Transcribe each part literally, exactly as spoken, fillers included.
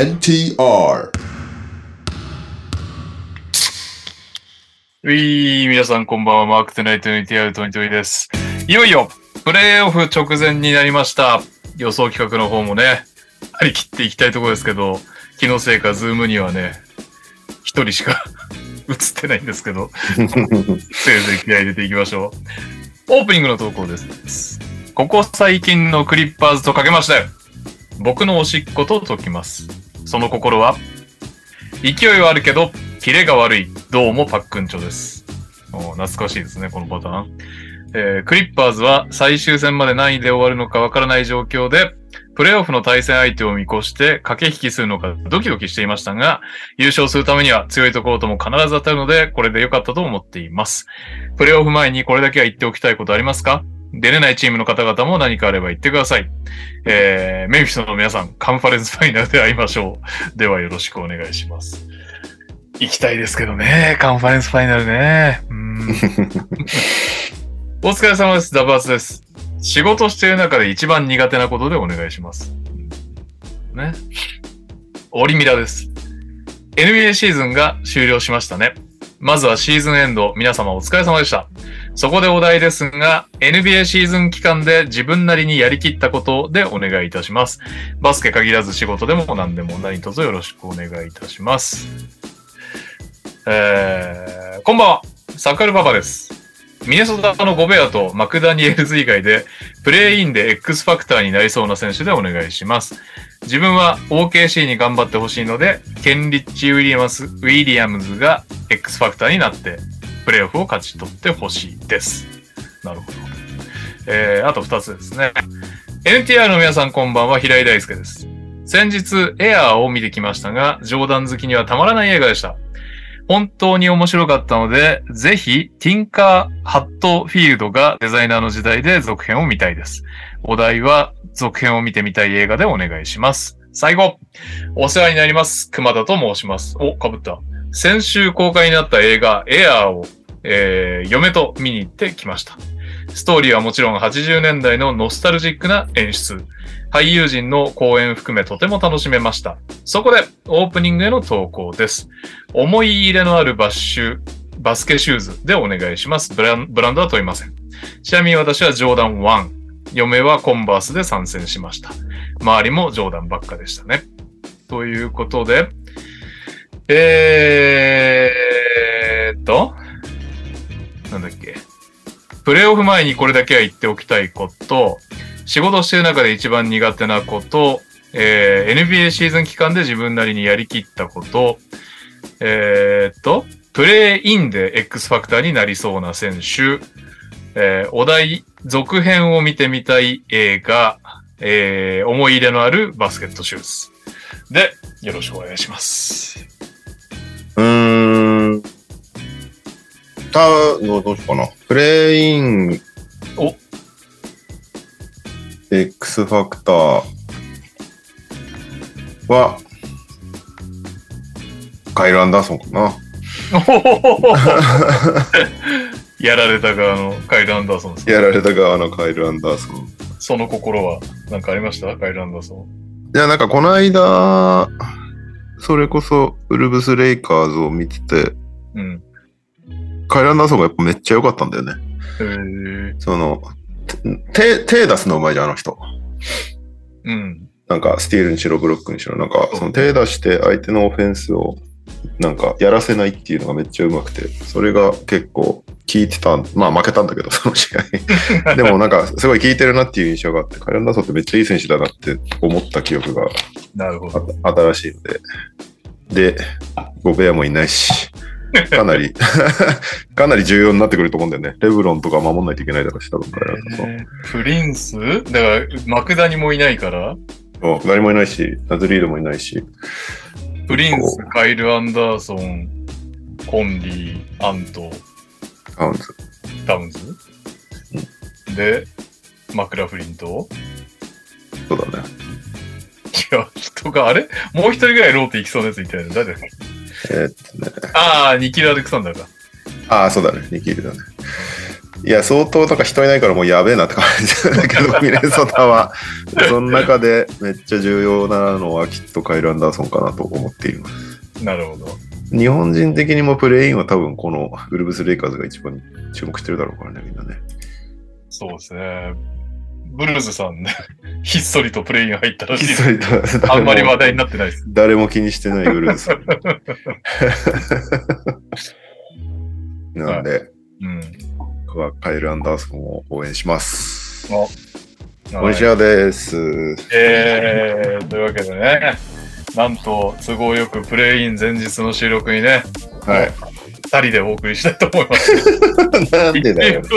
エヌティーアール。 ういー、皆さんこんばんは。マークトゥナイトの エヌティーアール トニトリです。いよいよプレーオフ直前になりました。予想企画の方もね、張り切っていきたいところですけど、気のせいかズームにはね一人しか映ってないんですけどせいぜい気合い入れていきましょう。オープニングの投稿です。ここ最近のクリッパーズとかけまして、僕のおしっこと解きます。その心は勢いはあるけどキレが悪い、どうもパックンチョです。お懐かしいですね、このパターン。えー、クリッパーズは最終戦まで何位で終わるのかわからない状況で、プレーオフの対戦相手を見越して駆け引きするのかドキドキしていましたが、優勝するためには強いところとも必ず当たるので、これで良かったと思っています。プレーオフ前にこれだけは言っておきたいことありますか？出れないチームの方々も何かあれば言ってください。えー、メンフィスの皆さん、カンファレンスファイナルで会いましょう。ではよろしくお願いします。行きたいですけどね、カンファレンスファイナルね。うーんお疲れ様です。ダバースです。仕事している中で一番苦手なことでお願いします。ね。オリミラです。エヌビーエー シーズンが終了しましたね。まずはシーズンエンド、皆様お疲れ様でした。そこでお題ですが、エヌビーエー シーズン期間で自分なりにやりきったことでお願いいたします。バスケ限らず仕事でも何でも何卒よろしくお願いいたします。えー、こんばんは、サカルパパです。ミネソタのゴベアとマクダニエルズ以外でプレーインで X ファクターになりそうな選手でお願いします。自分は オーケーシー に頑張ってほしいので、ケンリッチ・ウィリアムス、ウィリアムズが X ファクターになってプレーオフを勝ち取ってほしいです。なるほど。えー、あとふたつですね。エヌティーアール の皆さんこんばんは、平井大輔です。先日エアーを見てきましたが、冗談好きにはたまらない映画でした。本当に面白かったので、ぜひ、ティンカー・ハットフィールドがデザイナーの時代で続編を見たいです。お題は、続編を見てみたい映画でお願いします。最後、お世話になります。熊田と申します。お、かぶった。先週公開になった映画、エアーを、えー、嫁と見に行ってきました。ストーリーはもちろんはちじゅうねんだいのノスタルジックな演出。俳優陣の公演含めとても楽しめました。そこでオープニングへの投稿です。思い入れのあるバッシュ、バスケシューズでお願いします。ブラン、ブランドは問いません。ちなみに私はジョーダンワン。嫁はコンバースで参戦しました。周りもジョーダンばっかでしたね。ということで、えーっと、なんだっけ。プレーオフ前にこれだけは言っておきたいこと、仕事してる中で一番苦手なこと、えー、エヌビーエー シーズン期間で自分なりにやりきったこと、えー、っと、プレイインで X ファクターになりそうな選手、えー、お題、続編を見てみたい映画、えー、思い入れのあるバスケットシューズでよろしくお願いします。うーん。た、どうしようかな。プレイイン。お。X ファクターはカイル・アンダーソンかな。やられた側のカイル・アンダーソンですね。やられた側のカイル・アンダーソン。その心は何かありました？カイル・アンダーソン。いや、なんかこの間それこそウルブス・レイカーズを見てて、うん、カイル・アンダーソンがやっぱめっちゃ良かったんだよね。へー。その手、手出すのうまいじゃん、あの人。うん。なんか、スティールにしろ、ブロックにしろ、なんか、その手出して相手のオフェンスを、なんか、やらせないっていうのがめっちゃうまくて、それが結構、効いてた、まあ、負けたんだけど、その試合。でも、なんか、すごい効いてるなっていう印象があって、カイル・アンダーソンってめっちゃいい選手だなって思った記憶が、なるほど。新しいので。で、ゴベアもいないし。かなりかなり重要になってくると思うんだよね。レブロンとか守んないといけないだろうし、多分から、えー、プリンスだからマクダニもいないから、そう誰もいないし、ナズリードもいないし、プリンス、カイル・アンダーソン、コンリー、アント、ダウンズダウンズ、うん、でマクラフリンと、そうだね。いや、人があれ、もう一人ぐらいローテいきそうなやついたよね。誰だっけ。えーっとね、ああ、ニキル・アレクサンダーか。ああ、そうだね、ニキルだね。いや相当なんか人いないからもうやべえなって感じだけどミネソタはその中でめっちゃ重要なのはきっとカイル・アンダーソンかなと思っています。なるほど。日本人的にもプレイインは多分このウルブス・レイカーズが一番注目してるだろうからね、みんなね。そうですね。ブルーズさんね、ひっそりとプレイイン入ったらしい。ひっそりと。あんまり話題になってないです。誰も気にしてないブルーズさん。なんで、はい、うん、僕はカイル・アンダーソンを応援します。お、おいしやです。えー、というわけでね、なんと都合よくプレイイン前日の収録にね、はい、ふたりでお送りしたいと思います。なんでだよ、ね。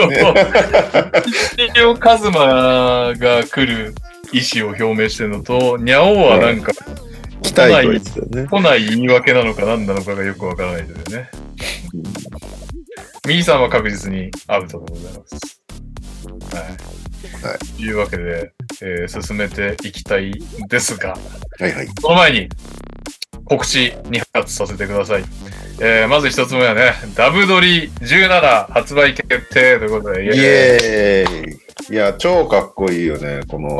一応カズマが来る意思を表明してるのと、ニャオはなんか、はい、来ない、ね、来ない言い訳なのか何なのかがよくわからないというね。ミーさんは確実にアウトでございます。はい。はい、というわけで、えー、進めていきたいですが、はいはい、その前に告知にはつさせてください。えー、まずひとつめはね、ダブドリじゅうなな発売決定ということで、イエーイ、イエーイ、いや超かっこいいよねこの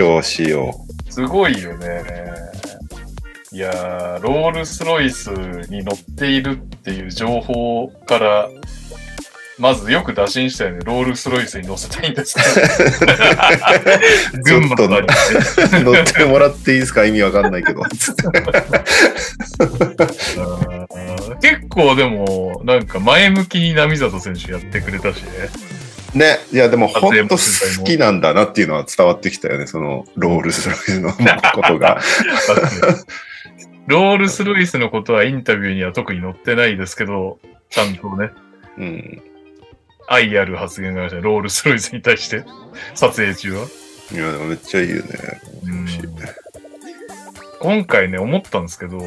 表紙を。すごいよね。いやー、ロールスロイスに乗っているっていう情報から。まずよく打診したよね。ロールスロイスに乗せたいんですか群馬と乗ってもらっていいですか、意味わかんないけど結構でもなんか前向きに並里選手やってくれたしね。ね、いやでも本当好きなんだなっていうのは伝わってきたよね、そのロールスロイスのことがロールスロイスのことはインタビューには特に載ってないですけど、ちゃんとね、うん、愛ある発言がありましたね、ロールスロイスに対して撮影中は。いやでもめっちゃいいよね、うん、今回ね思ったんですけど、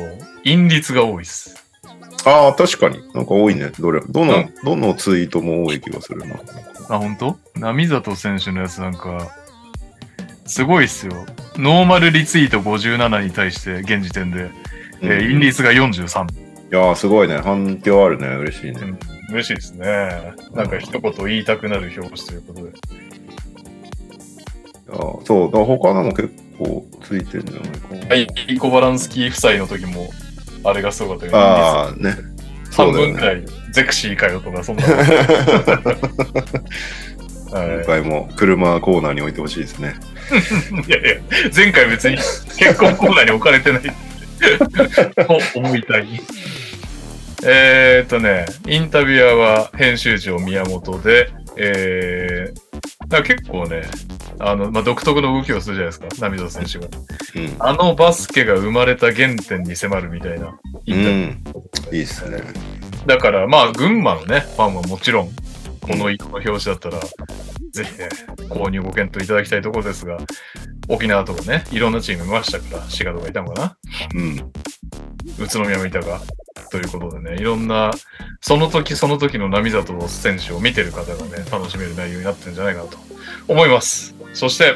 韻律が多いです。ああ確かになんか多いね。どれどの、うん、どのツイートも多い気がするな。あ、本当？並里選手のやつなんかすごいっすよ。ノーマルリツイートごじゅうななに対して現時点で、うん、えー、韻律がよんじゅうさん。いやーすごいね、反響あるね、嬉しいね、うん、嬉しいですね。なんか一言言いたくなる表紙ということで、うん、あ、そうだ、他のも結構ついてるんじゃないかな。はい、イコバランスキー夫妻の時もあれがすごかったよね。ああね、半分くらい、ね、ゼクシーかよとかそんな今回も車コーナーに置いてほしいですねいやいや前回別に結婚コーナーに置かれてないと思いたいえーっとね、インタビュアーは編集長宮本で、えー、だ結構ね、あの、まあ、独特の動きをするじゃないですか、並里選手が、うん。あのバスケが生まれた原点に迫るみたいなインタビュー。うん、いいっすね。だから、まあ、群馬のね、ファンはもちろん、この色の表紙だったら、うん、ぜひね、購入ご検討いただきたいところですが、沖縄とかね、いろんなチームいましたから、滋賀とかいたのかな。うん。宇都宮もいたか。ということでね、いろんなその時その時の並里選手を見てる方がね、楽しめる内容になってるんじゃないかなと思います。そして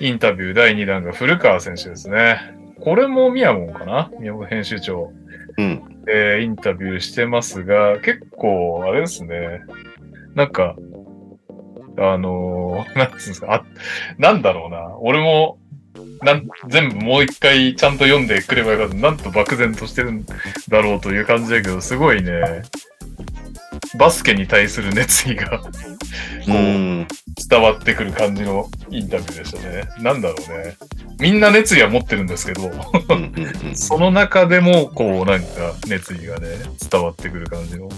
インタビューだいにだんが古川選手ですね。これも宮本かな、宮本編集長、うん、えー、インタビューしてますが、結構あれですね、なんかあのー、なんていうんですか、あ、なんだろうな、俺もなん全部もう一回ちゃんと読んでくればよかった。なんと漠然としてるんだろうという感じだけど、すごいね、バスケに対する熱意がこう伝わってくる感じのインタビューでしたね。なんだろうね、みんな熱意は持ってるんですけどその中でもこうなんか熱意がね伝わってくる感じの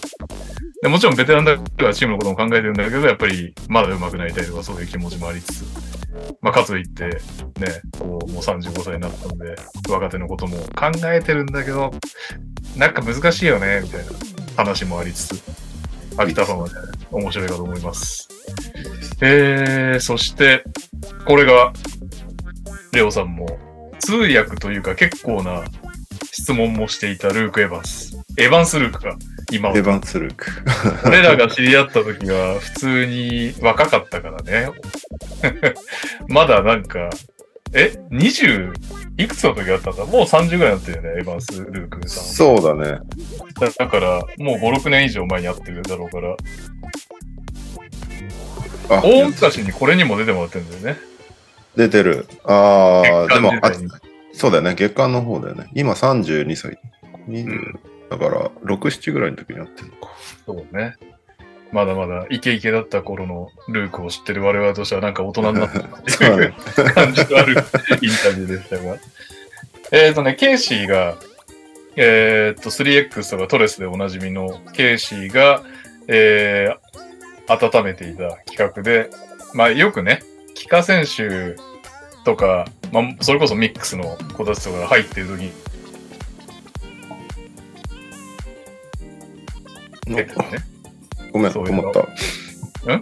で、もちろんベテランだからチームのことも考えてるんだけど、やっぱりまだ上手くなりたいとかそういう気持ちもありつつ、まあ、かといってね、こうもうさんじゅうごさいになったんで若手のことも考えてるんだけど、なんか難しいよねみたいな話もありつつ、秋田さんはね面白いかと思います。えー、そしてこれがレオさんも通訳というか結構な質問もしていたルーク・エヴァンスエヴァンス・ルークか今はエヴァンス・ルーク俺らが知り合った時は普通に若かったからねまだなんかえにじゅういくつの時だったんだ、もうさんじゅうぐらいになってるよね、エヴァンス・ルークさん。そうだね。だからもうごろくねん以上前にやってるだろうから、あ大昔にこれにも出てもらってるんだよね。出てる。ああでもあそうだよね、月間の方だよね。今さんじゅうにさい、にじゅう、うん、だからろく、ななぐらいの時にやってるのか。そうね、まだまだイケイケだった頃のルークを知ってる我々としてはなんか大人になったっていう感じのあるインタビューでしたが、えっとね、ケイシーが、えー、っと スリーエックス とかトレスでおなじみのケイシーが、えー、温めていた企画で、まあよくね、帰化選手とか、まあ、それこそミックスの子たちとかが入ってる時に出てね、ごめん、止まった。うん？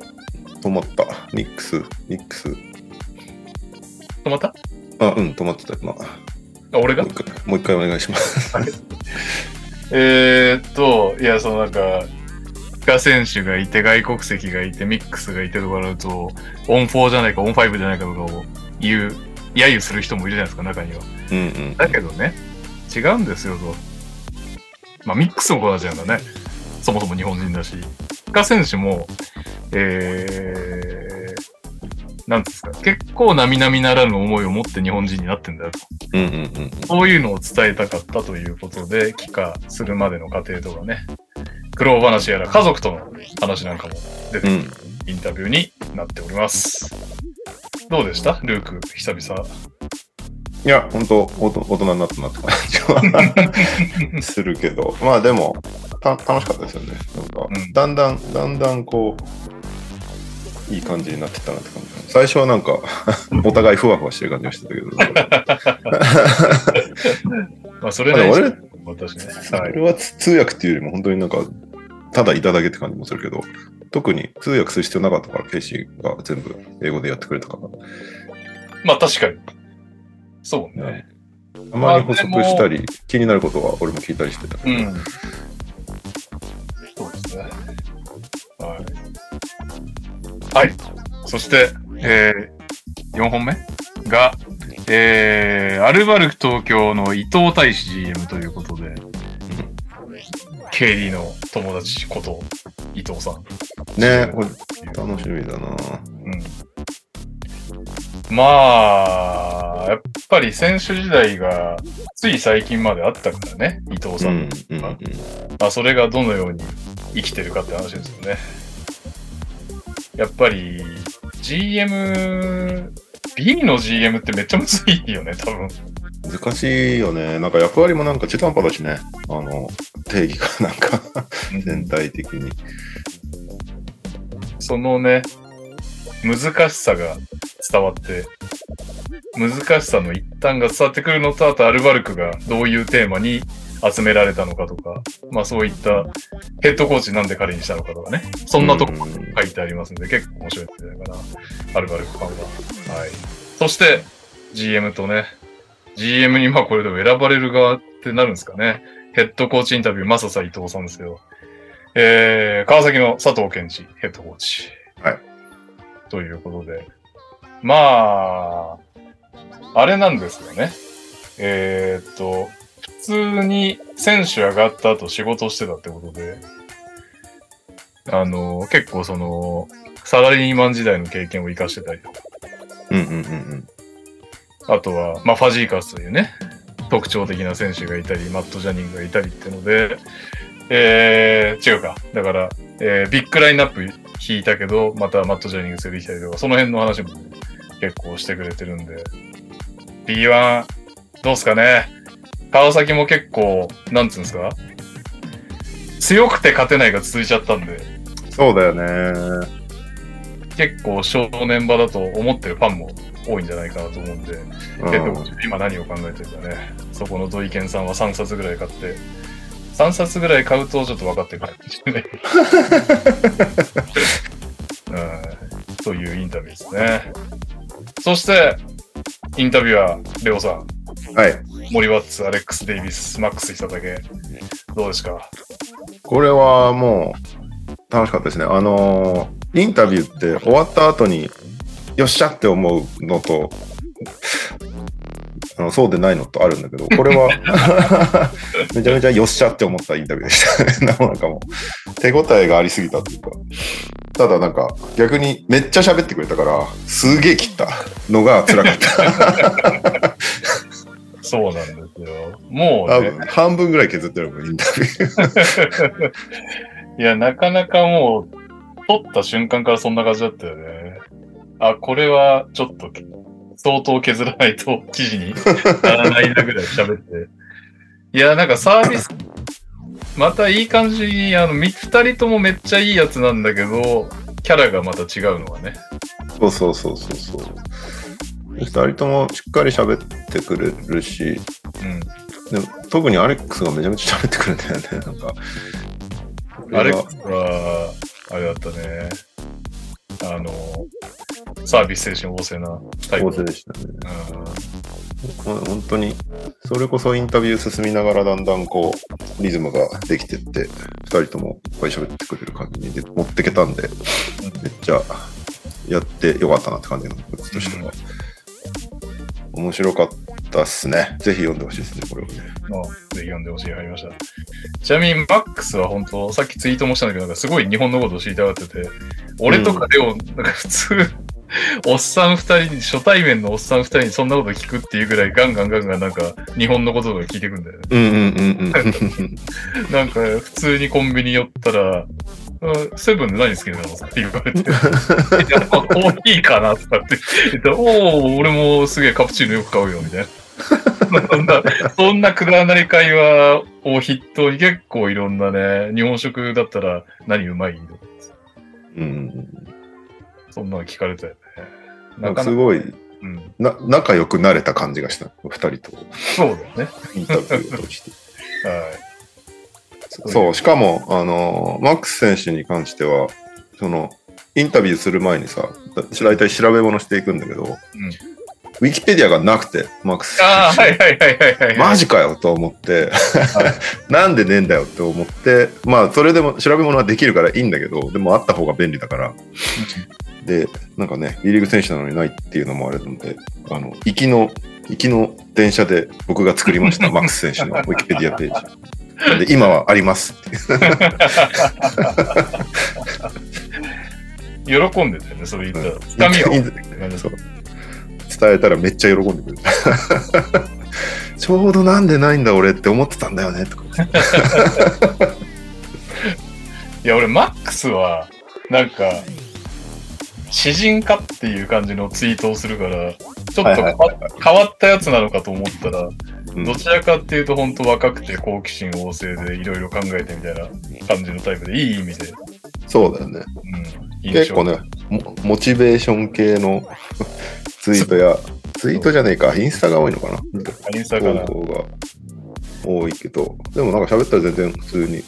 止まった。ミックス、ミックス。止まった？あ、うん、止まってた今。あ、俺が？もう一回、もう一回お願いします。えーっと、いや、そのなんか、帰化選手がいて、外国籍がいて、ミックスがいてとかだと、オンフォーじゃないか、オンファイブじゃないかとかを言う、揶揄する人もいるじゃないですか、中には。うんうんうん、だけどね、違うんですよと。まあ、ミックスの子たちなんだね。そもそも日本人だし。帰化選手も、えー、なんですか、結構並々ならぬ思いを持って日本人になってんだよと、うんうんうんうん、そういうのを伝えたかったということで、帰化するまでの過程とかね、苦労話やら家族との話なんかも出てくる、うん、インタビューになっております。どうでした？ルーク久々。いや、ほんと大人になったなって感じはするけど、まあでもた楽しかったですよね。なんか、うん、だんだんだんだんこういい感じになってったなって感じ。最初はなんかお互いふわふわしてる感じがしてたけど、まあそれは俺、私ね、それは通訳っていうよりも本当になんかただいただけって感じもするけど、特に通訳する必要なかったから、ケイシーが全部英語でやってくれたから。まあ確かに。そうね。あまり補足したり、まあ、気になることは俺も聞いたりしてたけど、うん、そうですね。はい。はい。そして、えー、よんほんめが、えー、アルバルク東京の伊藤大使 ジーエム ということで、ケーディー の友達こと伊藤さん。ねえ、これ楽しみだな。うん。まあ。やっぱり選手時代がつい最近まであったからね、伊藤さん、うんうんうん、まあ、それがどのように生きてるかって話ですよね。やっぱり ジーエム、 B の ジーエム ってめっちゃむずいよね、多分難しいよね。なんか役割もなんか中途半端だしね、あの定義がなんか全体的に、そのね難しさが伝わって、難しさの一端が伝わってくるのと、あとアルバルクがどういうテーマに集められたのかとか、まあそういったヘッドコーチなんで彼にしたのかとかね、そんなとこ書いてありますんで、結構面白いんじゃないかな、アルバルクファンは。はい。そして ジーエム とね、ジーエム にまあこれでも選ばれる側ってなるんですかね、ヘッドコーチインタビュー、マササ伊藤さんですけど、えー、川崎の佐藤健二ヘッドコーチ。はい。ということで、まあ。あれなんですよね。えー、っと、普通に選手上がった後仕事してたってことで、あの、結構その、サラリーマン時代の経験を生かしてたりとか。うんうんうんうん。あとは、まあ、ファジーカスというね、特徴的な選手がいたり、マット・ジャニングがいたりってので、えー、違うか。だから、えー、ビッグラインナップ引いたけど、またマット・ジャニング連れてきたりとか、その辺の話も結構してくれてるんで、ビーワン どうすかね。川崎も結構なんつうんですか、強くて勝てないが続いちゃったんで。そうだよね。結構正念場だと思ってるファンも多いんじゃないかなと思うんで、うん、えっと、今何を考えてるかね。そこの土井健さんはさんさつぐらい買って、さんさつぐらい買うとちょっと分かってくるかもしれない。うん、というインタビューですね。そして。インタビュアー、レオさん。はい。モリワッツ、アレックス・デイビス、マックス・久武。どうですか？これはもう、楽しかったですね。あのー、インタビューって終わった後に、よっしゃって思うのと、あのそうでないのとあるんだけど、これはめちゃめちゃよっしゃって思ったインタビューでしたね。なんかもう手応えがありすぎたというか、ただなんか逆にめっちゃ喋ってくれたからすげえ切ったのが辛かったそうなんですよ。もう、ね、半分ぐらい削ってるもんインタビューいやなかなかもう撮った瞬間からそんな感じだったよね。あ、これはちょっと相当削らないと記事にならないなぐらい喋って。いや、なんかサービス、またいい感じに、あの、二人ともめっちゃいいやつなんだけど、キャラがまた違うのがね。そうそうそうそうそう。二人ともしっかり喋ってくれるし、うん、でも特にアレックスがめちゃめちゃ喋ってくれたよね、なんか。アレックスは、あれだったね。あの、サービス精神旺盛なタイプ。旺盛でしたね。うん、本当に、それこそインタビュー進みながらだんだんこう、リズムができてって、二人ともいっぱい喋ってくれる感じに持ってけたんで、うん、めっちゃやってよかったなって感じのこととしては、うん。面白かったっすね。ぜひ読んでほしいですね、これをね。ああ、ぜひ読んでほしい。ありました。ちなみに、マックスは本当、さっきツイートもしたんだけど、なんかすごい日本のことを知りたがってて、俺とかでも、なんか普通、うん、おっさん二人に、初対面のおっさん二人にそんなこと聞くっていうぐらいガンガンガンガンなんか日本のこととか聞いてくんだよね。うんうんうんうん。なんか普通にコンビニ寄ったら、セブンで何好きなのって言われて、やっぱコーヒーかなとかって言ったら、おー、俺もすげえカプチーノよく買うよみたいな。そんな、そんなくだらない会話を筆頭に結構いろんなね、日本食だったら何うまいの？うん。そんなの聞かれたよね。なんかすごい、うん、な仲良くなれた感じがしたふたりと。そうだよね。インタビューを通して、はい、そう、しかもあのマックス選手に関してはそのインタビューする前にさ、大体調べ物していくんだけど、うん、ウィキペディアがなくてマックス選手、あ、はいはいはいはいはい、マジかよと思って、はい、なんでねえんだよって思って、まあそれでも調べ物はできるからいいんだけど、でもあった方が便利だから。で、なんかね、Bリーグ選手なのにないっていうのもあるので、あの、行きの、行きの電車で僕が作りました、マックス選手のウィキペディアページ。で、今はありますって。喜んでたよね、それ言ったら。つかみを。伝えたらめっちゃ喜んでくれた。ちょうどなんでないんだ俺って思ってたんだよね、とか。いや、俺、マックスは、なんか、詩人かっていう感じのツイートをするから、ちょっと変わ、はいはいはい、変わったやつなのかと思ったら、うん、どちらかっていうと本当若くて好奇心旺盛でいろいろ考えてみたいな感じのタイプで、いい意味で。そうだよね。うん、結構ね、モチベーション系のツイートや、ツイートじゃねえか、インスタが多いのかな。インスタが多いけど、でもなんか喋ったら全然普通に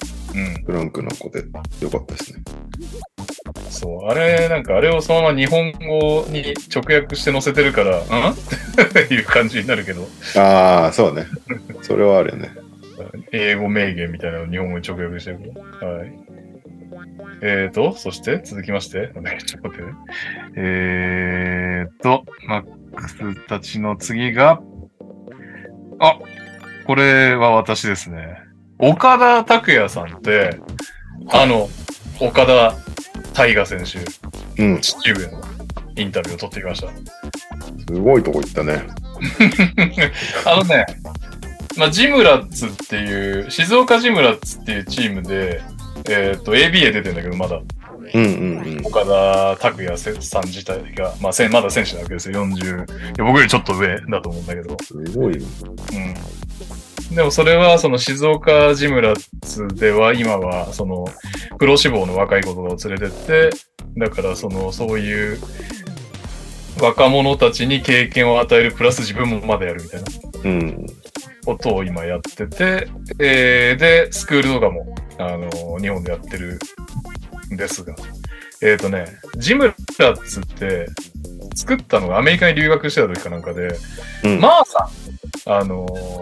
フランクな子で良かったですね。うん、そう、あれなんかあれをそのまま日本語に直訳して載せてるから、うんっていう感じになるけど。ああ、そうね。それはあるよね。英語名言みたいなのを日本語に直訳してるから。はい。えーと、そして続きまして、ちょっと待ってね。えーと、マックスたちの次が、あ、これは私ですね。岡田拓也さんって、はい、あの、岡田大河選手、うん、父上のインタビューを取ってきました。すごいとこ行ったね。あのね、まあ、ジムラッツっていう、静岡ジムラッツっていうチームで、えっと、エービーエー 出てんだけど、まだ。うんうんうん、岡田拓也さん自体が、まあ、まだ選手なわけですよ、よんじゅう。いや僕よりちょっと上だと思うんだけど。すごいよ。うん。でもそれは、その静岡ジムラッツでは、今は、その、プロ志望の若い子を連れてって、だから、その、そういう、若者たちに経験を与える、プラス自分もまだやるみたいな。うん。ことを今やってて、えー、で、スクールとかも、あの、日本でやってる。ですが、えっとね、ジムラッツって作ったのがアメリカに留学してた時かなんかで、うん、マーさん、あの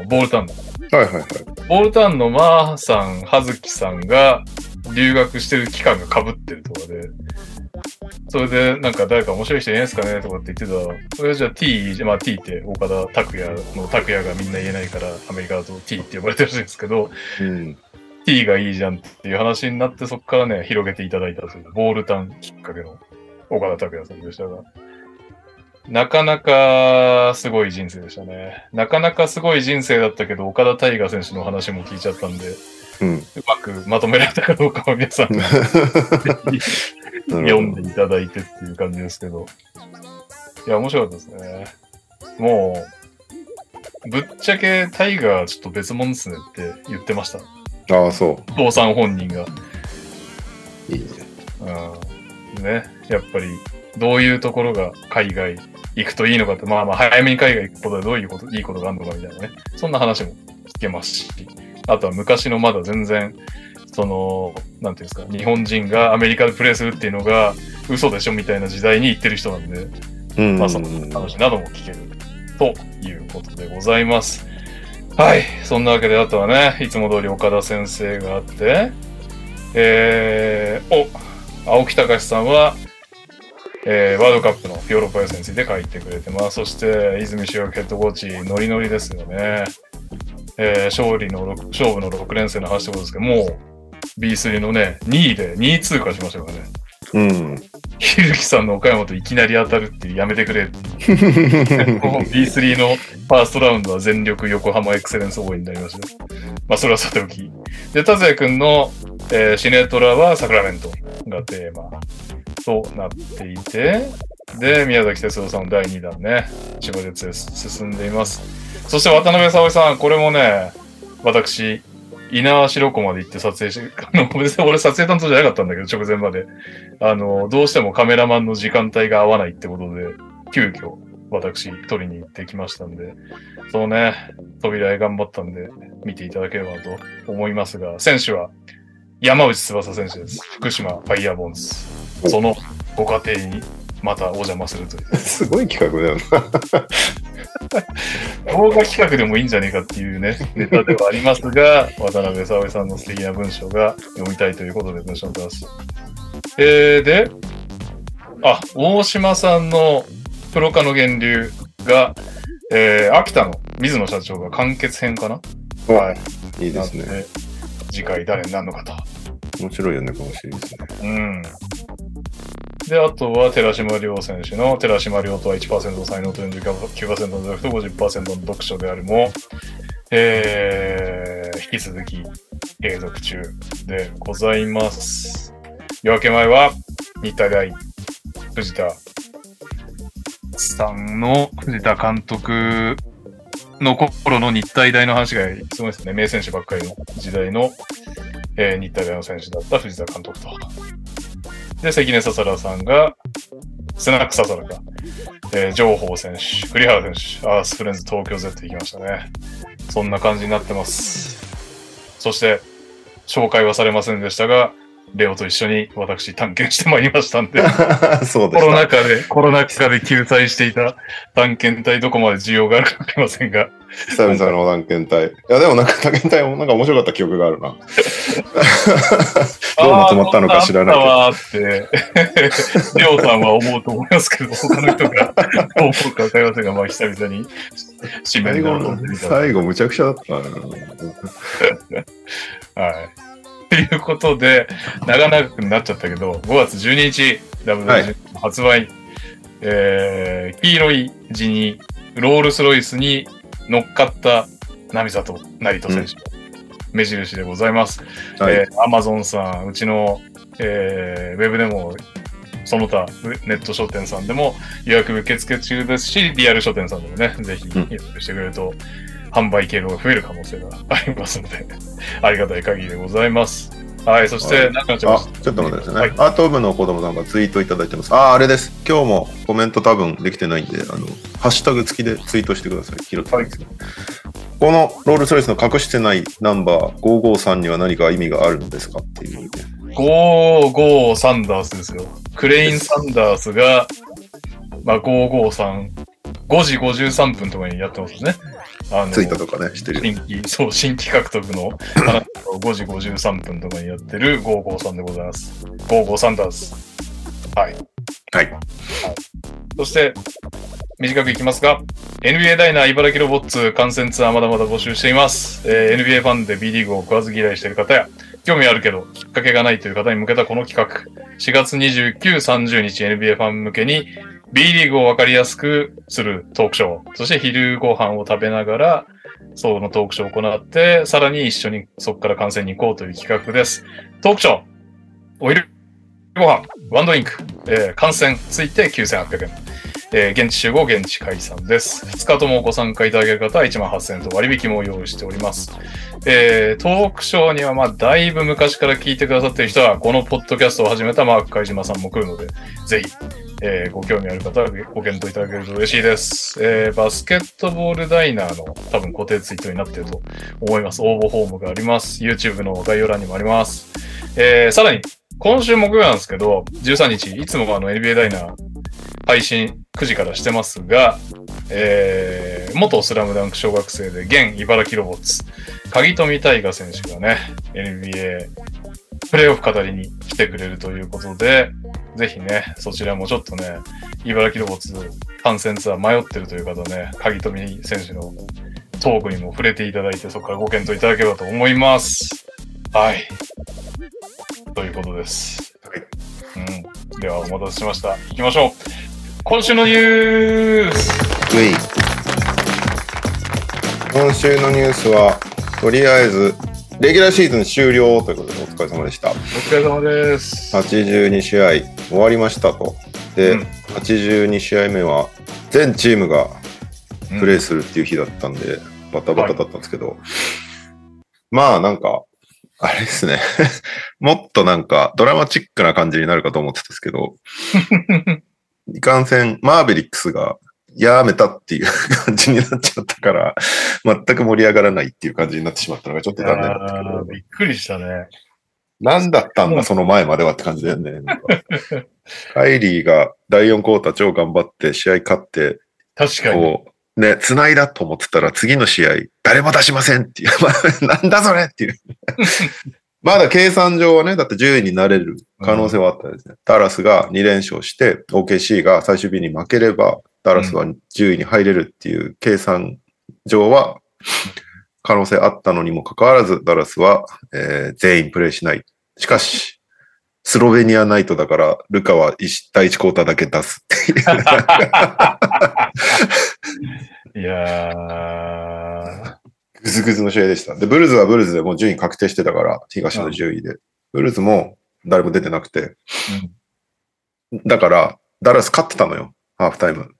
ボールタウンの、はいはいはい、ボールタウンのマーさん、葉月さんが留学してる期間が被ってるとかで、それでなんか誰か面白い人いないですかねとかって言ってた。それじゃあ T、まあ T って岡田拓也の拓也がみんな言えないからアメリカだと T って呼ばれてるらしいんですけど、うん、T がいいじゃんっていう話になってそっからね広げていただいたんですよ。ボールタンきっかけの岡田拓也さんでしたが。なかなかすごい人生でしたね。なかなかすごい人生だったけど、岡田大河選手の話も聞いちゃったんで、うん、うまくまとめられたかどうかは皆さん読んでいただいてっていう感じですけど、いや面白かったですね。もうぶっちゃけ大河ちょっと別物ですねって言ってました。ああそう。父さん本人がいいじゃん。うんね、やっぱりどういうところが海外行くといいのかって、まあまあ早めに海外行くことでどういうこといいことがあるのかみたいなね、そんな話も聞けますし、あとは昔のまだ全然そのなんていうんですか、日本人がアメリカでプレーするっていうのが嘘でしょみたいな時代に行ってる人なんで、うん、まあその話なども聞けるということでございます。はい、そんなわけであとはね、いつも通り岡田先生があって、えー、お青木隆さんは。えー、ワールドカップのヨーロッパ予選について書いてくれてます。そして泉修也ヘッドコーチノリノリですよね、えー、勝利の勝負のろく連戦の話ってことですけど、もう ビースリー のねにいでにい通過しましたからね。うん。ひるきさんの岡山といきなり当たるってやめてくれってビースリー のファーストラウンドは全力横浜エクセレンス応援になりました。まあそれはさておきで、達也くんの、えー、シネトラはサクラメントがテーマとなっていて、で宮崎哲郎さんのだいにだんね千葉哲也進んでいます。そして渡辺沙織さん、これもね私猪苗代湖まで行って撮影し俺撮影担当じゃなかったんだけど直前まであのどうしてもカメラマンの時間帯が合わないってことで急遽私撮りに行ってきましたんで、そのね扉へ頑張ったんで見ていただければなと思いますが、選手は山内翼選手です。福島ファイヤーボンズ、そのご家庭にまたお邪魔するというすごい企画だよな動画企画でもいいんじゃねえかっていうねネタではありますが渡辺沙織さんの素敵な文章が読みたいということで文章を出す、えー、であ大島さんのプロ化の源流が、えー、秋田の水野社長が完結編かな、はい、いいですね。次回誰になるのかと、面白いよねこのシリーズね。うん。であとは寺島亮選手の寺島亮とは いちパーセント 才能と よんじゅうきゅうパーセント の努力と ごじゅっパーセント の読書であるも、えー、引き続き継続中でございます。夜明け前は日体大藤田さんの藤田監督の頃の日体大の話がすごいですね。名選手ばっかりの時代の、えー、日体大の選手だった藤田監督と。で、関根ささらさんが、スナックささらか、えー、上報選手、栗原選手、アースフレンズ東京 Z 行きましたね。そんな感じになってます。そして、紹介はされませんでしたが、レオと一緒に私探検してまいりましたんで、そうでした。コロナ禍で、コロナ禍で休載していた探検隊どこまで需要があるかわかりませんが。久々の探検隊。いやでもなんか探検隊もなんか面白かった記憶があるな。どうまとまったのか知らないけど。あって、レオさんは思うと思いますけど、他の人がどう思うかわかりませんが、まあ久々に締めの飲んでみた。最後むちゃくちゃだったな。はい。ということで長々くなっちゃったけどごがつじゅうににち ダブリューダブリュージー 発売、はい、えー、黄色い地にロールスロイスに乗っかった並里成人選手、うん、目印でございます、はい、えー、Amazon さん、うちの、えー、ウェブでもその他ネット書店さんでも予約受付中ですし、リアル書店さんでもねぜひ予約してくれると、うん、販売経路が増える可能性がありますのでありがたい限りでございます。はい、そしてなんかちょっと待ってですね、はい、アート部の子供さんがツイートいただいてます。ああ、あれです、今日もコメント多分できてないんで、あのハッシュタグ付きでツイートしてください。拾ってます、はい、このロールスロイスの隠してないナンバーごひゃくごじゅうさんには何か意味があるのですかっていう、ね、ごひゃくごじゅうサンダースですよ。クレインサンダースが、まあ、ごひゃくごじゅうさん ごじごじゅうさんぷんとかにやってますね。あのツイートとかねしてる、新規、そう、新規獲得の話をごじごじゅうさんぷんとかにやってるごひゃくごじゅうさんでございます。ごひゃくごじゅうさんダース、はい、はい。そして、短くいきますが、エヌビーエー ダイナー茨城ロボッツ観戦ツアーまだまだ募集しています。えー、エヌビーエー ファンで B リーグを食わず嫌いしている方や、興味あるけどきっかけがないという方に向けたこの企画、しがつにじゅうく、さんじゅうにち エヌビーエー ファン向けに B リーグをわかりやすくするトークショー、そして昼ご飯を食べながら、そのトークショーを行って、さらに一緒にそこから観戦に行こうという企画です。トークショー、お昼ご飯、ワンドリンク、えー、観戦ついてきゅうせんはっぴゃくえん。えー、現地集合、現地解散です。ふつかともご参加いただける方はいちまんはっせんえんと割引も用意しております。えー、トークショーには、まあ、だいぶ昔から聞いてくださっている人は、このポッドキャストを始めたマーク貝島さんも来るので、ぜひ、えー、ご興味ある方はご検討いただけると嬉しいです。えー、バスケットボールダイナーの多分固定ツイートになっていると思います。応募フォームがあります。YouTube の概要欄にもあります。えー、さらに、今週木曜なんですけど、じゅうさんにち、いつもあの エヌビーエー ダイナー、配信くじからしてますが、えー、元スラムダンク小学生で現茨城ロボッツ、鍵富大我選手がね、エヌビーエー プレイオフ語りに来てくれるということで、ぜひね、そちらもちょっとね、茨城ロボッツ観戦ツアー迷ってるという方ね、鍵富選手のトークにも触れていただいて、そこからご検討いただければと思います。はい。ということです。うん。では、お待たせしました。行きましょう。今週のニュース。今週のニュースはとりあえずレギュラーシーズン終了ということでお疲れ様でした。お疲れ様です。はちじゅうにしあい終わりましたと。で、うん、はちじゅうにしあいめは全チームがプレーするっていう日だったんで、うん、バタバタだったんですけど、はい、まあなんかあれですねもっとなんかドラマチックな感じになるかと思ってたんですけど。いかんせん、マーベリックスがやめたっていう感じになっちゃったから、全く盛り上がらないっていう感じになってしまったのがちょっと残念だったけど。びっくりしたね。なんだったんだ、その前まではって感じだよね。なんかカイリーがだいよんクォーター超頑張って試合勝って、確かに。こう、ね、繋いだと思ってたら次の試合、誰も出しませんっていう。なんだそれっていう。まだ計算上はね、だってじゅういになれる可能性はあったですね。うん、ダラスがにれんしょうして、オーケーシー が最終日に負ければ、ダラスはじゅういに入れるっていう計算上は可能性あったのにもかかわらず、ダラスは、えー、全員プレイしない。しかし、スロベニアナイトだから、ルカはいちだいいちクォーターだけ出すっていう。いやー。グズグズの試合でした。で、ブルズはブルズでもう順位確定してたから、東のじゅういで。うん、ブルズも誰も出てなくて。うん、だから、ダラス勝ってたのよ、ハーフタイム。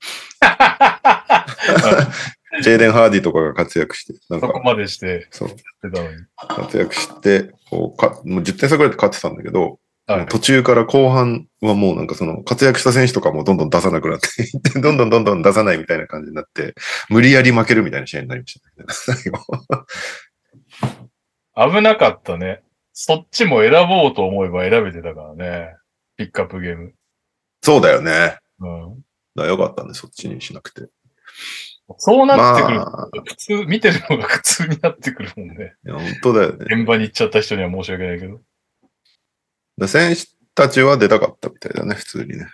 ジェイデン・ハーディとかが活躍して。なんかそこまでして、そう。活躍して、こうかもうじゅってんさぐらいで勝ってたんだけど、はい、途中から後半はもうなんかその活躍した選手とかもどんどん出さなくなっていって、どんどんどんどん出さないみたいな感じになって、無理やり負けるみたいな試合になりました。危なかったね。そっちも選ぼうと思えば選べてたからね。ピックアップゲーム。そうだよね。うん。だよかったね、そっちにしなくて。そうなってくる。まあ、普通、見てるのが苦痛になってくるもんね。いや、本当だよね。現場に行っちゃった人には申し訳ないけど。選手たちは出たかったみたいだね、普通にね。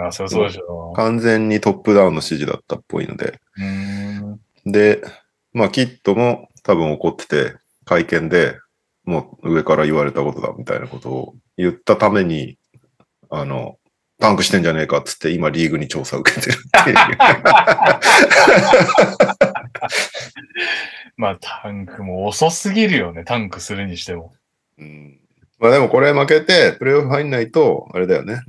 ああ、そうそうでしょ。完全にトップダウンの指示だったっぽいので。うーんで、まあ、キッドも多分怒ってて、会見でもう上から言われたことだみたいなことを言ったために、あの、パンクしてんじゃねえかっつって、今リーグに調査受けてるっていう。まあ、タンクも遅すぎるよね、タンクするにしても。うんまあでもこれ負けて、プレイオフ入んないと、あれだよね、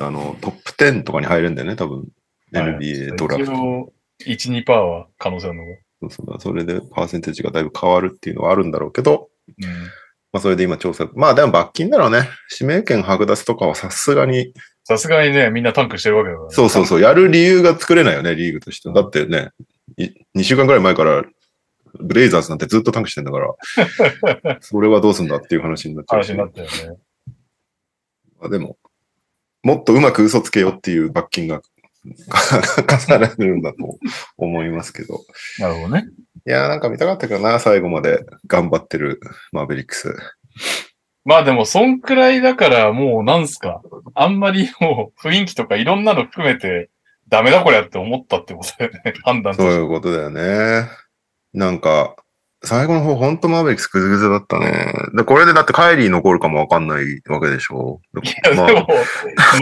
あの、トップじゅうとかに入るんだよね、多分。エヌビーエー ドラフト。一応、いち、にパーセント は可能性あるのが。そうそうだ。それでパーセンテージがだいぶ変わるっていうのはあるんだろうけど、うん、まあそれで今調査。まあでも罰金だろうね。指名権剥奪とかはさすがに。さすがにね、みんなタンクしてるわけだから、ね。そうそうそう。やる理由が作れないよね、リーグとして。だってね、にしゅうかんくらい前から、ブレイザーズなんてずっとタンクしてんだから、それはどうすんだっていう話になっちゃう。話になったよね。まあでも、もっとうまく嘘つけよっていう罰金が課されるんだと思いますけど。なるほどね。いやーなんか見たかったけどな、最後まで頑張ってるマーベリックス。まあでも、そんくらいだから、もうなんすか。あんまりもう、雰囲気とかいろんなの含めて、ダメだこりゃって思ったってことだよね。判断。そういうことだよね。なんか、最後の方、ほんとマーヴェリックスグズグズだったね。で、これでだってカイリー残るかもわかんないわけでしょ。いや、まあ、でも、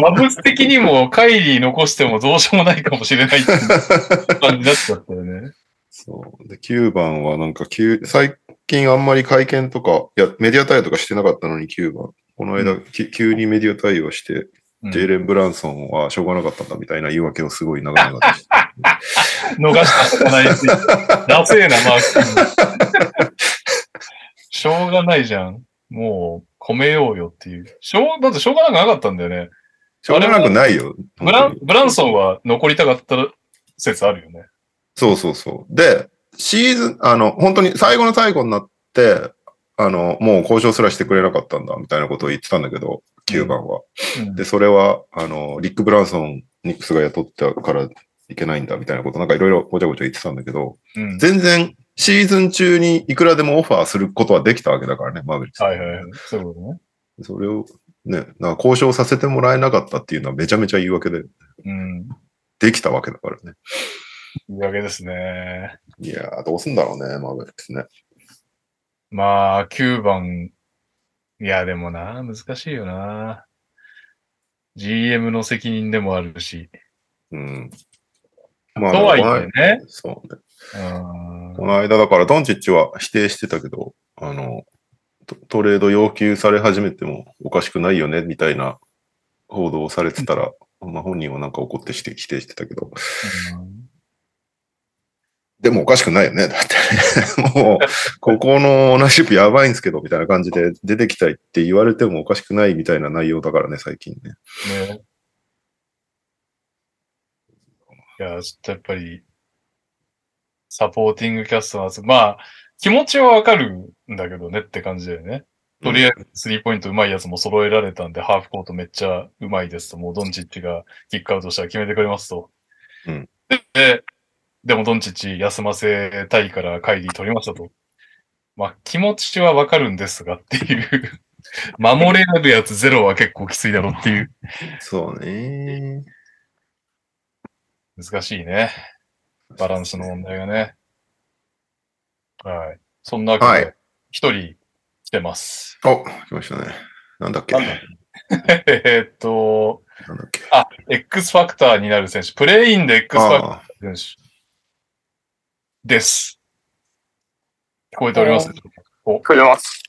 マブス的にもカイリー残してもどうしようもないかもしれないっていう感じになっちゃったよね。そう。で、きゅうばんはなんかきゅう、最近あんまり会見とか、いや、メディア対応とかしてなかったのにきゅうばん。この間、うん、急にメディア対応して、ジェイレン・ブランソンはしょうがなかったんだみたいな言い訳をすごい長々として。逃したことないし。ダセーな、マーク。しょうがないじゃん。もう、込めようよっていう。しょう、だってしょうがなくなかったんだよね。しょうがなくないよ。ブラン、ブランソンは残りたかった説あるよね。そうそうそう。で、シーズン、あの、本当に最後の最後になって、あの、もう交渉すらしてくれなかったんだ、みたいなことを言ってたんだけど、きゅうばんは。うん、で、それは、あの、リック・ブランソン、ニックスが雇ったからいけないんだ、みたいなこと、なんかいろいろごちゃごちゃ言ってたんだけど、うん、全然、シーズン中にいくらでもオファーすることはできたわけだからね、マーヴェリックス。はいはいはい。そういうことね。それを、ね、なんか交渉させてもらえなかったっていうのはめちゃめちゃ言い訳で、うん、できたわけだからね。言い訳ですね。いやー、どうすんだろうね、マーヴェリックスね。まあ、きゅうばん、いや、でもな、難しいよな。ジーエム の責任でもあるし。うん。まあ、とはいえね。そうね。うん、この間、だから、ドンチッチは否定してたけど、あの、ト、トレード要求され始めてもおかしくないよね、みたいな報道をされてたら、まあ、本人はなんか怒ってして否定してたけど。うんでもおかしくないよね。だって、ね、もう、ここのオーナーシップやばいんですけど、みたいな感じで出てきたいって言われてもおかしくないみたいな内容だからね、最近ね。ねいや、ちょっとやっぱり、サポーティングキャストのやつ、まあ、気持ちはわかるんだけどねって感じだよね。とりあえず、スリーポイントうまいやつも揃えられたんで、うん、ハーフコートめっちゃうまいですと、もうドンチッチがキックアウトしたら決めてくれますと。うん。ででもドンチッチ休ませたいからカイリー取りましたと。まあ気持ちはわかるんですがっていう。守れるやつゼロは結構きついだろうっていう。そうね。難しいね。バランスの問題がね。はい。そんなわけで、一人来てます。はい、お、来ましたね。なんだっけ。えっと、なんだっけ。あ、X ファクターになる選手。プレインで X ファクター選手。です。聞こえております。聞こえてます。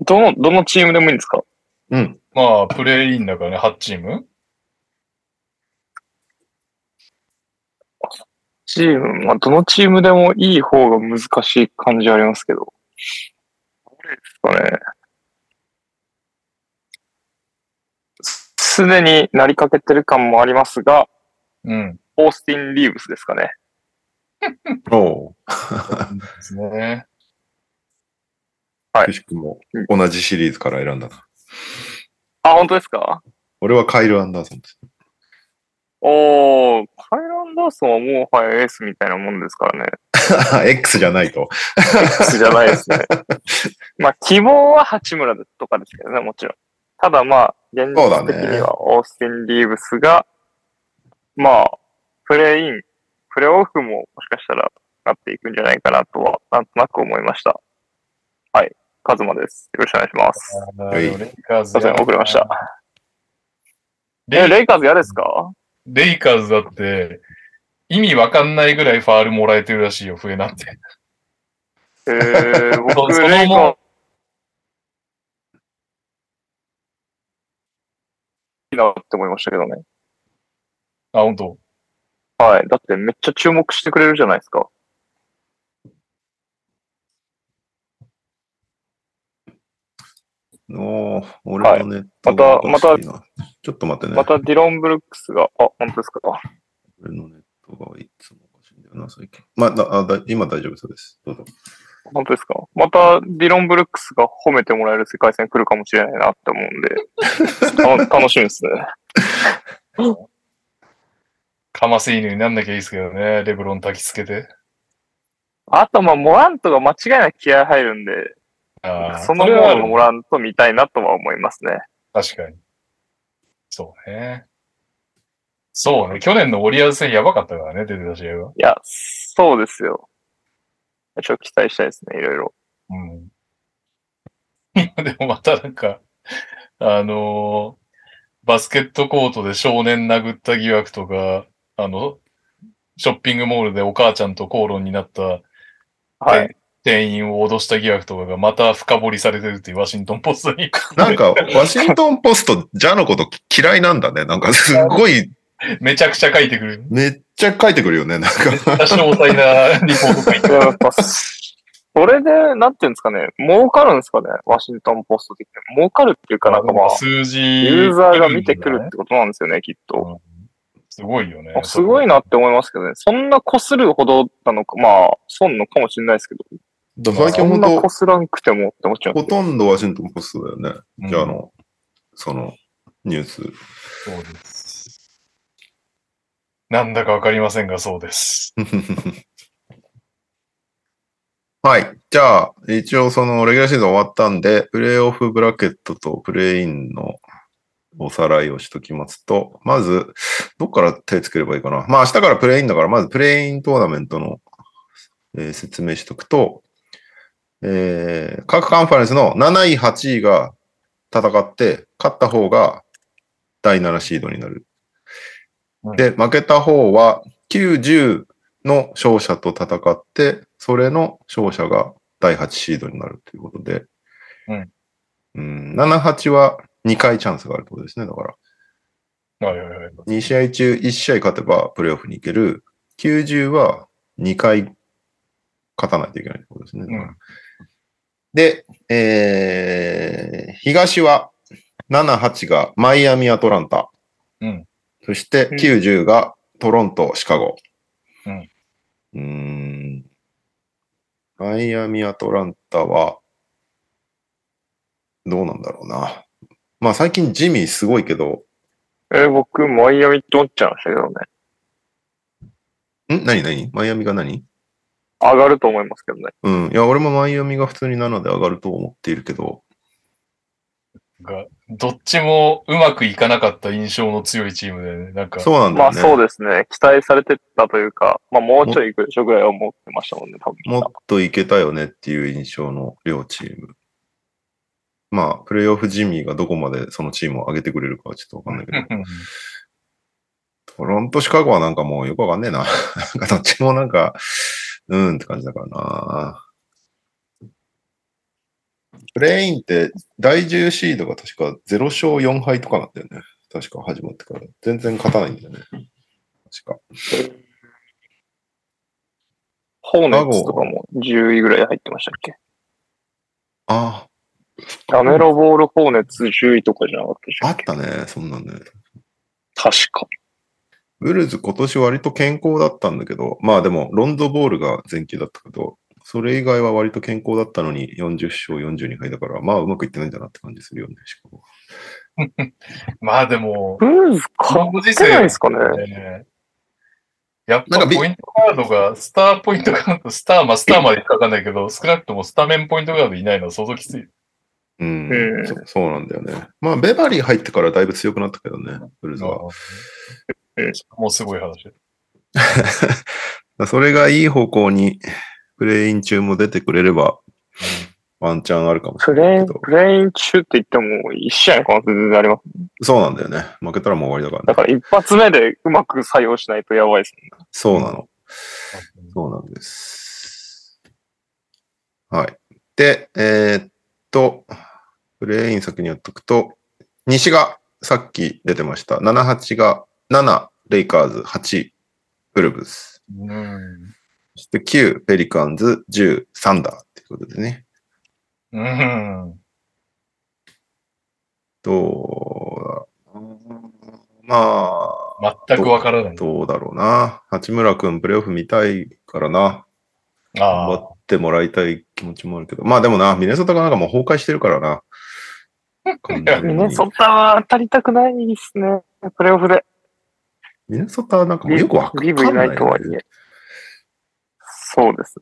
どの、どのチームでもいいんですか？うん。まあ、プレイインだからね、はちチーム？ チーム、まあ、どのチームでもいい方が難しい感じはありますけど。どれですかね。すでになりかけてる感もありますが、うん。オースティン・リーブスですかね。おう。ですね。はい。くしくも同じシリーズから選んだな。あ、本当ですか？俺はカイル・アンダーソンです。おー、カイル・アンダーソンはもうはやエースみたいなもんですからね。X じゃないと。X じゃないですね。まあ、希望は八村とかですけどね、もちろん。ただまあ、現実的にはオースティン・リーブスが、ね、まあ、プレイイン。プレーオフももしかしたらなっていくんじゃないかなとは、なんとなく思いました。はい。カズマです。よろしくお願いします。はい。レイカーズ。すいません、遅れました。え、レイカーズ嫌ですか？レイカーズだって、意味わかんないぐらいファールもらえてるらしいよ、笛なんて。えー、僕、そのもいいなって思いましたけどね。あ、本当。はい。だってめっちゃ注目してくれるじゃないですか。おー、俺のネットがおかしいな。はい。また、また、ちょっと待ってね。またディロン・ブルックスが、あ、本当ですか。俺のネットがいつもおかしいんだよな、最近。まだ、あ、だ、今大丈夫そうです。どうぞ。本当ですか。またディロン・ブルックスが褒めてもらえる世界戦来るかもしれないなって思うんで、楽しみですね。かます犬になんなきゃいいですけどね、レブロン焚きつけて。あと、まあ、モラントが間違いなく気合入るんで、あその方はもらうと見たいなとは思いますね。確かに。そうね。そうね。去年のオリアーズ戦やばかったからね、出てた試合は。いや、そうですよ。ちょっと期待したいですね、いろいろ。うん。でもまたなんか、あのー、バスケットコートで少年殴った疑惑とか、あの、ショッピングモールでお母ちゃんと口論になった、はい。店員を脅した疑惑とかがまた深掘りされてるっていうワシントンポストに。なんか、ワシントンポスト、ジャのこと嫌いなんだね。なんかすごい。めちゃくちゃ書いてくる。めっちゃ書いてくるよね。なんか。私のお題なリポート書いてくる。それで、なんていうんですかね、儲かるんですかね、ワシントンポスト的に。儲かるっていうかなんかまあ、数字。ユーザーが見てくるってことなんですよね、きっと。うん、すごいよね。すごいなって思いますけどね。そんな擦るほどなのか、まあ、損のかもしれないですけど。だから最近本当、そんなこすらんくてもって思っちゃう。ほとんどワシントンポストだよね。うん、じゃあ、あの、その、ニュース。そうです。なんだかわかりませんが、そうです。はい。じゃあ、一応その、レギュラーシーズン終わったんで、プレーオフブラケットとプレイインのおさらいをしときますと、まず、どっから手つければいいかな。まあ、明日からプレイインだから、まずプレイイントーナメントの、えー、説明しとくと、えー、各カンファレンスのなない、はちいが戦って、勝った方がだいななシードになる。で、負けた方はきゅう、じゅうの勝者と戦って、それの勝者がだいはちシードになるということで、うんうん、なな、はちはにかいチャンスがあるということですね、だから。はいはいはい。に試合中いち試合勝てばプレーオフに行ける、きゅうじゅうはにかい勝たないといけないということですね。うんで、えー、東はなな、はちがマイアミ、アトランタ。うん、そしてきゅう、じゅうがトロント、シカゴ。うん、うーんマイアミ、アトランタはどうなんだろうな。まあ最近ジミーすごいけど。えー、僕、マイアミって思っちゃいましたけどね。ん何何マイアミが何上がると思いますけどね。うん。いや、俺もマイアミが普通にななで上がると思っているけど。が、どっちもうまくいかなかった印象の強いチームでね。なんか。そうなんだよね。まあそうですね。期待されてたというか、まあもうちょいいくでしょぐらいは思ってましたもんね、多分。もっといけたよねっていう印象の両チーム。まあ、プレイオフジミーがどこまでそのチームを上げてくれるかはちょっとわかんないけど。トロント、シカゴはなんかもうよくわかんねえな。なんかどっちもなんか、うんって感じだからな。プレインってだいじゅうシードが確かゼロ勝よん敗とかなんだよね。確か始まってから。全然勝たないんだよね。確か。ホーネッツとかもじゅういぐらい入ってましたっけ？ああ。ダメロボールホーネッツじゅういとかじゃなかったでしょ？あったね。そんなんだよね。確か。ブルーズ今年割と健康だったんだけど、まあでもロンドボールが前期だったけど、それ以外は割と健康だったのによんじゅう勝よんじゅうに敗だから、まあうまくいってないんだなって感じするよね、しかも。まあでも、ブルーズ勝ってないですかね。やっぱポイントガードが、スターポイントガード、スター、まあスターまでかかんないけど、少なくともスタメンポイントガードいないのは相当きつい。うん、えーそ。そうなんだよね。まあベバリー入ってからだいぶ強くなったけどね、ブルーズは。もうすごい話。それがいい方向にプレイン中も出てくれれば、ワンチャンあるかもしれないけど。プレイン、プレイン中って言っても一試合の可能性全然あります、ね。そうなんだよね。負けたらもう終わりだからね。だから一発目でうまく作用しないとやばいですね。そうなの。そうなんです。はい。で、えー、っと、プレイン先にやっとくと、西がさっき出てました。なな、はちが、なな、レイカーズ、はち、ウルブス。うん、そしてきゅう、ペリカンズ、じゅう、サンダーっていうことでね。うん。どうだまあ。全くわからない。どうだろうな。八村くん、プレーオフ見たいからな。頑張ってもらいたい気持ちもあるけど。まあでもな、ミネソタがなんかもう崩壊してるからな。ミネソタは当たりたくないですね。プレーオフで。ミネソタはなんかもうよくわかんない、ね。リブいないとはいえ。そうです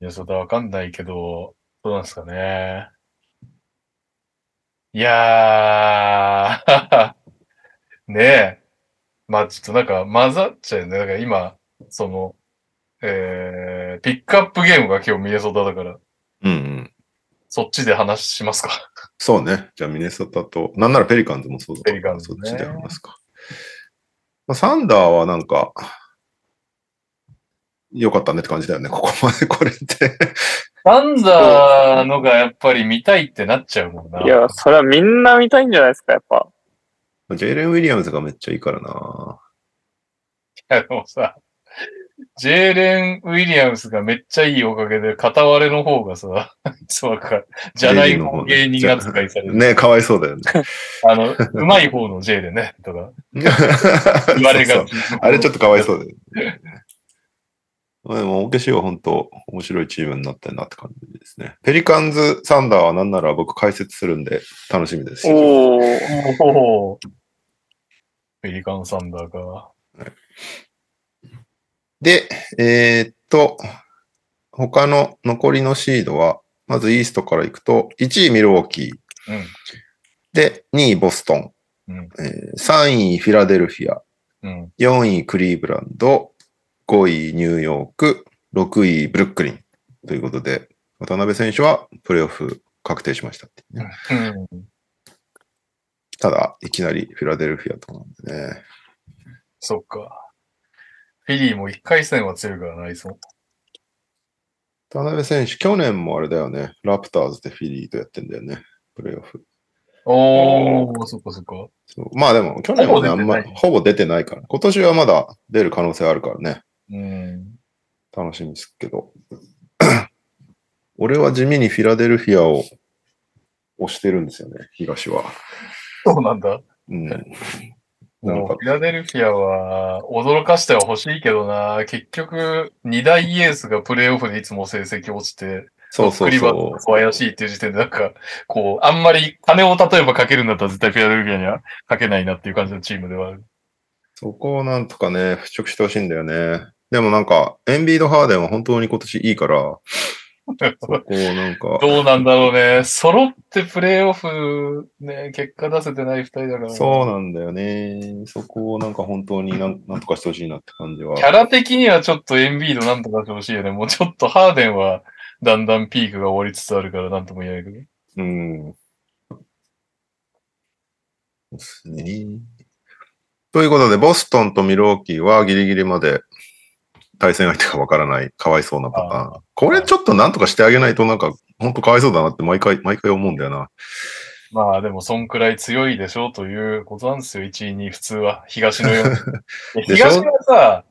ね。いや、それはわかんないけど、どうなんですかね。いやー、ねえ。まあちょっとなんか混ざっちゃうよね。だから今、その、えー、ピックアップゲームが今日ミネソタだから、うんうん。そっちで話しますか。そうね。じゃあミネソタと、なんならペリカンズもそうだから、ペリカンズね、そっちで話すか。まあ、サンダーはなんか、良かったねって感じだよね。ここまでこれって。サンダーのがやっぱり見たいってなっちゃうもんな。いや、それはみんな見たいんじゃないですか、やっぱ。ジェイレン・ウィリアムズがめっちゃいいからな。いや、でもさ、ジェイレン・ウィリアムズがめっちゃいいおかげで、片割れの方がさ、そうか、じゃない方芸人が扱いされる。ね、かわいそうだよね。あの、うまい方の J でね、とか。言われがそうそう。あれちょっとかわいそうだよね。でも、オーケーシーは本当、面白いチームになったなって感じですね。ペリカンズ・サンダーはなんなら僕解説するんで、楽しみです。おお。ペリカン・サンダーか。はい、で、えー、っと、他の残りのシードは、まずイーストから行くと、いちいミルウォーキー。うん、で、にいボストン。うんえー、さんいフィラデルフィア。うん、よんいクリーブランド。ごいニューヨーク、ろくいブルックリンということで、渡辺選手はプレーオフ確定しましたって、ねうん。ただ、いきなりフィラデルフィアとかなんでね。そっか。フィリーもいっかい戦は強いからないそう。渡辺選手、去年もあれだよね。ラプターズでフィリーとやってんだよね。プレーオフ。おー、そっかそっか。まあでも、去年はね、あんまほぼ出てないから。今年はまだ出る可能性あるからね。うん、楽しみですけど俺は地味にフィラデルフィアを推してるんですよね、東は。そうなんだ、うん、なんかフィラデルフィアは驚かしては欲しいけどな、結局に大イエースがプレーオフでいつも成績落ちてクリバッツが怪しいっていう時点でなんかこうあんまり金を例えばかけるんだったら絶対フィラデルフィアにはかけないなっていう感じのチームではある。そこをなんとかね、払拭してほしいんだよね。でもなんか、エンビード・ハーデンは本当に今年いいから、そこをなんか。どうなんだろうね。揃ってプレーオフ、ね、結果出せてないふたりだから、ね。そうなんだよね。そこをなんか本当になんとかしてほしいなって感じは。キャラ的にはちょっとエンビードなんとかしてほしいよね。もうちょっとハーデンはだんだんピークが終わりつつあるからなんとも言えないけど。うん。そうですね。ということで、ボストンとミルウォーキーはギリギリまで対戦相手がわからない、かわいそうなパターン。これちょっとなんとかしてあげないと、なんか、ほんとかわいそうだなって毎回、毎回思うんだよな。まあでも、そんくらい強いでしょうということなんですよ、いちいに普通は。東のように。東はさ、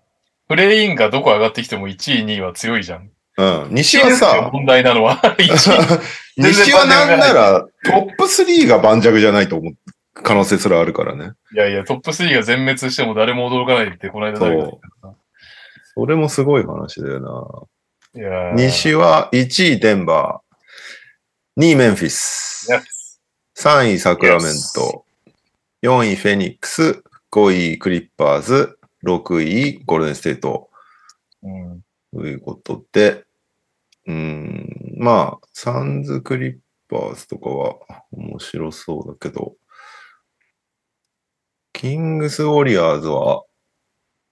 プレイインがどこ上がってきてもいちい、にいは強いじゃん。うん。西はさ、問題なのは、西はなんなら、トップスリーが盤石じゃないと思って。可能性すらあるからね。いやいや、トップスリーが全滅しても誰も驚かないって、この間だけど。そう。それもすごい話だよな。いや西はいちいデンバー、にいメンフィス、さんいサクラメント、よんいフェニックス、ごいクリッパーズ、ろくいゴールデンステート。うん、ということで、うーん、まあ、サンズクリッパーズとかは面白そうだけど、キングス・ウォリアーズは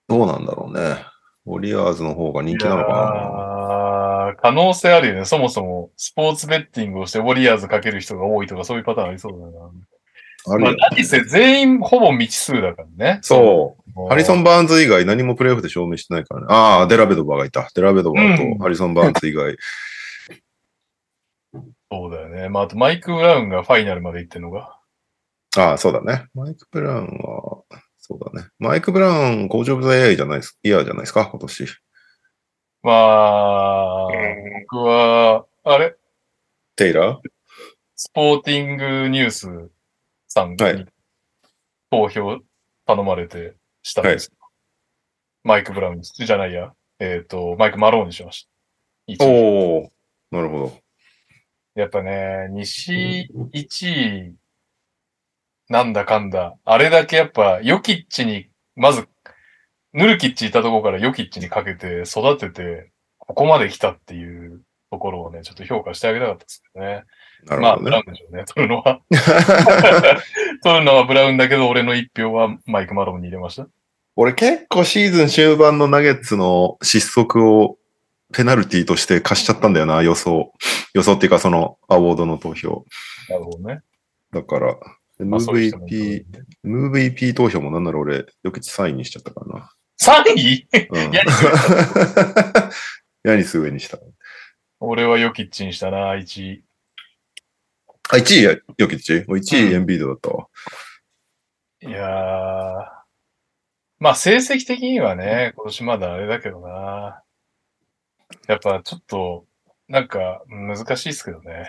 どうなんだろうね。ウォリアーズの方が人気なのかな。可能性あるよね。そもそもスポーツベッティングをしてウォリアーズかける人が多いとかそういうパターンありそうだな。あれ、まあ、何せ全員ほぼ未知数だからね。そう。ハリソン・バーンズ以外何もプレイオフで証明してないからね。ああ、デラベドバーがいた。デラベドバーとハリソン・バーンズ以外。うん、そうだよね。まあ、あとマイク・ブラウンがファイナルまで行ってるのが。ああ、そうだね。マイク・ブラウンは、そうだね。マイク・ブラウン、コーチ・オブ・ザ・イヤーじゃないですか、イヤーじゃないですか、今年。まあ、僕は、あれテイラースポーティングニュースさんに、はい、投票頼まれてしたんです、はい、マイク・ブラウンじゃないや。えっ、ー、と、マイク・マローンにしました。おー、なるほど。やっぱね、西いちい、なんだかんだ。あれだけやっぱ、ヨキッチに、まず、ヌルキッチいたところからヨキッチにかけて育てて、ここまで来たっていうところをね、ちょっと評価してあげたかったですけどね。なるほどね。まあ、ブラウンでしょうね、取るのは。取るのはブラウンだけど、俺の一票はマイク・マローンに入れました。俺結構シーズン終盤のナゲッツの失速をペナルティとして貸しちゃったんだよな、予想。予想っていうか、そのアワードの投票。なるほどね。だから、エムブイピー、エムブイピー 投票もなんなら俺、よくさんいにしちゃったからな。さんい、うん、ヤニスヤニス上にした。俺はヨキッチにしたな、いちい。あ、いちいやヨキッチ ?いちいエンビードだったわ、うん。いやー。まあ成績的にはね、今年まだあれだけどな。やっぱちょっと、なんか難しいっすけどね。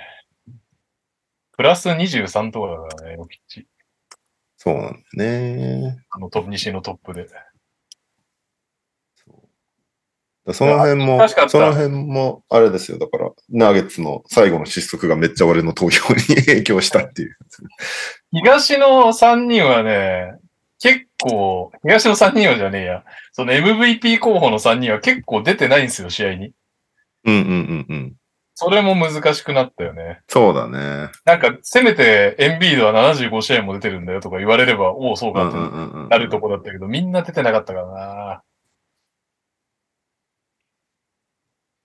プラスにじゅうさんとかだからね、ヨキッチ。そうなんだね。あのトップ、西のトップで。その辺も、その辺も、あれですよ。だから、ナーゲッツの最後の失速がめっちゃ俺の投票に影響したっていう。東のさんにんはね、結構、東のさんにんはじゃねえや。その エムブイピー 候補のさんにんは結構出てないんですよ、試合に。うんうんうんうん。それも難しくなったよね。そうだね。なんか、せめてエンビードはななじゅうご試合も出てるんだよとか言われれば、おお、そうかってなるとこだったけど、みんな出てなかったからな。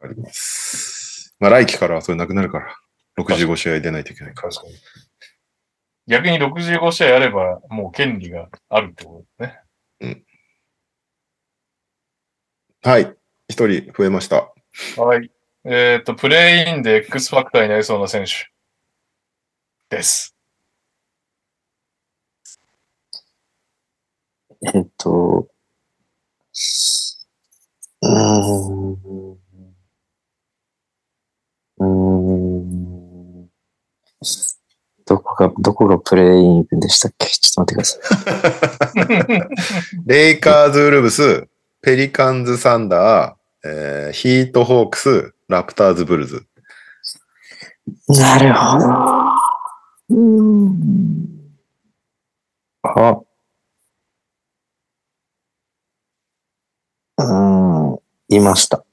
あります。まあ、来季からはそれなくなるから、ろくじゅうご試合出ないといけないから。逆にろくじゅうご試合やれば、もう権利があるってことですね。うん。はい。一人増えました。はい。えっと、プレイインで X ファクターになりそうな選手です。えっと、うーん。うーんどこが、どこがプレイイン行くんでしたっけ？ちょっと待ってください。レイカーズ・ウルブス、ペリカンズ・サンダー、えー、ヒート・ホークス、ラプターズ・ブルズ。なるほど。うーん。あ。うーん、いました。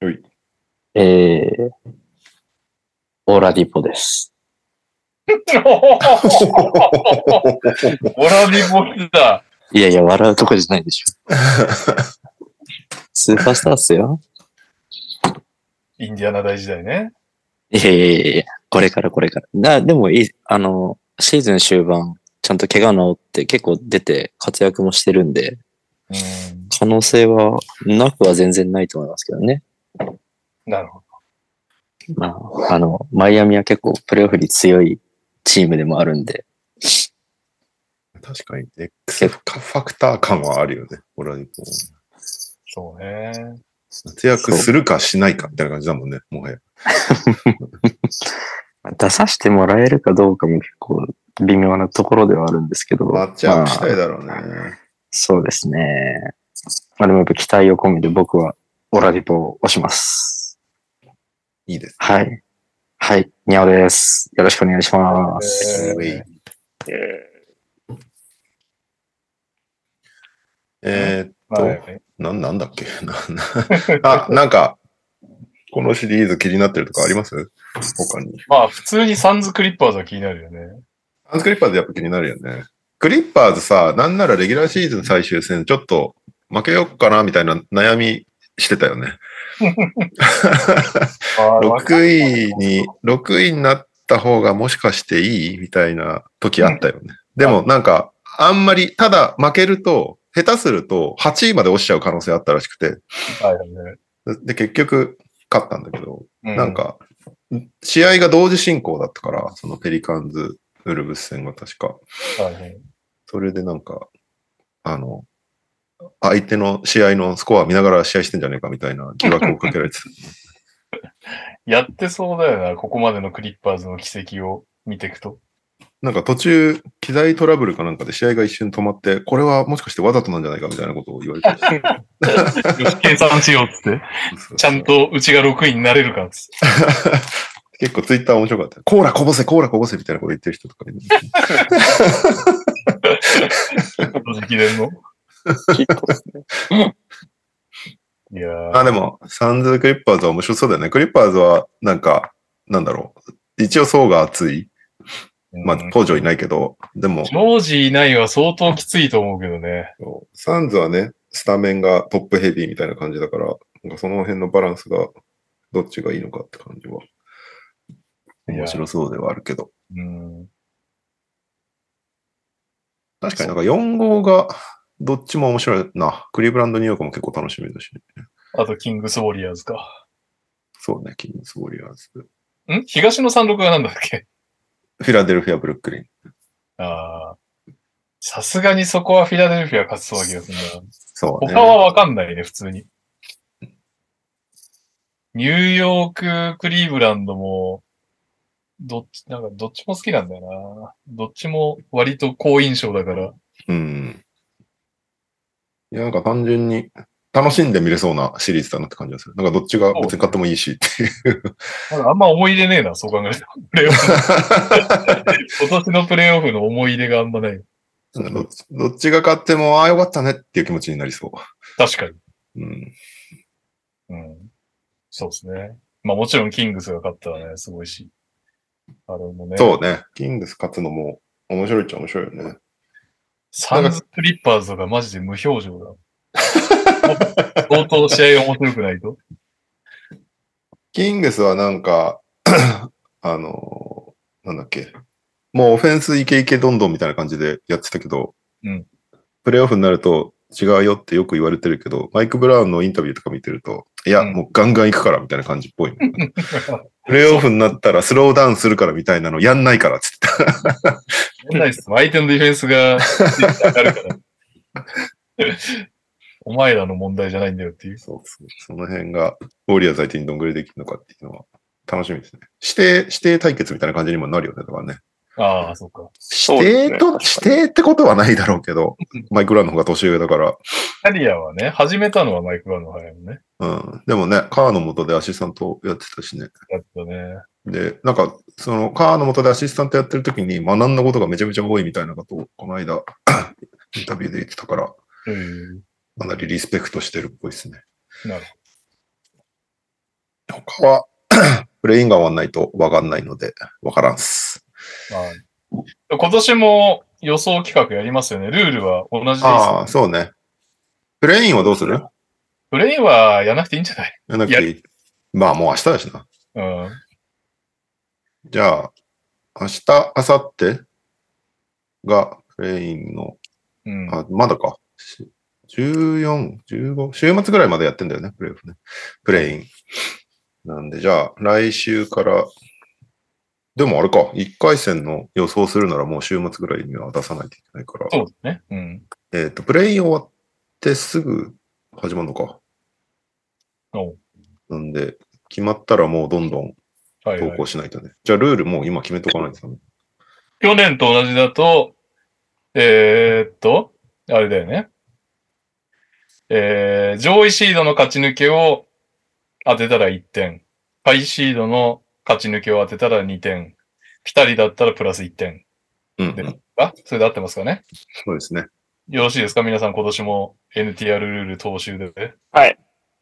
はい。えー、オラディポです。オラディポだ。いやいや、笑うとこじゃないでしょ。スーパースターっすよ。インディアナ大時代ね。いやいやいや、これからこれから。な、でもいい、あの、シーズン終盤、ちゃんと怪我治って結構出て活躍もしてるんで、うん、可能性はなくは全然ないと思いますけどね。なるほど。まあ、あの、マイアミは結構プレーオフに強いチームでもあるんで。確かに、X ファクター感はあるよね、オラディポ。そうね。活躍するかしないかみたいな感じだもんね、もはや。出させてもらえるかどうかも結構微妙なところではあるんですけど。マッチアップしたいだろうね。まあ、そうですね。まあでもやっぱ期待を込めて僕はオラディポを押します。いいです、ね。はい。はい。にゃおです。よろしくお願いします。えー、えー、っと、はい、な、なんだっけあ、なんか、このシリーズ気になってるとかあります他に。まあ、普通にサンズクリッパーズは気になるよね。サンズクリッパーズやっぱ気になるよね。クリッパーズさ、なんならレギュラーシーズン最終戦、ちょっと負けようかなみたいな悩みしてたよね。ろくいに、ろくいになった方がもしかしていいみたいな時あったよね。でもなんか、あんまり、ただ負けると、下手するとはちいまで落ちちゃう可能性あったらしくて。で、結局、勝ったんだけど、なんか、試合が同時進行だったから、そのペリカンズ・ウルブス戦が確か。それでなんか、あの、相手の試合のスコア見ながら試合してんじゃねえかみたいな疑惑をかけられてた。やってそうだよな、ここまでのクリッパーズの軌跡を見ていくと。なんか途中、機材トラブルかなんかで試合が一瞬止まって、これはもしかしてわざとなんじゃないかみたいなことを言われてた。計算しようっつって、ちゃんとうちがろくいになれるかっつって。結構ツイッター面白かった。コーラこぼせ、コーラこぼせみたいなこと言ってる人とかいる。直伝の。いやあ、でもサンズクリッパーズは面白そうだよね。クリッパーズはなんかなんだろう、一応層が厚い、まあ東条いないけど、でもジョージいないは相当きついと思うけどね。サンズはねスタメンがトップヘビーみたいな感じだから、なんかその辺のバランスがどっちがいいのかって感じは面白そうではあるけど、うん、確かになんかよん号がどっちも面白いな。クリーブランドニューヨークも結構楽しみだし、ね、あとキングスウォリアーズか。そうね、キングスウォリアーズ。ん？東のさんじゅうろくがなんだっけ？フィラデルフィア、ブルックリン。ああ。さすがにそこはフィラデルフィア勝つそうな気がするな。そうね。他はわかんないね、普通に。ニューヨーク、クリーブランドも、どっち、なんかどっちも好きなんだよな。どっちも割と好印象だから。うん。いや、なんか単純に楽しんで見れそうなシリーズだなって感じがする。なんかどっちが別に買ってもいいしっていう。なんかあんま思い入れねえな、そう考えると。プレイオフ。今年のプレイオフの思い入れがあんまない。なんか ど, どっちが買っても、ああよかったねっていう気持ちになりそう。確かに。うん。うん。そうですね。まあもちろんキングスが勝ったらね、すごいし。あれもね。そうね。キングス勝つのも面白いっちゃ面白いよね。サンズクリッパーズがマジで無表情だ。相当試合面白くないと。キングスはなんか、あの、なんだっけ。もうオフェンスイケイケどんどんみたいな感じでやってたけど、うん、プレイオフになると違うよってよく言われてるけど、マイク・ブラウンのインタビューとか見てると、いや、うん、もうガンガン行くからみたいな感じっぽい。プレイオフになったらスローダウンするからみたいなのやんないからって言った。やんないっす。相手のディフェンスが上がるから。お前らの問題じゃないんだよっていう。そうそう。その辺が、ウォリアーズ相手にどんぐらいできるのかっていうのは楽しみですね。指定、指定対決みたいな感じにもなるよね、だからね。ああ、そうか。指定と、ね、指定ってことはないだろうけど、マイク・ブラウンの方が年上だから。キャリアはね、始めたのはマイク・ブラウンの方が早いもんね。うん。でもね、カーの下でアシスタントやってたしね。やったね。で、なんか、その、カーの下でアシスタントやってる時に学んだことがめちゃめちゃ多いみたいなことを、この間、インタビューで言ってたから、かなりリスペクトしてるっぽいですね。なるほど。他は、プレインが終わんないとわかんないので、わからんっす。はい、今年も予想企画やりますよね。ルールは同じです、ね。ああ、そうね。プレインはどうする？プレインはやらなくていいんじゃない？やらなくていい。まあもう明日だしな。うん。じゃあ、明日、明後日がプレインの、うん、あ、まだか。じゅうよん、じゅうご、週末ぐらいまでやってんだよね、プレイオフね。プレイン。なんで、じゃあ、来週から、でもあれか、いっかい戦の予想するならもう週末ぐらいには出さないといけないから。そうですね。うん。えっと、プレイン終わってすぐ始まるのか。おう。なんで、決まったらもうどんどん投稿しないとね。はいはい、じゃあ、ルールもう今決めとかないんですかね。去年と同じだと、えー、っと、あれだよね。えー、上位シードの勝ち抜けを当てたらいってん。下位シードの勝ち抜けを当てたらにてん。ピタリだったらプラスいってん。うん、うん。あ、それで合ってますかね？そうですね。よろしいですか？皆さん今年も エヌティーアール ルール踏襲で。はい。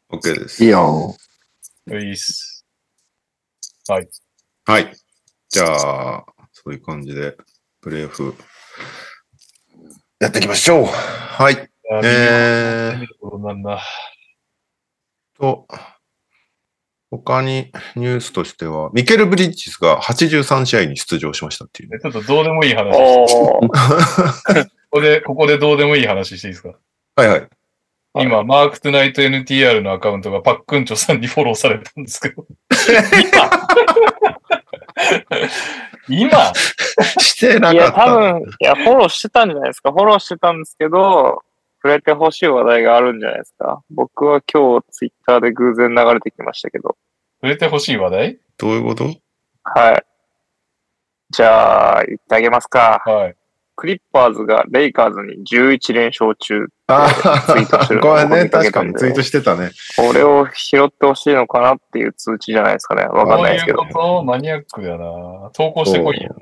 OK です。いいよ。いいっす。はい。はい。じゃあ、そういう感じで、プレイオフ、やっていきましょう。はい。えーと、他にニュースとしては、ミケル・ブリッジスがはちじゅうさん試合に出場しましたっていう、ね。ちょっとどうでもいい話してここで、ここでどうでもいい話していいですか？はいはい。今、はい、マーク・トゥナイト エヌティーアール のアカウントがパックンチョさんにフォローされたんですけど。今今してなかった。いや、多分、いや、フォローしてたんじゃないですか。フォローしてたんですけど、触れてほしい話題があるんじゃないですか。僕は今日ツイッターで偶然流れてきましたけど。触れてほしい話題？どういうこと？はい。じゃあ、言ってあげますか。はい。クリッパーズがレイカーズにじゅういち連勝中ってツイートしてるのを見かけたんで。これね、確かにツイートしてたね。これを拾ってほしいのかなっていう通知じゃないですかね。わかんないですけど。そういうことマニアックだな。投稿してこいよ。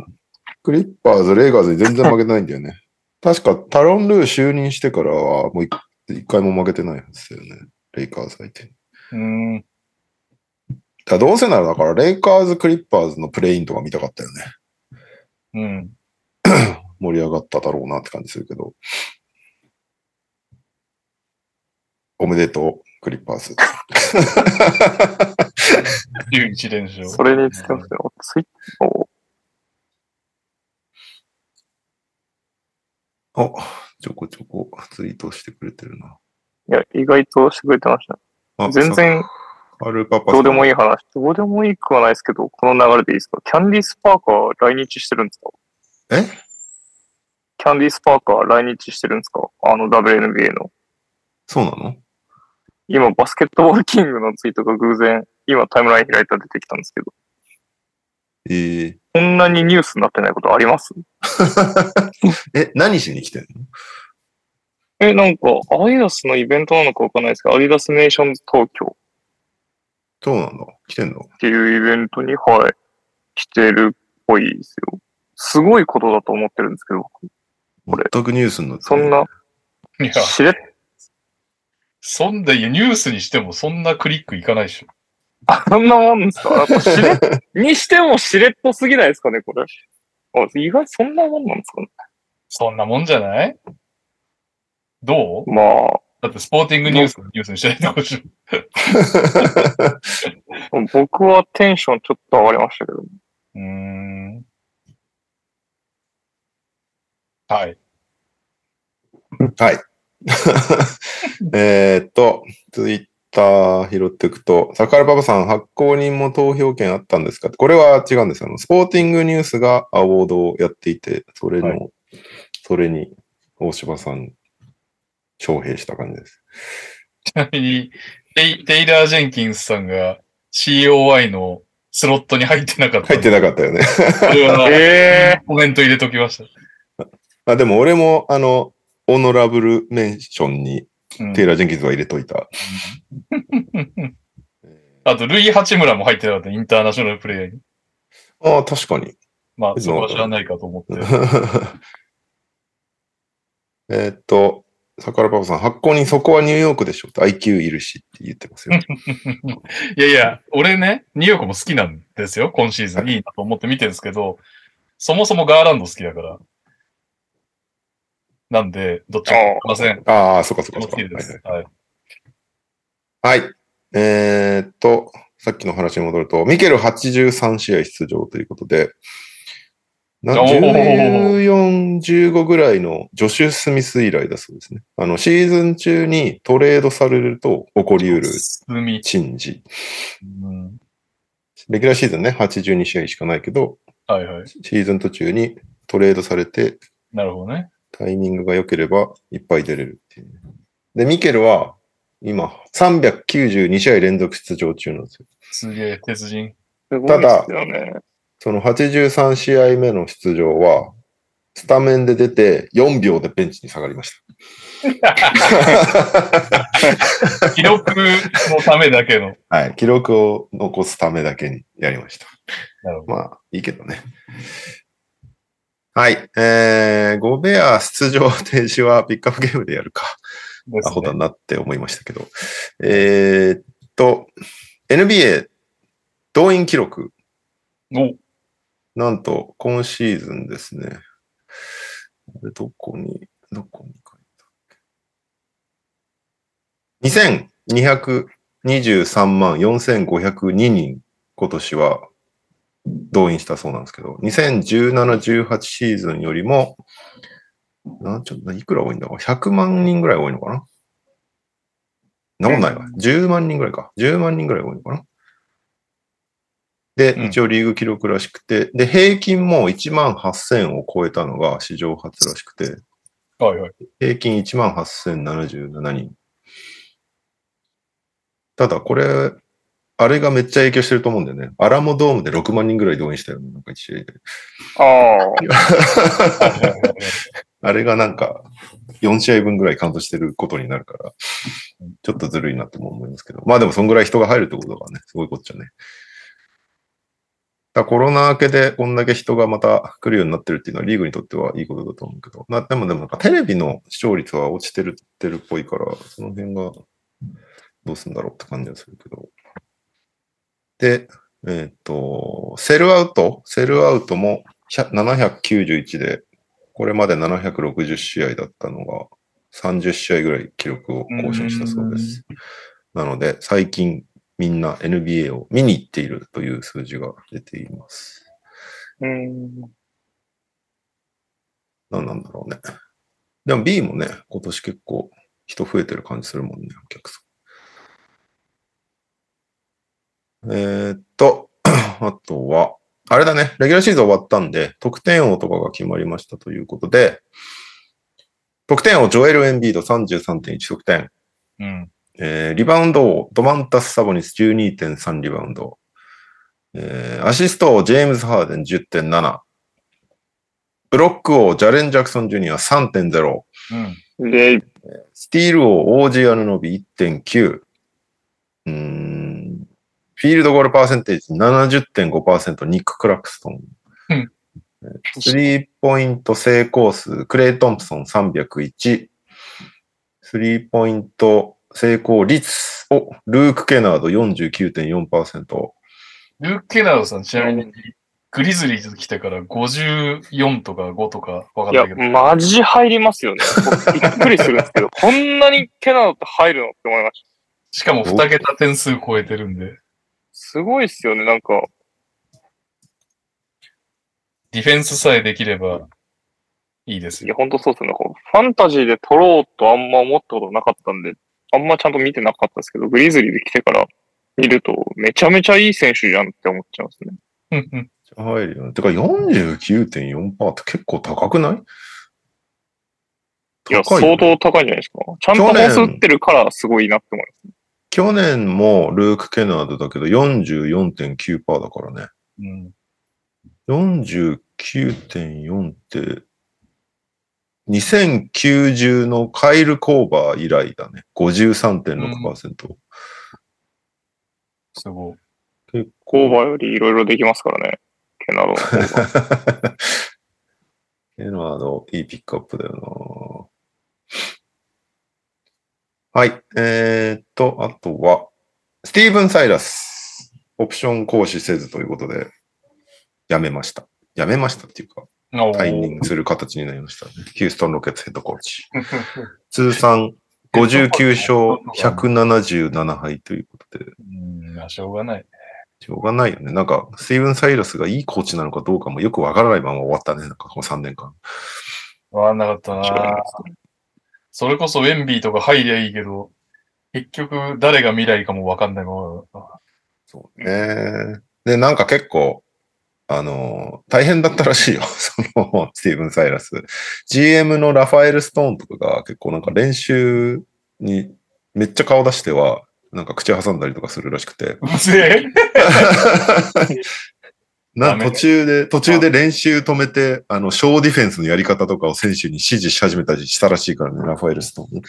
クリッパーズ、レイカーズに全然負けてないんだよね。確か、タロン・ルー就任してからは、もう一回も負けてないんですよね。レイカーズ相手に。うーん。だどうせならだからレイカーズクリッパーズのプレイインとか見たかったよね。うん。盛り上がっただろうなって感じするけど。おめでとうクリッパーズ。じゅういち連勝。それにつきますよ。ツイッターを。あ、ちょこちょこツイートしてくれてるな。いや、意外としてくれてました。全然どうでもいい話。どうでもいいくはないですけど、この流れでいいですか？キャンディース・パーカー来日してるんですか？え？キャンディース・パーカー来日してるんですか？あの ダブリューエヌビーエー の。そうなの？今、バスケットボールキングのツイートが偶然、今タイムライン開いたら出てきたんですけど。えー、こんなにニュースになってないことあります？え、何しに来てんの？え、なんか、アディダスのイベントなのかわかんないですけど、アディダスネーションズ東京。どうなんだ？来てんの？っていうイベントに、はい、来てるっぽいですよ。すごいことだと思ってるんですけど、僕。全くニュースになってそんな、いや、しれっそんでニュースにしてもそんなクリックいかないでしょ。あ、そんなもんですか？しれっにしてもしれっとすぎないですかね、これ。あ、意外そんなもんなんですかね。そんなもんじゃない？どう？まあ。だってスポーティングニュースのニュースにしないでほしい。僕はテンションちょっと上がりましたけど。うーん。はい。はい。えっと、ツイッター拾っていくと、サッカーパパさん、発行人も投票権あったんですか？これは違うんですよ。スポーティングニュースがアワードをやっていて、それの、はい、それに大柴さん、招聘した感じです。ちなみに、テイラー・ジェンキンスさんが シーオーアイ のスロットに入ってなかった。入ってなかったよね。えー、コメント入れときました。あ、でも俺も、あの、オノラブルメンションにテイラー・ジェンキンスは入れといた。うん、あと、ルイ・ハチムラも入ってなかった、インターナショナルプレイヤーに。ああ、確かに。まあ、そこは知らないかと思って。えっと、桜パパさん、発行人そこはニューヨークでしょって アイキュー いるしって言ってますよ。いやいや、俺ね、ニューヨークも好きなんですよ、今シーズン。いいなと思って見てるんですけど、そもそもガーランド好きだから。なんで、どっちもいません。ああ、そっかそっかそっか。はい。はい。えー、っと、さっきの話に戻ると、ミケルはちじゅうさん試合出場ということで、じゅうよん、じゅうごぐらいのジョシュ・スミス以来だそうですね。あの、シーズン中にトレードされると起こりうる珍事。うん、レギュラーシーズンね、はちじゅうに試合しかないけど、はいはい、シーズン途中にトレードされて、なるほどね。タイミングが良ければいっぱい出れるっていう。で、ミケルは今さんびゃくきゅうじゅうに試合連続出場中なんですよ。すげえ、鉄人。ただ、そのはちじゅうさん試合目の出場は、スタメンで出てよんびょうでベンチに下がりました。記録のためだけの。はい、記録を残すためだけにやりました。なるほど。まあ、いいけどね。はい。えー、ゴベア出場停止はピックアップゲームでやるか。ね、アホだなって思いましたけど。えー、っと、エヌビーエー 動員記録。おなんと、今シーズンですね。これどこに、どこに書いたっけ？ にせんにひゃくにじゅうさんまんよんせんごひゃくに 人、今年は動員したそうなんですけど、にせんじゅうなな、じゅうはちシーズンよりも、なんちょっといくら多いんだろう？ ひゃくまん 人ぐらい多いのかな？なんもないわ。じゅうまん人ぐらいか。じゅうまん人ぐらい多いのかな？で、一応リーグ記録らしくて、うん、で、平均もいちまんはっせんを超えたのが史上初らしくて、はいはい、平均いちまんはっせんななじゅうななにん。ただ、これ、あれがめっちゃ影響してると思うんだよね。アラモドームでろくまん人ぐらい動員したよね、なんか一試合で。ああ。あれがなんか、よん試合分ぐらいカウントしてることになるから、ちょっとずるいなとも思いますけど、まあでもそんぐらい人が入るってことだからね、すごいこっちゃね。コロナ明けでこんだけ人がまた来るようになってるっていうのはリーグにとってはいいことだと思うけど、なでもでもなんかテレビの視聴率は落ちてるってるっぽいから、その辺がどうするんだろうって感じがするけど。で、えっと、セルアウト、セルアウトもななひゃくきゅうじゅういちで、これまでななひゃくろくじゅう試合だったのが、さんじゅう試合ぐらい記録を更新したそうです。なので、最近みんな エヌビーエー を見に行っているという数字が出ています。うん。何なんだろうね。でも B もね、今年結構人増えてる感じするもんね、お客さん。えー、っと、あとは、あれだね、レギュラーシーズン終わったんで、得点王とかが決まりましたということで、得点王、ジョエル・エンビード さんじゅうさんてんいち 得点、うんえー、リバウンド王、ドマンタス・サボニス じゅうにてんさん リバウンド、えー、アシスト王、ジェームズ・ハーデン じゅってんなな、ブロック王、ジャレン・ジャクソン・ジュニア さんてんぜろ、うんえー、スティール王、オージー・アヌノビ いってんきゅう、うーんフィールドゴールパーセンテージ ななじゅってんごパーセント、ニック・クラクストン。うん。スリーポイント成功数、クレイ・トンプソンさんびゃくいち。スリーポイント成功率を、ルーク・ケナード よんじゅうきゅうてんよんパーセント。ルーク・ケナードさん、ちなみにグリズリーズ来てからごじゅうよんとかごとか分かんないけど。いや、マジ入りますよね。びっくりするんですけど、こんなにケナードって入るのって思いました。しかもに桁点数超えてるんで。すごいっすよね、なんか。ディフェンスさえできればいいですよ。いや、ほんとそうっすね。ファンタジーで取ろうとあんま思ったことなかったんで、あんまちゃんと見てなかったですけど、グリズリーで来てから見ると、めちゃめちゃいい選手じゃんって思っちゃいますね。うんうん。入るよね。てか よんじゅうきゅうてんよんパーセント って結構高くない？いや、相当高いんじゃないですか。ちゃんとパス打ってるからすごいなって思いますね。去年もルーク・ケナードだけど よんじゅうよんてんきゅうパーセント だからね。うん、よんじゅうきゅうてんよん って、にせんきゅうじゅうのカイル・コーバー以来だね。ごじゅうさんてんろくパーセント。うん、すごい。結構コーバーよりいろいろできますからね。ケナード。ケナード、いいピックアップだよな。はい。えー、っと、あとは、スティーブン・サイラス、オプション行使せずということで、辞めました。辞めましたっていうか、退任する形になりましたね。ヒューストン・ロケッツヘッドコーチ。通算ごじゅうきゅうしょうひゃくななじゅうななはいということで。うん、しょうがないね。しょうがないよね。なんか、スティーブン・サイラスがいいコーチなのかどうかもよくわからないまま終わったね。なんか、このさんねんかん。わかんなかったな。それこそエンビーとか入りゃいいけど、結局誰が未来かもわかんないもの。そうね。で、なんか結構、あの、大変だったらしいよ。その、スティーブン・サイラス。ジーエム のラファエル・ストーンとかが結構なんか練習にめっちゃ顔出しては、なんか口挟んだりとかするらしくて。うぜえな途中で、途中で練習止めて、あの、ショーディフェンスのやり方とかを選手に指示し始めたりしたらしいからね、ラファエル・ストーン。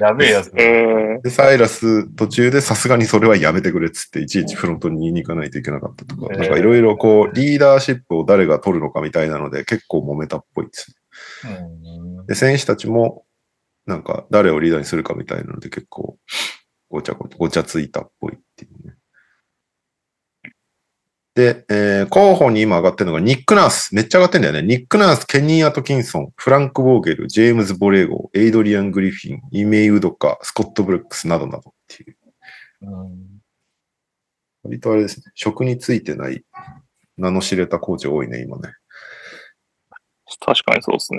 やべえやつ。で、サイラス、途中でさすがにそれはやめてくれっつって、いちいちフロントに言いに行かないといけなかったとか、なんかいろいろこう、リーダーシップを誰が取るのかみたいなので、結構揉めたっぽいです。で、選手たちも、なんか、誰をリーダーにするかみたいなので、結構、ごちゃごちゃ、ごちゃついたっぽいっていうね。で、えー、候補に今上がってるのがニック・ナース。めっちゃ上がってんだよね。ニック・ナース、ケニー・アトキンソン、フランク・ウォーゲル、ジェームズ・ボレーゴ、エイドリアン・グリフィン、イメイ・ウドカ、スコット・ブルックスなどなどっていう。うん、割とあれですね。職についてない、名の知れたコーチ多いね、今ね。確かにそうですね。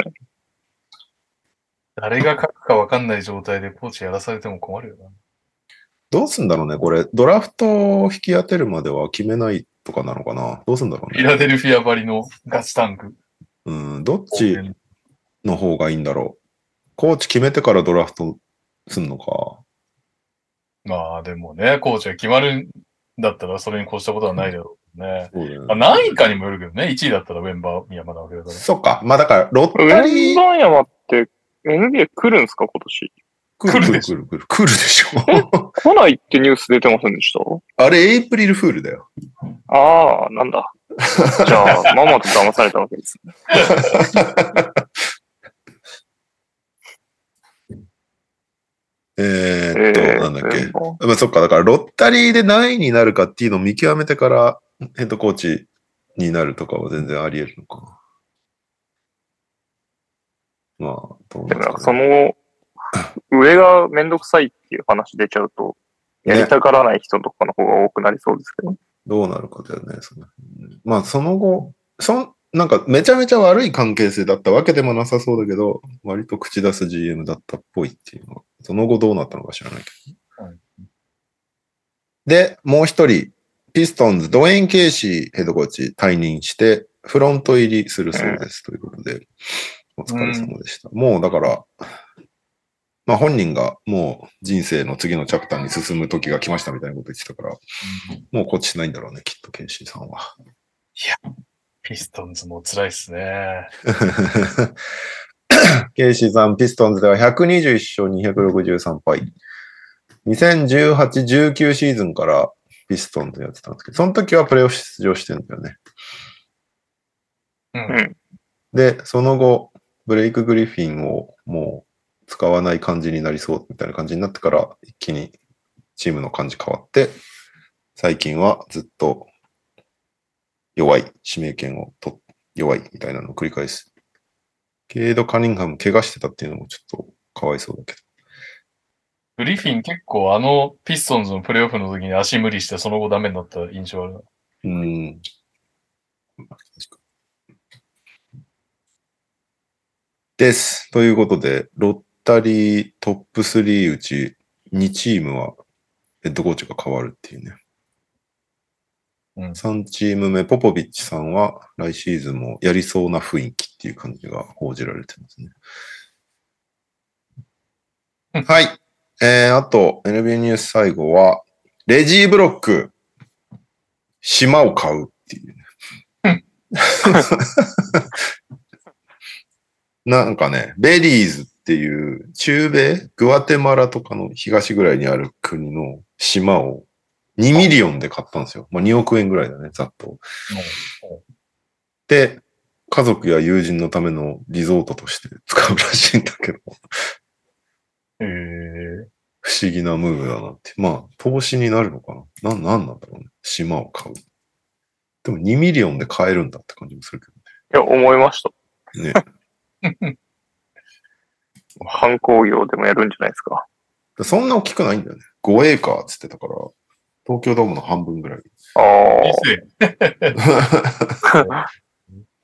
誰が書くか分かんない状態でコーチやらされても困るよな。どうすんだろうね、これ。ドラフトを引き当てるまでは決めないとかなのかな。どうすんだろうね。フィラデルフィアばりのガチタンク。うん、どっちの方がいいんだろう。コーチ決めてからドラフトすんのか。まあでもね、コーチが決まるんだったらそれに越したことはないだろうね。うん、そうだね。まあ、何位かにもよるけどね、いちいだったらウェンバーミヤマなわけだから。そっか、まあだからロッタリー。ウェンバーミヤマって エヌビーエー 来るんですか、今年。来るでしょ。来るでしょ。来ないってニュース出てませんでした？あれ、エイプリルフールだよ。ああ、なんだ。じゃあ、ママと騙されたわけですね。えーっと、えー、なんなんだっけ、まあ、そっか、だからロッタリーで何位になるかっていうのを見極めてからヘッドコーチになるとかは全然あり得るのかな。まあ、どうなんですかね。だからその上がめんどくさいっていう話出ちゃうと、やりたがらない人とかの方が多くなりそうですけど、ね、どうなるかだよね。そのまあその後そ、なんかめちゃめちゃ悪い関係性だったわけでもなさそうだけど、割と口出す ジーエム だったっぽいっていうのは、その後どうなったのか知らないけど、はい、で、もう一人ピストンズドウェイン・ケイシーヘッドコーチ退任してフロント入りするそうです、うん、ということでお疲れ様でした、うん、もうだからまあ本人がもう人生の次のチャプターに進む時が来ましたみたいなこと言ってたから、うん、もうこっちしないんだろうね、きっとケンシーさんは。いや、ピストンズも辛いっすね。ケンシーさん、ピストンズではひゃくにじゅういっしょうにひゃくろくじゅうさんぱい。にせんじゅうはち、じゅうきゅうシーズンからピストンズやってたんですけど、その時はプレーオフ出場してるんだよね。うん。で、その後、ブレイク・グリフィンをもう、使わない感じになりそうみたいな感じになってから一気にチームの感じ変わって、最近はずっと弱い指名権を取っ弱いみたいなのを繰り返す。ケイド・カニンハム怪我してたっていうのもちょっとかわいそうだけど、グリフィン結構あのピストンズのプレーオフの時に足無理してその後ダメになった印象ある。うーん、確かにです。ということでロッタリートップスリーうちにチームはヘッドコーチが変わるっていうね、うん、さんチーム目ポポビッチさんは来シーズンもやりそうな雰囲気っていう感じが報じられてますね、うん、はい、えー、あと エヌビーエー ニュース最後はレジーブロック島を買うっていうね、うんなんかね、ベリーズっていう中米、グアテマラとかの東ぐらいにある国の島をにミリオンで買ったんですよ。まあにおくえんぐらいだね、ざっと。で、家族や友人のためのリゾートとして使うらしいんだけど。へー。不思議なムーブだなって。まあ、投資になるのかな。な、なんなんだろうね。島を買う。でもにミリオンで買えるんだって感じもするけどね。いや、思いました。ね。観光業でもやるんじゃないですか。そんな大きくないんだよね。ごエーカーっつってたから、東京ドームの半分ぐらい。ああ。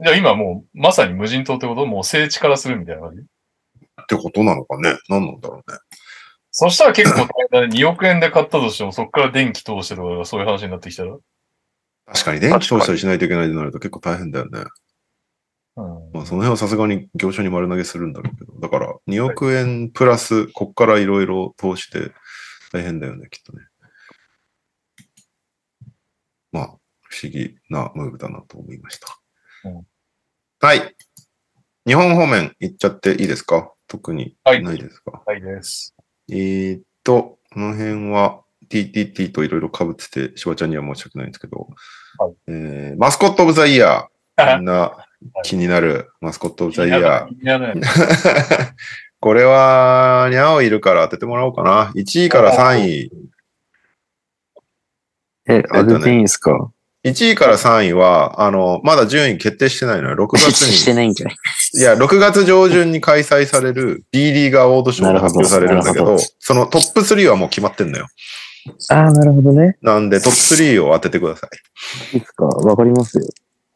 じゃあ今もうまさに無人島ってこと？もう聖地からするみたいな感じってことなのかね。何なんだろうね。そしたら結構大変だね。におくえんで買ったとしても、そこから電気通してとかそういう話になってきたら。確かに電気通したりしないといけないとなると結構大変だよね。うん、まあその辺はさすがに業者に丸投げするんだろうけど、だからにおくえんプラスこっからいろいろ投資で大変だよね、きっとね。まあ不思議なムーブだなと思いました、うん、はい。日本方面行っちゃっていいですか？特にないですか？はい、はい、です。えー、っとこの辺は ティーティーティー といろいろ被っててしばちゃんには申し訳ないんですけど、はい、えー、マスコットオブザイヤー、みんな気になるマスコットオブザイヤー。これは、にゃおいるから当ててもらおうかな。いちいからさんい。え、当てていいんですか？ いち 位からさんいは、あの、まだ順位決定してないのよ。ろくがつに。してないんじゃない？いや、ろくがつ上旬に開催される B リーガーオードショーが発表されるんだけど、そのトップスリーはもう決まってんのよ。ああ、なるほどね。なんでトップスリーを当ててください。いいですか？わかりますよ。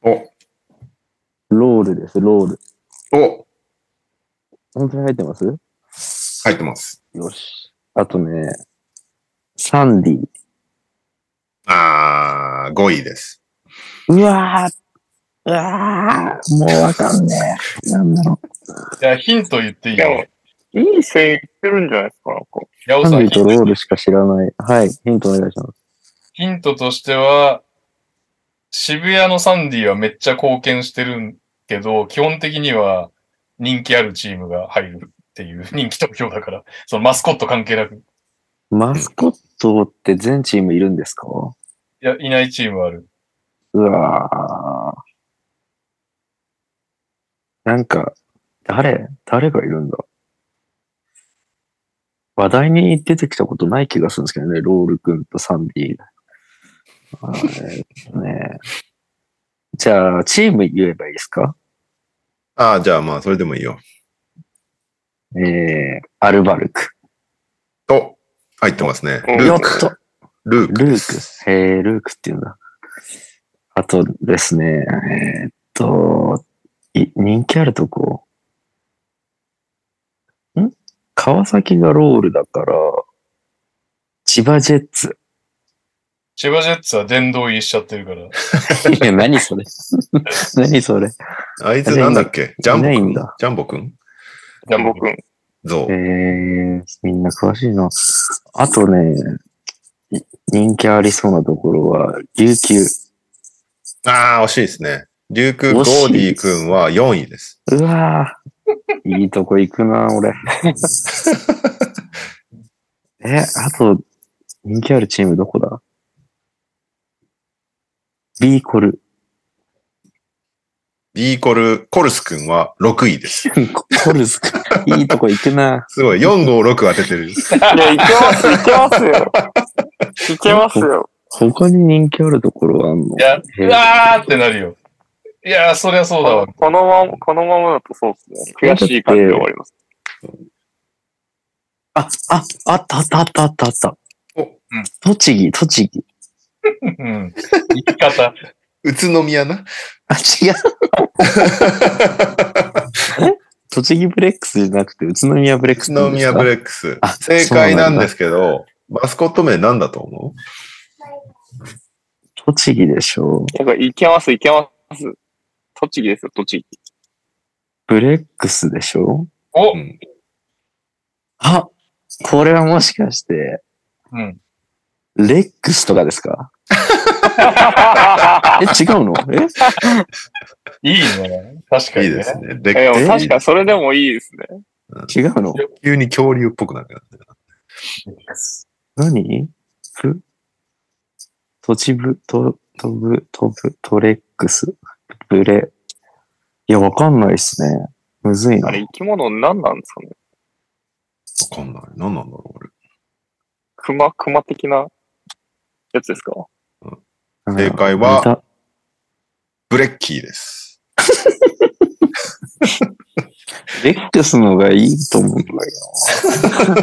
お。ロールです、ロール。お、本当に入ってます？入ってます。よし。あとね、サンディ。あー、ごいです。うわー、うわー、もうわかんねえ。なんだろう。じゃあヒント言っていいよ。いい線いってるんじゃないですか、なんか。サンディとロールしか知らない。はい、ヒントお願いします。ヒントとしては、渋谷のサンディはめっちゃ貢献してるけど、基本的には人気あるチームが入るっていう人気投票だから、そのマスコット関係なく。マスコットって全チームいるんですか？いや、いないチームある。うわぁ。なんか、誰、誰がいるんだ？話題に出てきたことない気がするんですけどね、ロール君とサンディ。あーね、じゃあ、チーム言えばいいですか？ああ、じゃあまあ、それでもいいよ。えー、アルバルク。お、入ってますね。ルーク。ルーク。ルーク。えー、ルークっていうんだ。あとですね、えー、っと、人気あるとこ。ん？川崎がロールだから、千葉ジェッツ。千葉ジェッツは殿堂入りしちゃってるから。いや、何それ。何それ。あいつなんだっけ？ジャンボ君。ジャンボ君。ジャンボ君。そう。えー、みんな詳しいな。あとね、人気ありそうなところは、琉球。あー、惜しいですね。琉球ゴーディー君はよんいです。うわー、いいとこ行くな、俺。え、あと、人気あるチームどこだ？ビーコル。ビーコル、コルス君はろくいです。コルス君、いいとこ行くな。すごい、よん、ご、ろく当ててる。いや、行けます、行けますよ。行けますよ。他に人気あるところはあんの？いや、うわーってなるよ。いやー、そりゃそうだわ。このまま、このままだとそうですね。悔しい感じで終わります。あ、あ、あったあったあったあったあった。お、うん。栃木、栃木。うん。言い方。宇都宮な？あ、違う。え？栃木ブレックスじゃなくて宇都宮ブレックス。宇都宮ブレックス。正解なんですけど、マスコット名なんだと思う？栃木でしょう。なんか、いけます、いけます。栃木ですよ、栃木。ブレックスでしょ？お！あ、これはもしかして。うん。レックスとかですか？え、違うの？え、いいね。確かに、ね。いいですね。レックス。確かそれでもいいですね。違うの？急に恐竜っぽくなるから。何？ふ？とちぶ、と、とぶ、とぶ、とレックス、ブレ。いや、わかんないっすね。むずいな。あれ、生き物何なんですかね？わかんない。何なんだろう、あれ。熊、熊的な。やつですか？うん、正解はブレッキーです。レックスのがいいと思うんだけど。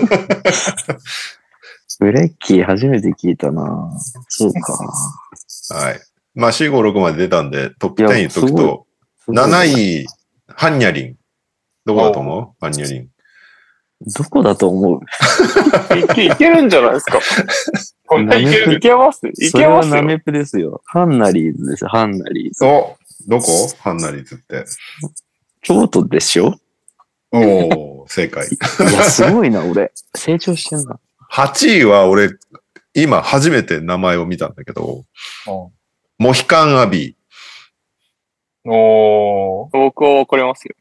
ブレッキー初めて聞いたな。そうか。はい。まあ よん、ご、ろく まで出たんでトップじゅう言っとくと、なないハンニャリン。どこだと思う？ハンニャリン。どこだと思う？いけ、いけるんじゃないですか。こんなにいける。いけます。いけます。それはナメプですよ。ハンナリーズです。ハンナリーズ。お、どこ？ハンナリーズって。京都でしょ？おー、正解。いや、すごいな、俺。成長してんな。はちいは俺、今初めて名前を見たんだけど、モヒカンアビー。おー、僕は怒りますよ。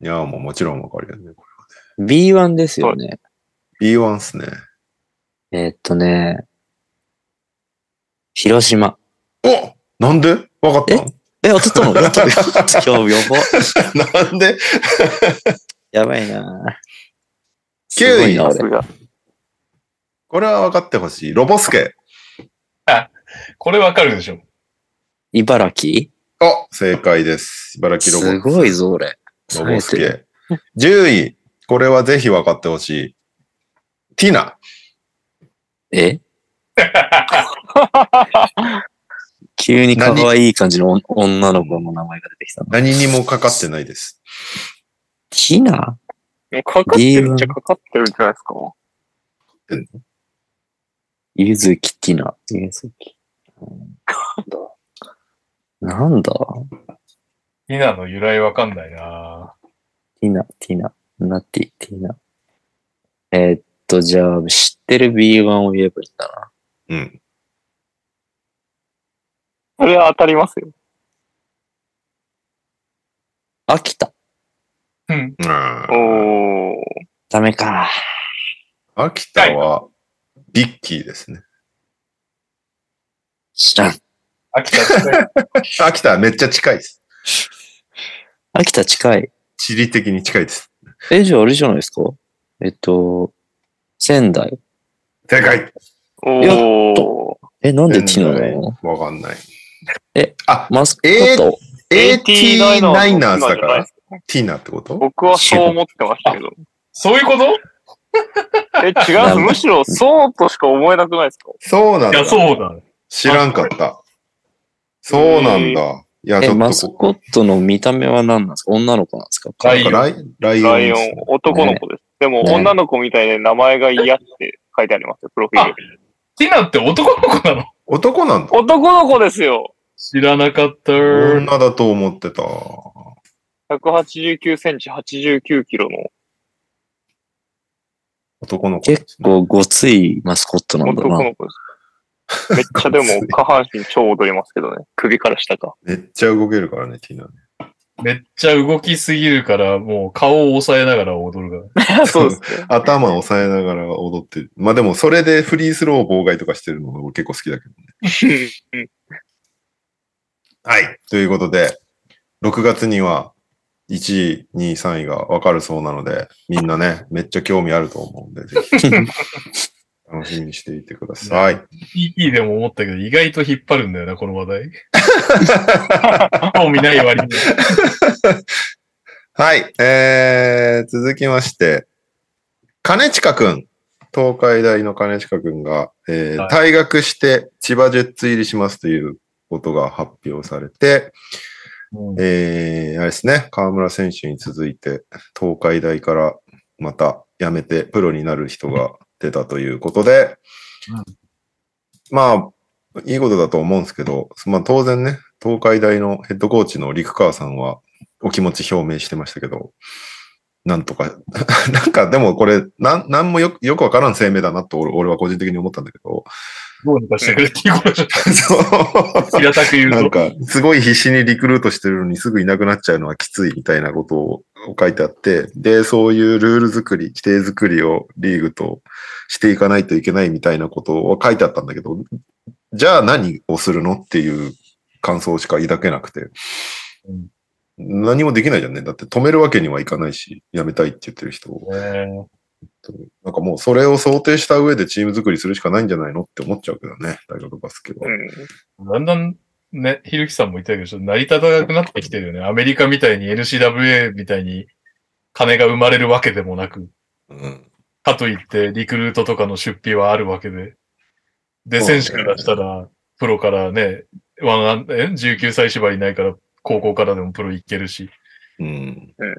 いや、もうもちろんわかるよね、これはね。ビーワン ですよね。ビーワン っすね。えー、っとね、広島。お！なんで？わかったの？え、え、当たったの？やった今日やば。なんで？やばいな。きゅういな、俺。これはわかってほしい。ロボスケ。あ、これわかるでしょ。茨城？お、正解です。茨城ロボスケ。すごいぞ、俺。ロボスケ。じゅうい。これはぜひ分かってほしい。ティナ。え急に可愛い感じの女の子の名前が出てきた。何にもかかってないです。ティナ？かかってるっちゃかかってるんじゃないですか。ゆずきティナ。ゆずき。なんだ？ティナの由来わかんないなぁ。ティナ、ティナ、ナティ、ティナ。えー、っと、じゃあ、知ってる ビーワン を言えばいいんだな。うん。これは当たりますよ。秋田。うん。おー。ダメか。秋田は、ビッキーですね。知らん。秋田近い。秋田はめっちゃ近いです。秋田近い。地理的に近いです。え、じゃああれじゃないですか？えっと、仙台。正解。おー。え、なんで T なの？わかんない。え、あ、マスコット。エーティーナインだから。ティーナってこと？僕はそう思ってましたけど。そういうこと？え、違う。むしろそうとしか思えなくないですか？そうなんだ。いや、そうだ。知らんかった。そうなんだ。いや、ちょっと。え、マスコットの見た目は何なんですか？女の子なんですか？ライオン。ライオン。男の子です。でも女の子みたいで名前が嫌って書いてありますよ、プロフィール。ティナって男の子なの？男なんだ。男の子ですよ。知らなかった。女だと思ってた。ひゃくはちじゅうきゅうセンチ、はちじゅうきゅうキロの。男の子。結構ごついマスコットなんだな。男の子です。めっちゃでも下半身超踊りますけどね。首から下か。めっちゃ動けるからね、ティナね。めっちゃ動きすぎるから、もう顔を押さえながら踊るから。そうです、ね。頭を押さえながら踊ってる。まあでも、それでフリースロー妨害とかしてるのが結構好きだけどね。はい。ということで、ろくがつにはいちい、にい、さんいが分かるそうなので、みんなね、めっちゃ興味あると思うんで、ぜひ楽しみにしていてください。ピーティー でも思ったけど、意外と引っ張るんだよな、この話題。興味ない割に。はい、えー、続きまして、兼近くん。東海大の兼近くんが、えーはい、退学して千葉ジェッツ入りしますということが発表されて、うん、えー、あれですね、河村選手に続いて、東海大からまた辞めてプロになる人が、うん出たということで、うん、まあいいことだと思うんですけど、まあ当然ね、東海大のヘッドコーチの陸川さんはお気持ち表明してましたけど、なんとかなんかでもこれなんなんもよくよくわからん声明だなと 俺, 俺は個人的に思ったんだけど、どうにかしてくれっていうことじゃない。平たく言うとなんかすごい必死にリクルートしてるのにすぐいなくなっちゃうのはきついみたいなことを書いてあって、で、そういうルール作り、規定作りをリーグとしていかないといけないみたいなことは書いてあったんだけど、じゃあ何をするのっていう感想しか抱けなくて、うん、何もできないじゃんね。だって止めるわけにはいかないし、やめたいって言ってる人を。なんかもうそれを想定した上でチーム作りするしかないんじゃないのって思っちゃうけどね、大学バスケは。うん、だんだんね、ひるきさんも言ったけど、成り立たなくなってきてるよね。アメリカみたいに エヌシーダブルエー みたいに金が生まれるわけでもなく、うん、かといってリクルートとかの出費はあるわけで。で、選手からしたら、プロからね、ワンえじゅうきゅうさい縛りないから高校からでもプロ行けるし。うんうん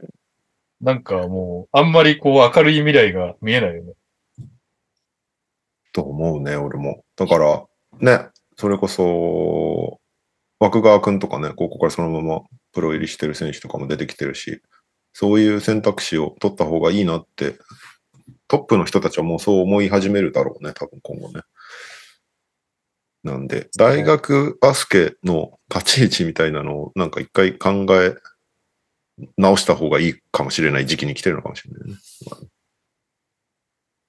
なんかもう、あんまりこう明るい未来が見えないよね。と思うね、俺も。だから、ね、それこそ、枠川くんとかね、高校からそのままプロ入りしてる選手とかも出てきてるし、そういう選択肢を取った方がいいなって、トップの人たちはもうそう思い始めるだろうね、多分今後ね。なんで、大学バスケの立ち位置みたいなのをなんか一回考え、直した方がいいかもしれない時期に来てるのかもしれないね。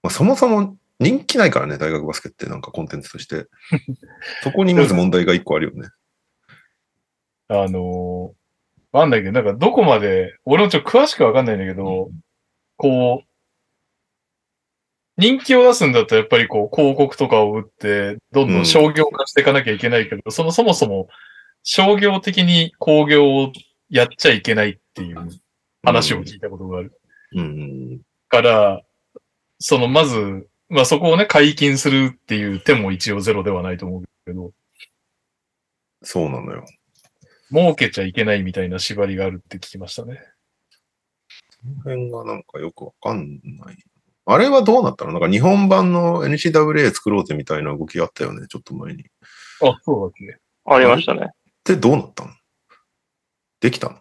まあ、そもそも人気ないからね、大学バスケってなんかコンテンツとして。そこにまず問題が一個あるよね。あのー、わかんないけど、なんかどこまで、俺もちょっと詳しくわかんないんだけど、うん、こう、人気を出すんだったらやっぱりこう広告とかを打って、どんどん商業化していかなきゃいけないけど、うん、そのそもそも商業的に興行をやっちゃいけないっていう話を聞いたことがある。うんうん、から、そのまず、まあそこをね、解禁するっていう手も一応ゼロではないと思うけど。そうなのよ。儲けちゃいけないみたいな縛りがあるって聞きましたね。その辺がなんかよくわかんない。あれはどうなったの？なんか日本版の エヌシーダブルエー 作ろうぜみたいな動きあったよね、ちょっと前に。あ、そうだっけね。ありましたね。で、どうなったの？できたの？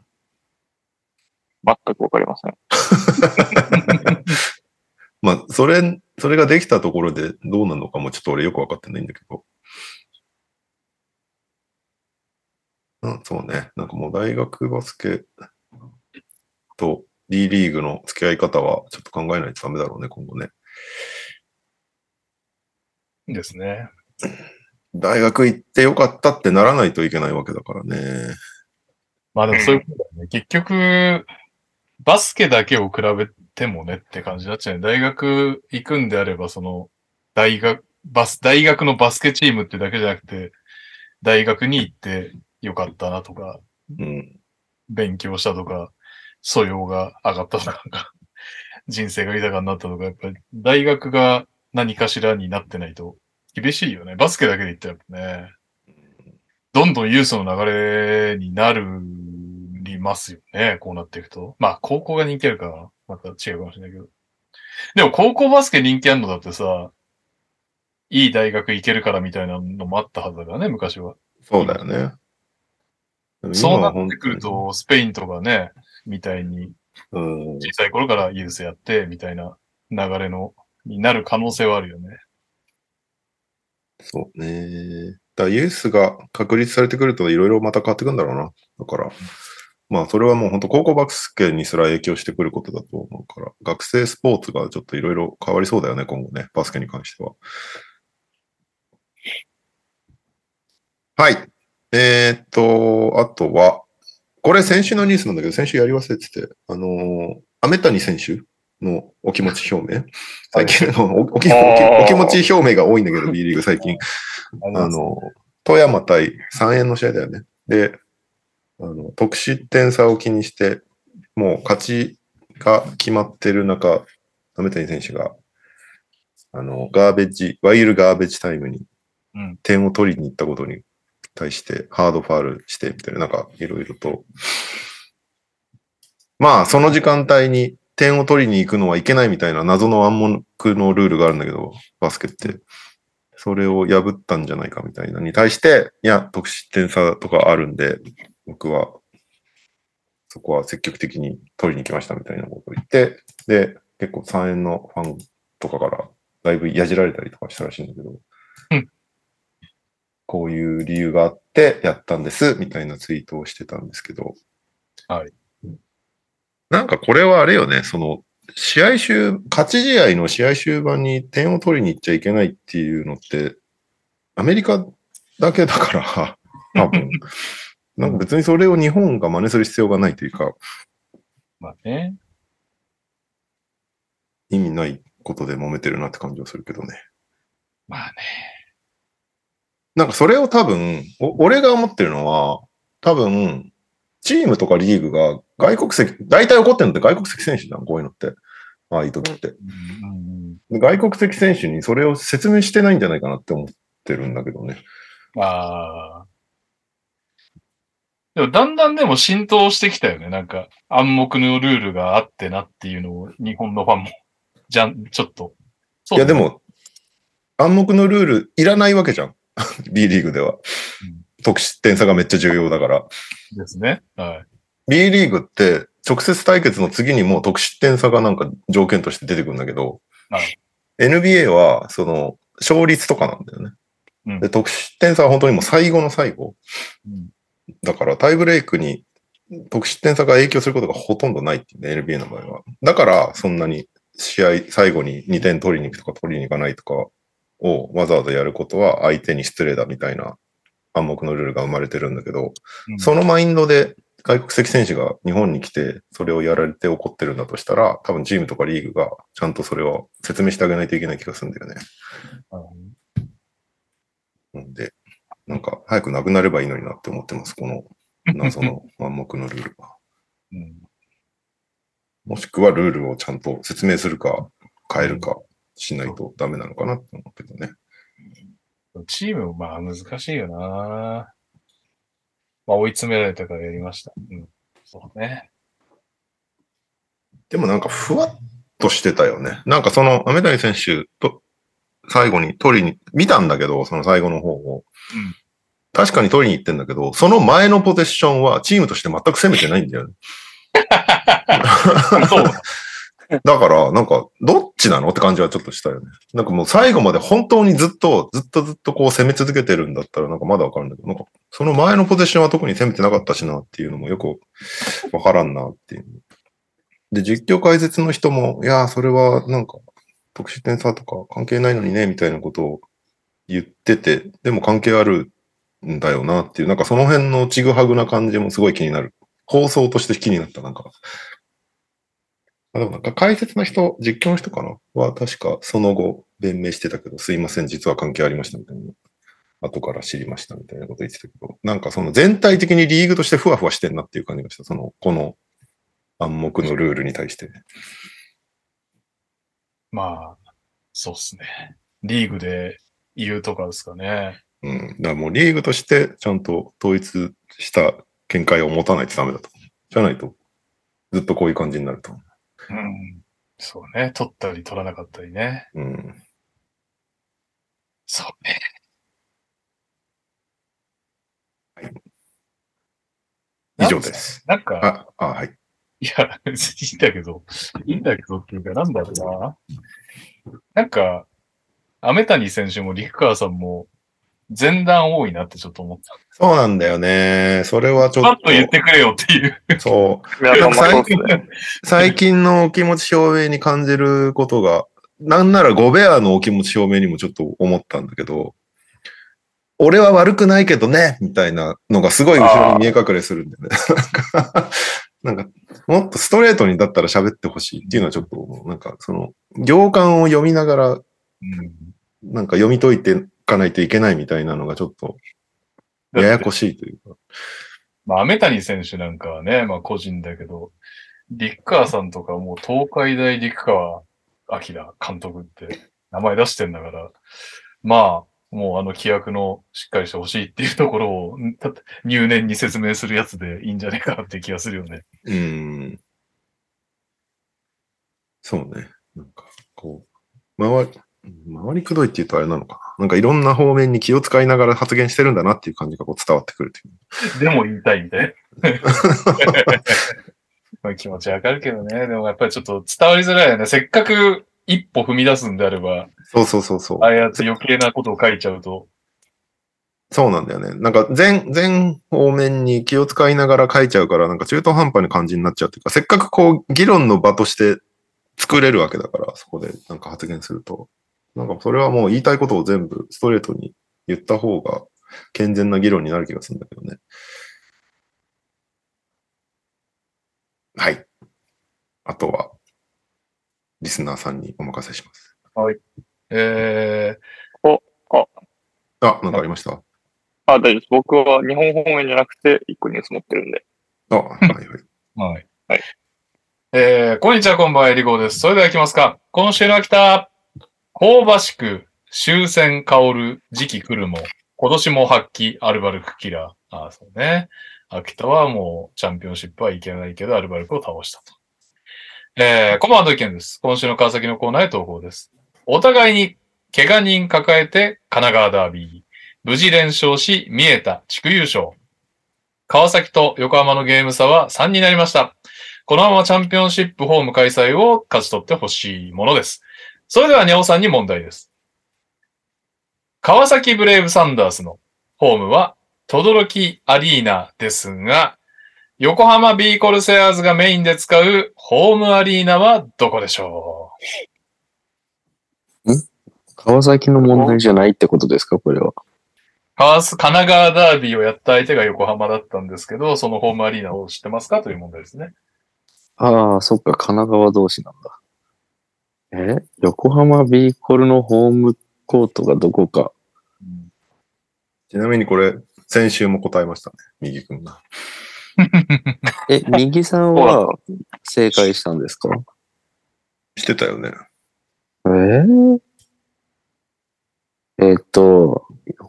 全くわかりません。まあ、それ、それができたところでどうなのかもちょっと俺よくわかってないんだけど。うん、そうね。なんかもう大学バスケと D リーグの付き合い方はちょっと考えないとダメだろうね、今後ね。ですね。大学行ってよかったってならないといけないわけだからね。まあでもそういうことだよね。結局、バスケだけを比べてもねって感じになっちゃうね。大学行くんであれば、その、大学、バス、大学のバスケチームってだけじゃなくて、大学に行ってよかったなとか、うん、勉強したとか、素養が上がったとか、なんか人生が豊かになったとか、やっぱり大学が何かしらになってないと厳しいよね。バスケだけで言ったらね、どんどんユースの流れになるりますよね。こうなっていくと。まあ、高校が人気あるから、また違うかもしれないけど。でも、高校バスケ人気あるのだってさ、いい大学行けるからみたいなのもあったはずだからね、昔は。そうだよね。そうなってくると、スペインとかね、みたいに、小さい頃からユースやって、みたいな流れの、になる可能性はあるよね。そうね。だユースが確立されてくるといろいろまた変わってくるんだろうな。だから、まあそれはもう本当高校バスケにすら影響してくることだと思うから、学生スポーツがちょっといろいろ変わりそうだよね、今後ね、バスケに関しては。はい。えー、っと、あとは、これ先週のニュースなんだけど、先週やり忘れてて、あのー、雨谷選手のお気持ち表明最近お、お気持ち表明が多いんだけど、B リーグ最近。あの、富山対三円の試合だよね。で、あの、得失点差を気にして、もう勝ちが決まってる中、雨谷選手が、あの、ガーベッジ、ワイルガーベッジタイムに点を取りに行ったことに対して、ハードファールして、みたいな、なんかいろいろと。まあ、その時間帯に点を取りに行くのはいけないみたいな謎の暗黙のルールがあるんだけど、バスケって。それを破ったんじゃないかみたいなに対して、いや、得失点差とかあるんで、僕は、そこは積極的に取りに行きましたみたいなことを言って、で、結構さん円のファンとかからだいぶやじられたりとかしたらしいんだけど、うん、こういう理由があってやったんです、みたいなツイートをしてたんですけど、はい。なんかこれはあれよね、その、試合終、勝ち試合の試合終盤に点を取りに行っちゃいけないっていうのって、アメリカだけだから、多分。なんか別にそれを日本が真似する必要がないというか、まあね。意味ないことで揉めてるなって感じはするけどね。まあね。なんかそれを多分、お俺が思ってるのは、多分、チームとかリーグが外国籍、大体怒ってるのって外国籍選手じゃん、こういうのって。ああいう時って。で外国籍選手にそれを説明してないんじゃないかなって思ってるんだけどね。ああ。でもだんだんでも浸透してきたよね。なんか暗黙のルールがあってなっていうのを日本のファンも。じゃん、ちょっと。そういやでも、暗黙のルールいらないわけじゃん。B リーグでは。うん得失点差がめっちゃ重要だから。ですね。はい。B リーグって直接対決の次にもう得失点差がなんか条件として出てくるんだけど、はい、エヌビーエー はその勝率とかなんだよね。うん、で得失点差は本当にもう最後の最後。うん、だからタイブレイクに得失点差が影響することがほとんどないってね、エヌビーエー の場合は。だからそんなに試合最後ににてん取りに行くとか取りに行かないとかをわざわざやることは相手に失礼だみたいな。暗黙のルールが生まれてるんだけど、うん、そのマインドで外国籍選手が日本に来てそれをやられて怒ってるんだとしたら、多分チームとかリーグがちゃんとそれを説明してあげないといけない気がするんだよね。うん、なんで、なんか早くなくなればいいのになって思ってます、この謎の暗黙のルールが。うん、もしくはルールをちゃんと説明するか変えるかしないとダメなのかなって思ってるね。チームもまあ難しいよな。まあ追い詰められたからやりました。うん、そうね。でもなんかふわっとしてたよね。なんかその雨谷選手と最後に取りに見たんだけど、その最後の方を、うん、確かに取りに行ってんだけど、その前のポゼッションはチームとして全く攻めてないんだよね。そう。だから、なんか、どっちなのって感じはちょっとしたよね。なんかもう最後まで本当にずっと、ずっとずっとこう攻め続けてるんだったら、なんかまだわかるんだけど、なんか、その前のポゼッションは特に攻めてなかったしなっていうのもよくわからんなっていう。で、実況解説の人も、いやー、それはなんか、得失点差とか関係ないのにね、みたいなことを言ってて、でも関係あるんだよなっていう、なんかその辺のちぐはぐな感じもすごい気になる。放送として気になった、なんか。あ、でもなんか解説の人、実況の人かなは確かその後弁明してたけど、すいません、実は関係ありましたみたいな。後から知りましたみたいなこと言ってたけど、なんかその全体的にリーグとしてふわふわしてんなっていう感じがした。その、この暗黙のルールに対して。まあ、そうですね。リーグで言うとかですかね。うん。だからもうリーグとしてちゃんと統一した見解を持たないとダメだと。じゃないと、ずっとこういう感じになると。うん。そうね。取ったり取らなかったりね。うん。そうね。はい。以上です。なんか、あ、あ、はい。いや、いいんだけど、いいんだけどっていうか、なんだろうな。なんか、飴谷選手も陸川さんも、前段多いなってちょっと思った。そうなんだよね。それはちょっと。パッと言ってくれよっていう。そう。最近、最近のお気持ち表明に感じることが、なんならゴベアのお気持ち表明にもちょっと思ったんだけど、俺は悪くないけどね、みたいなのがすごい後ろに見え隠れするんだよね。なんか、もっとストレートにだったら喋ってほしいっていうのはちょっと、なんか、その、行間を読みながら、なんか読み解いていかないといけないみたいなのがちょっと、ややこしいというか。まあ、飴谷選手なんかはね、まあ個人だけど、陸川さんとかもう東海大陸川明監督って名前出してんだから、まあ、もうあの規約のしっかりしてほしいっていうところを入念に説明するやつでいいんじゃねえかって気がするよね。うん。そうね。なんかこう、周り、周りくどいって言うとあれなのかな。なんかいろんな方面に気を使いながら発言してるんだなっていう感じがこう伝わってくるという。でも言いたいみたいな。気持ちわかるけどね。でもやっぱりちょっと伝わりづらいよね。せっかく、一歩踏み出すんであれば。そうそうそうそう。ああやつ余計なことを書いちゃうと。そうなんだよね。なんか全、全方面に気を使いながら書いちゃうから、なんか中途半端な感じになっちゃうというか、せっかくこう、議論の場として作れるわけだから、そこでなんか発言すると。なんかそれはもう言いたいことを全部ストレートに言った方が健全な議論になる気がするんだけどね。はい。あとは。リスナーさんにお任せします。はい。えー、お、あ、あ、なんかありました？あ、大丈夫です。僕は日本方面じゃなくて、一個ニュース持ってるんで。あ、はいはい。はい。はい。えー、こんにちは、こんばんは、えりごーです。それでは行きますか。今週の秋田、香ばしく、終戦香る、時期来るも、今年も発揮、アルバルクキラー。ああ、そうね。秋田はもう、チャンピオンシップはいけないけど、アルバルクを倒したと。えー、コマンド意見です。今週の川崎のコーナーへ投稿です。お互いに、怪我人抱えて神奈川ダービー。無事連勝し、見えた地区優勝。川崎と横浜のゲーム差はさんになりました。このままチャンピオンシップホーム開催を勝ち取ってほしいものです。それではニャオさんに問題です。川崎ブレイブサンダースのホームは、轟アリーナですが、横浜 B コルセアーズがメインで使うホームアリーナはどこでしょう？ん？川崎の問題じゃないってことですか、これは。川す、神奈川ダービーをやった相手が横浜だったんですけど、そのホームアリーナを知ってますかという問題ですね。ああ、そっか、神奈川同士なんだ。え？横浜 B コルのホームコートがどこか。うん、ちなみにこれ、先週も答えましたね、右くんが。え、右さんは正解したんですか？してたよね。えー、えー、っと、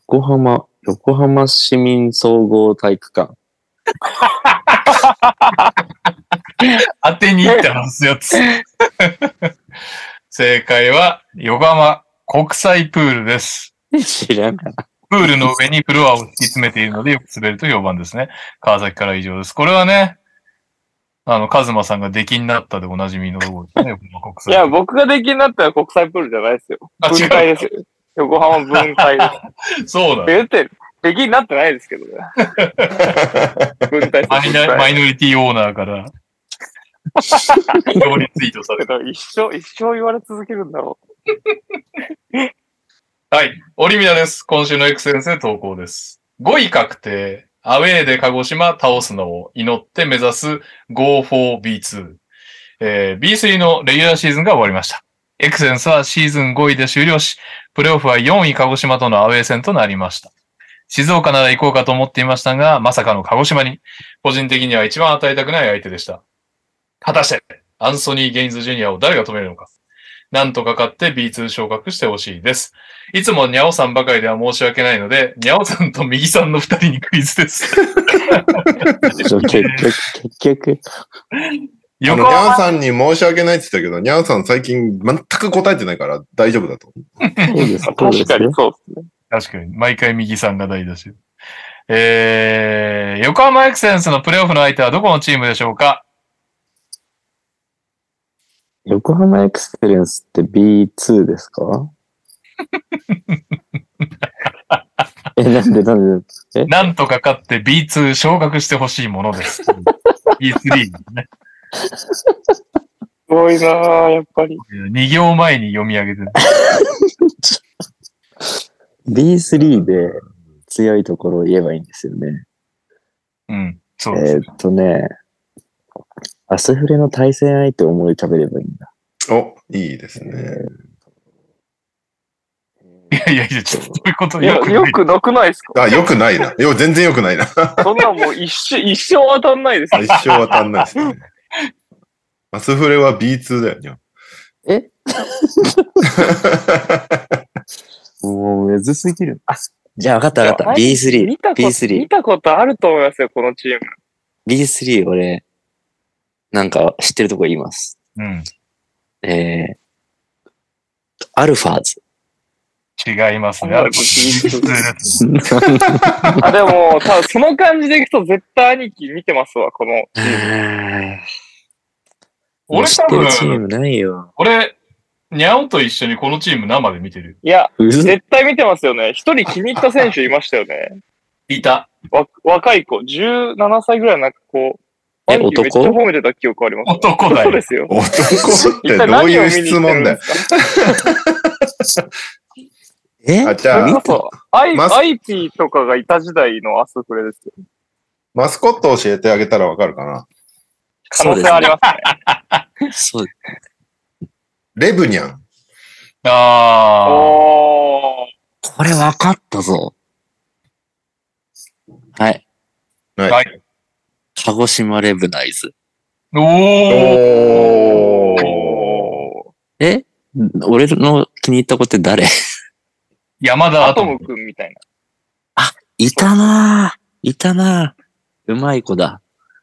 横浜、横浜市民総合体育館。当てに行ってますやつ。正解は、横浜国際プールです。知らない。プールの上にフロアを敷き詰めているのでよく滑ると評判ですね。川崎から以上です。これはね、あの、カズマさんが出禁になったでおなじみのところですね。国際いや、僕が出禁になったら国際プールじゃないですよ。分解ですよ。横浜分解です。そうだ、ね。言って、出禁になってないですけどね。分解マイナ。マイノリティオーナーから、強烈ツイートされた。一生、一生言われ続けるんだろう。はい。オリミナです。今週の X 先生投稿です。ごい確定。アウェーで鹿児島倒すのを祈って目指す ゴーフォービーツー。えー、ビースリー のレギュラーシーズンが終わりました。エクセンスはシーズンごいで終了し、プレーオフはよんい鹿児島とのアウェー戦となりました。静岡なら行こうかと思っていましたが、まさかの鹿児島に、個人的には一番与えたくない相手でした。果たして、アンソニー・ゲインズ・ジュニアを誰が止めるのか。なんとか勝って ビーツー 昇格してほしいです。いつもニャオさんばかりでは申し訳ないので、ニャオさんと右さんの二人にクイズです。結局、ニャオさんに申し訳ないって言ったけど、ニャオさん最近全く答えてないから大丈夫だと。いいですか。確かにそうですね。確かに。毎回右さんが大事だし。えー、横浜エクセンスのプレーオフの相手はどこのチームでしょうか？横浜エクセレンスって ビーツー ですか？え、なんでなんでなんとか勝って ビーツー 昇格してほしいものです。ビースリー なんね。すごいなぁ、やっぱり。に行前に読み上げてる。ビースリー で強いところを言えばいいんですよね。うん、そうです。えーっとね。アスフレの対戦相手を思い浮かべればいいんだ。お、いいですね。えー、いやいや、ちょっとそういうことよくよくなくないですか？あ、よくないな。よ、全然よくないな。そんなもう一生、一生当たんないですよ。一生当たんないですね。アスフレは ビーツー だよね。えもう、むずすぎる。あ、じゃあ分かった分かった。ビースリー。見たこと、ビースリー。見たことあると思いますよ、このチーム。ビースリー、俺。なんか知ってるとこ言います。うん。えー、アルファーズ。違いますね。アルファーズ。あ、でも、たぶんその感じでいくと絶対兄貴見てますわ、この。俺多分、チームないよ。俺、ニャオと一緒にこのチーム生で見てる。いや、絶対見てますよね。一人気に入った選手いましたよね。いた。わ、若い子、じゅうななさいぐらいのなんかこう、え、男？めっちゃ褒めてた記憶あります。男だよ。そうですよ。男ってどういう質問だよ。え？あ、じゃあ、アイ、アイピーとかがいた時代のアスフレですよ。マスコット教えてあげたらわかるかな。可能性はありますね。そうです。レブニャン。あー。おー。これわかったぞ。はい。はい。鹿児島レブナイズ。おー。え？俺の気に入った子って誰？山田アトムくんみたいな。あ、いたなぁ。いたなぁ。うまい子だ、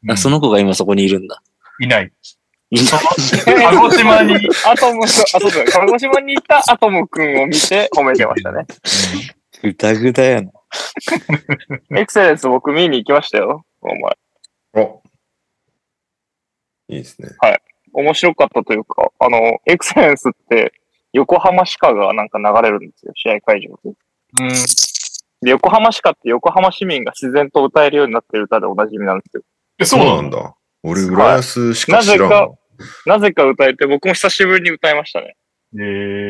うん。その子が今そこにいるんだ。いない。いない。鹿児島に、アトム、あ、そうだ。鹿児島にいたアトムくんを見て褒めてましたね。ぐだぐだやな。エクセレンス僕見に行きましたよ。お前。お、いいですね。はい。面白かったというか、あの、エクセレンスって、横浜シカがなんか流れるんですよ、試合会場で。うん。で、横浜シカって横浜市民が自然と歌えるようになってる歌でおなじみなんですよ。え、そうなんだ。うん、俺、浦安しか知らん、はい。なぜか、なぜか歌えて、僕も久しぶりに歌いましたね。え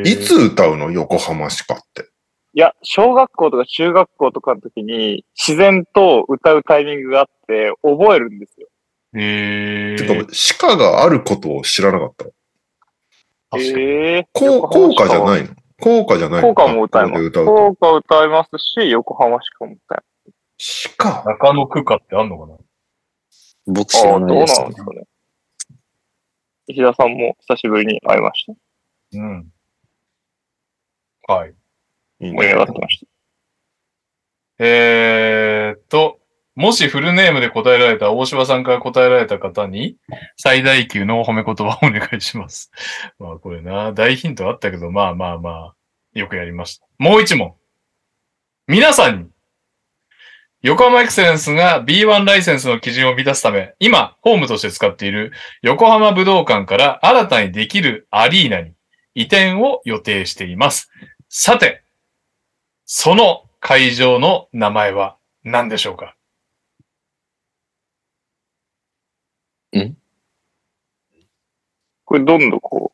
ー、いつ歌うの？横浜シカって。いや、小学校とか中学校とかの時に自然と歌うタイミングがあって覚えるんですよ。へぇー。てか、歯科があることを知らなかった。へぇー。効果じゃないの？効果じゃないの？効果も歌います。効果歌いますし、横浜歯科も歌います。歯科？中野区科ってあんのかな？僕知らないです。あ、どうなんですかね。石田さんも久しぶりに会いました。うん。はい。盛り上がってました。えーっと、もしフルネームで答えられた大柴さんから答えられた方に最大級のお褒め言葉をお願いします。まあこれな、大ヒントあったけど、まあまあまあ、よくやりました。もう一問。皆さんに、横浜エクセレンスが ビーワン ライセンスの基準を満たすため、今、ホームとして使っている横浜武道館から新たにできるアリーナに移転を予定しています。さて、その会場の名前は何でしょうか？ん？これどんどこ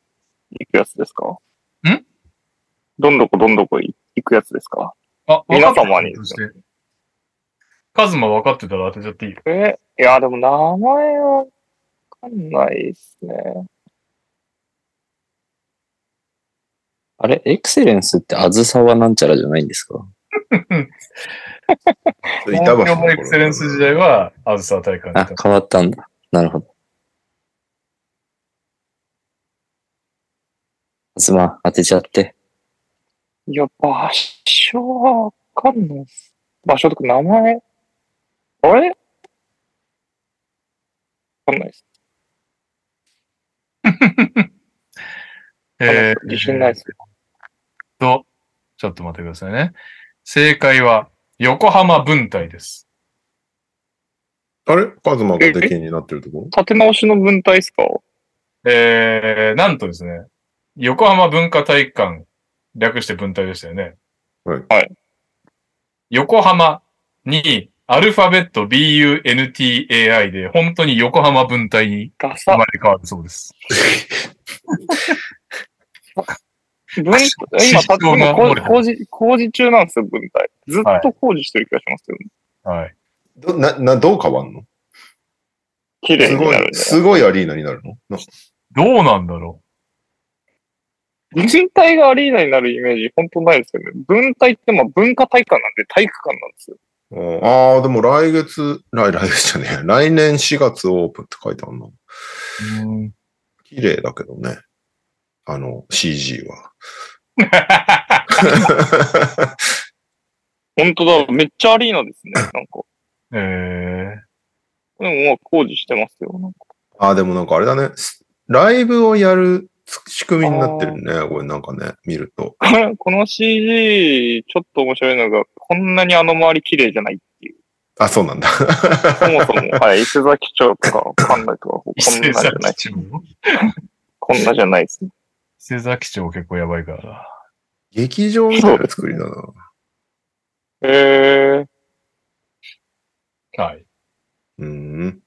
行くやつですか？ん？どんどこどんどこ行くやつですか？あ、皆様にですね。カズマ分かってたら当てちゃっていい？え、いやでも名前は分かんないですね。あれエクセレンスってあずさはなんちゃらじゃないんですか？東京のエクセレンス時代はあずさ体感。あ、変わったんだ。なるほど。あずま当てちゃって。いや、場所はわかんない。場所とか名前。あれ？わかんないです。えー、自信ないですけど。ちょっと待ってくださいね。正解は、横浜分隊です。あれカズマが出禁になってるところ？立て直しの分隊ですか？えー、なんとですね、横浜文化体育館、略して分隊でしたよね。はい。はい。横浜に、アルファベット ビーユーエヌティーエーアイ で、本当に横浜分隊に生まれ変わるそうです。分今たっても工事、工事中なんですよ、分隊。ずっと工事してる気がしますよね。はい。ど、な、な、どう変わんの？綺麗になる。すごい、すごいアリーナになるの？どうなんだろう。分隊がアリーナになるイメージ、本当ないですよね。分隊ってまあ文化体育館なんで体育館なんですよ。ああ、でも来月、来、来月じゃねえ。来年しがつオープンって書いてあるの。うん。綺麗だけどね。あの、シージー は。本当だ。めっちゃアリーナですね。なんか。へえー。でももう工事してますよ。なんかああ、でもなんかあれだね。ライブをやる仕組みになってるね。これなんかね、見ると。この シージー、ちょっと面白いのが、こんなにあの周り綺麗じゃないっていう。あ、そうなんだ。そもそも、はい、伊勢崎町とか、関内とか、こんなじゃない。こんなじゃないですね。伊勢崎町結構やばいからな。劇場みたいな作りだな。へ、ね、えー。はい。うん。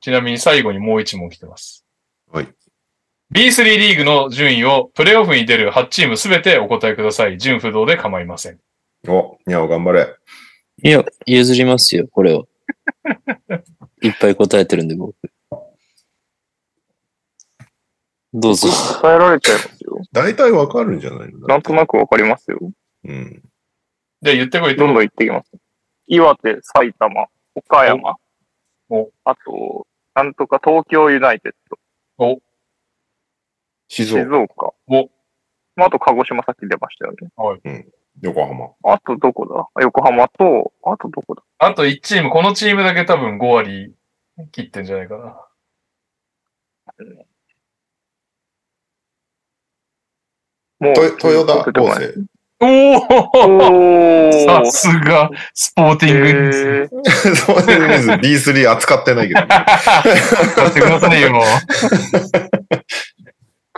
ちなみに最後にもう一問来てます。はい。ビースリー リーグの順位をプレイオフに出るはちチームすべてお答えください。順不同で構いません。お、にゃお頑張れ。いや、譲りますよ、これを。いっぱい答えてるんで、僕。どうぞ。答えられちゃいますよ。大体わかるんじゃないの？なんとなくわかりますよ。うん。じゃあ言ってこい。どんどん言ってきます。岩手、埼玉、岡山。お。あと、なんとか東京ユナイテッド。お。静岡。静岡。お。まあ、あと鹿児島さっき出ましたよね。はい。うん。横浜。あとどこだ？横浜と、あとどこだ？あといちチーム、このチームだけ多分ご割切ってんじゃないかな。うんもう豊田高生。おおさすが、スポーティングニュース。スポーティングニュース、ビースリー 扱ってないけど、ね。扱ってくださいよ、もう。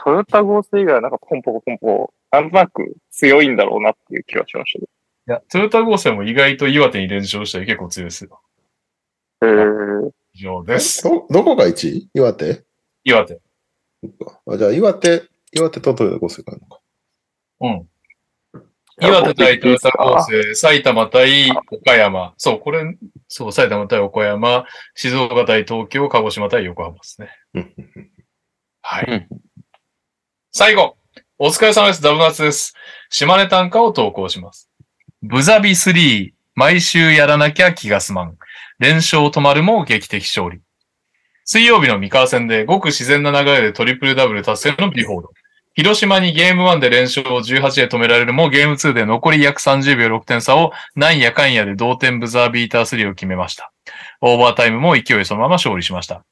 豊田高生以外はなんかポンポコポンポコ、なんとなく強いんだろうなっていう気はしましたね。いや、豊田高生も意外と岩手に連勝したり結構強いですよ。へぇ以上です。ど、どこがいちい？岩手？岩手。あ、じゃあ岩手、岩手と豊田高生があるのか。うん。岩手対豊田高生、埼玉対岡山。そう、これ、そう、埼玉対岡山、静岡対東京、鹿児島対横浜ですね。はい。最後、お疲れ様です。ダブナツです。島根短歌を投稿します。ブザビスリー、毎週やらなきゃ気が済まん。連勝止まるも劇的勝利。水曜日の三河戦で、ごく自然な流れでトリプルダブル達成のビフォード。広島にゲームいちで連勝をじゅうはちで止められるもゲームにで残り約さんじゅうびょうろくてん差をなんやかんやで同点ブザービータースリーを決めました。オーバータイムも勢いそのまま勝利しました。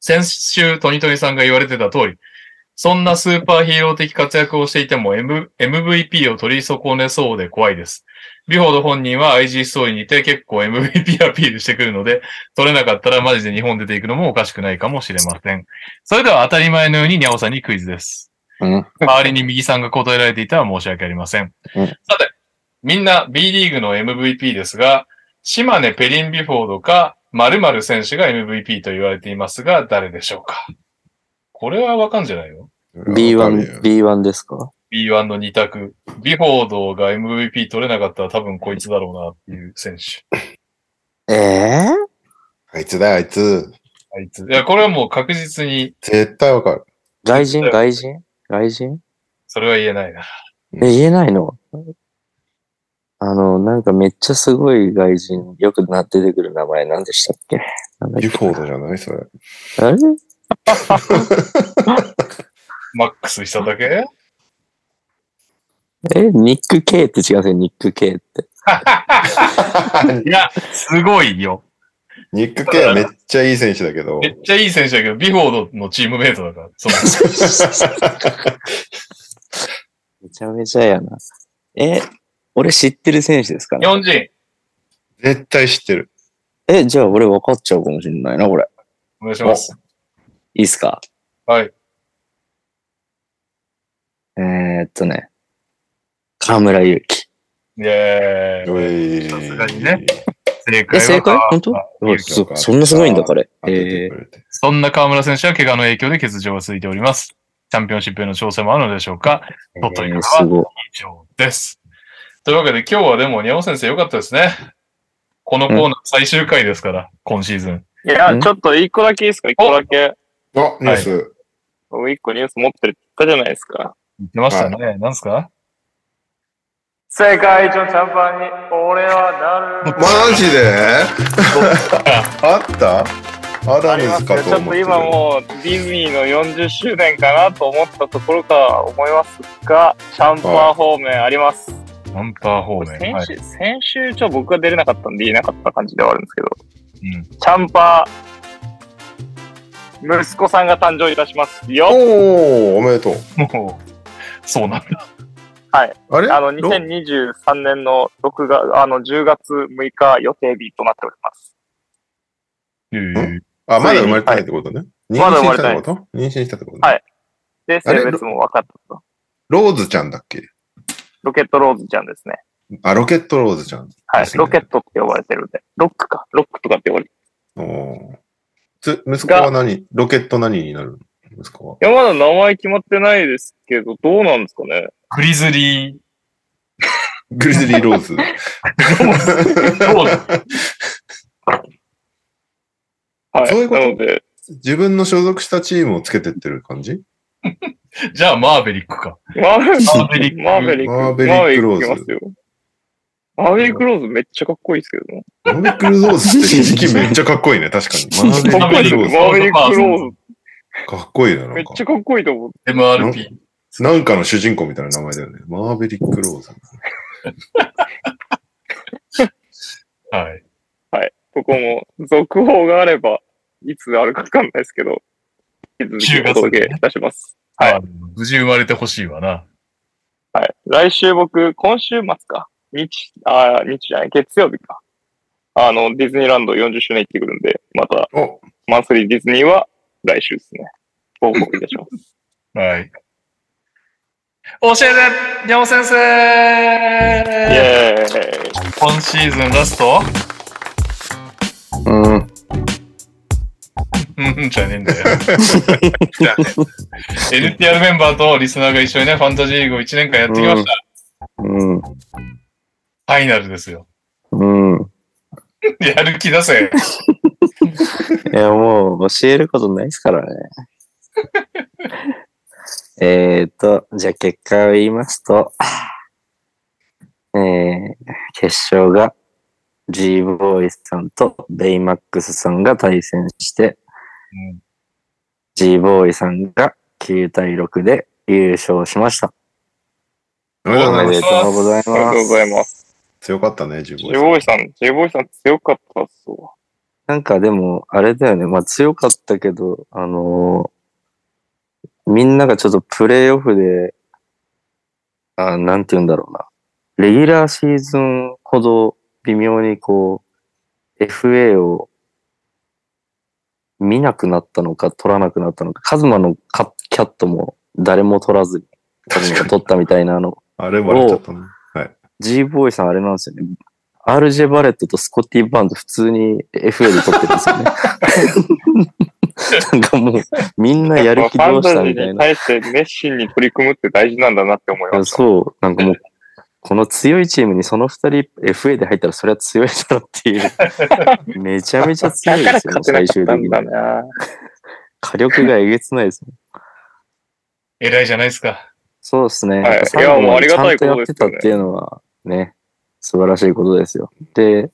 先週トニトニさんが言われてた通り、そんなスーパーヒーロー的活躍をしていても、M、エムブイピー を取り損ねそうで怖いです。ビフォード本人は アイジー ストーリーにて結構 エムブイピー アピールしてくるので、取れなかったらマジで日本出ていくのもおかしくないかもしれません。それでは当たり前のようにニャオさんにクイズです。うん、周りに右さんが答えられていたら申し訳ありません、うん、さてみんな B リーグの エムブイピー ですが、島根ペリンビフォードか〇〇選手が エムブイピー と言われていますが、誰でしょうか？これはわかんじゃないよ。 ビーワン、ビーワン ですか？ ビーワン のに択。ビフォードが エムブイピー 取れなかったら多分こいつだろうなっていう選手。えー、あいつだよ、あいつあいついや、これはもう確実に絶対わかる。外人外人外人それは言えないな。え、言えないの？あの、なんかめっちゃすごい外人、よくなって出てくる名前なんでしたっけ？デュフォードじゃないそれ。あれマックスしただけ？え、ニック・ケイって違うんですよ、ニック・ケイって。いや、すごいよ。ニック・ケイはめっちゃいい選手だけど。めっちゃいい選手だけど、ビフォードのチームメイトだから。そうめちゃめちゃやな。え、俺知ってる選手ですかね。日本人。絶対知ってる。え、じゃあ俺分かっちゃうかもしれないな、これ。お願いします。いいっすか？はい。えーっとね。河村勇輝。ねえ。さすがにね。正解は。え、正解？本当？そ、そんなすごいんだ、彼。えー、そんな河村選手は怪我の影響で欠場が続いております。チャンピオンシップへの調整もあるのでしょうか？とということは以上です。というわけで今日はでも、にゃお先生良かったですね。このコーナー最終回ですから、今シーズン。いや、ちょっと一個だけいいですか？一個だけ。あ、ニュース。僕一個ニュース持ってるって言ったじゃないですか。言ってましたね。何すか？世界一のチャンパンに俺はなる。マジであったアダムズかと思ってる。ちょっと今もうディズニーのよんじゅっしゅうねんかなと思ったところか思いますが、シャンパー方面あります。シャンパー方面。先週、先週ちょ僕が出れなかったんで言えなかった感じではあるんですけど、うん、シャンパー息子さんが誕生いたしますよ。おー、おめでとう。そうなんだ。はい。あれ？あの、にせんにじゅうさんねんのろくがつ、あの、じゅうがつむいか予定日となっております。えー、あ、まだ生まれてないってことね。まだ生まれてない。妊娠したってことね。はい。で、性別も分かったと。ローズちゃんだっけ？ロケットローズちゃんですね。あ、ロケットローズちゃん。はい。ロケットって呼ばれてるんで。ロックか。ロックとかって呼ばれてる。おー。つ、息子は何？ロケット何になるの？息子は。いや、まだ名前決まってないですけど、どうなんですかね。グリズリー。グリズリーローズ。ローズ。はい。そういうことで、自分の所属したチームをつけてってる感じじゃあ、マーベリックか。マーベリック。マーベリック。マーベリックローズ。マーベリックローズめっちゃかっこいいですけどね。マーベリックローズって響きめっちゃかっこいいね、確かに。マーベリックローズ。マーベリックローズ。かっこいいな、なんか。めっちゃかっこいいと思う。エムアールピー。なんかの主人公みたいな名前だよね。マーベリック・ローズ。はい。はい。ここも、続報があれば、いつあるかわかんないですけど、いつお届けいたします。はい。無事生まれてほしいわな。はい。来週僕、今週末か。日、あ、日じゃない、月曜日か。あの、ディズニーランドよんじゅっしゅうねん行ってくるんで、また、マンスリーディズニーは、来週ですね。報告いたします。はい。教えて、にゃお先生。イエーイ。今シーズンラスト？うん。うんじゃねえんだよ。じゃねえ。エヌティーアール メンバーとリスナーが一緒にね、ファンタジーリーグをいちねんかんやってきました。うん。うん、ファイナルですよ。うん。やる気出せ。いや、もう教えることないですからね。えーと、じゃあ結果を言いますと、えー、決勝が G ボーイさんとベイマックスさんが対戦して、うん、G ボーイさんがきゅうたいろくで優勝しました。おめでとうございます。おめでとうございます。強かったね、G ボーイさん。G ボーイさん強かったっすわ。なんかでも、あれだよね。まあ強かったけど、あのー、みんながちょっとプレイオフで、あ、なんて言うんだろうな。レギュラーシーズンほど微妙にこう、エフエー を見なくなったのか、取らなくなったのか、カズマのカキャットも誰も取らずに、カズマが取ったみたいなの。あれバレちゃったね。はい。G ボーイさんあれなんですよね。アールジェー バレットとスコッティ・バーンズ普通に エフエー で撮ってるんですよね。なんかもうみんなやる気どうしたみたいな。ファンタジーに対して熱心に取り組むって大事なんだなって思います。そう。なんかもうこの強いチームにその二人 エフエー で入ったらそれは強いだろっていう。めちゃめちゃ強いですよね、最終的に。火力がえげつないですね。偉いじゃないですか。そうですね。はい、いや、もうありがたいことですよね。ちゃんとやってたっていうのはね、素晴らしいことですよ。で、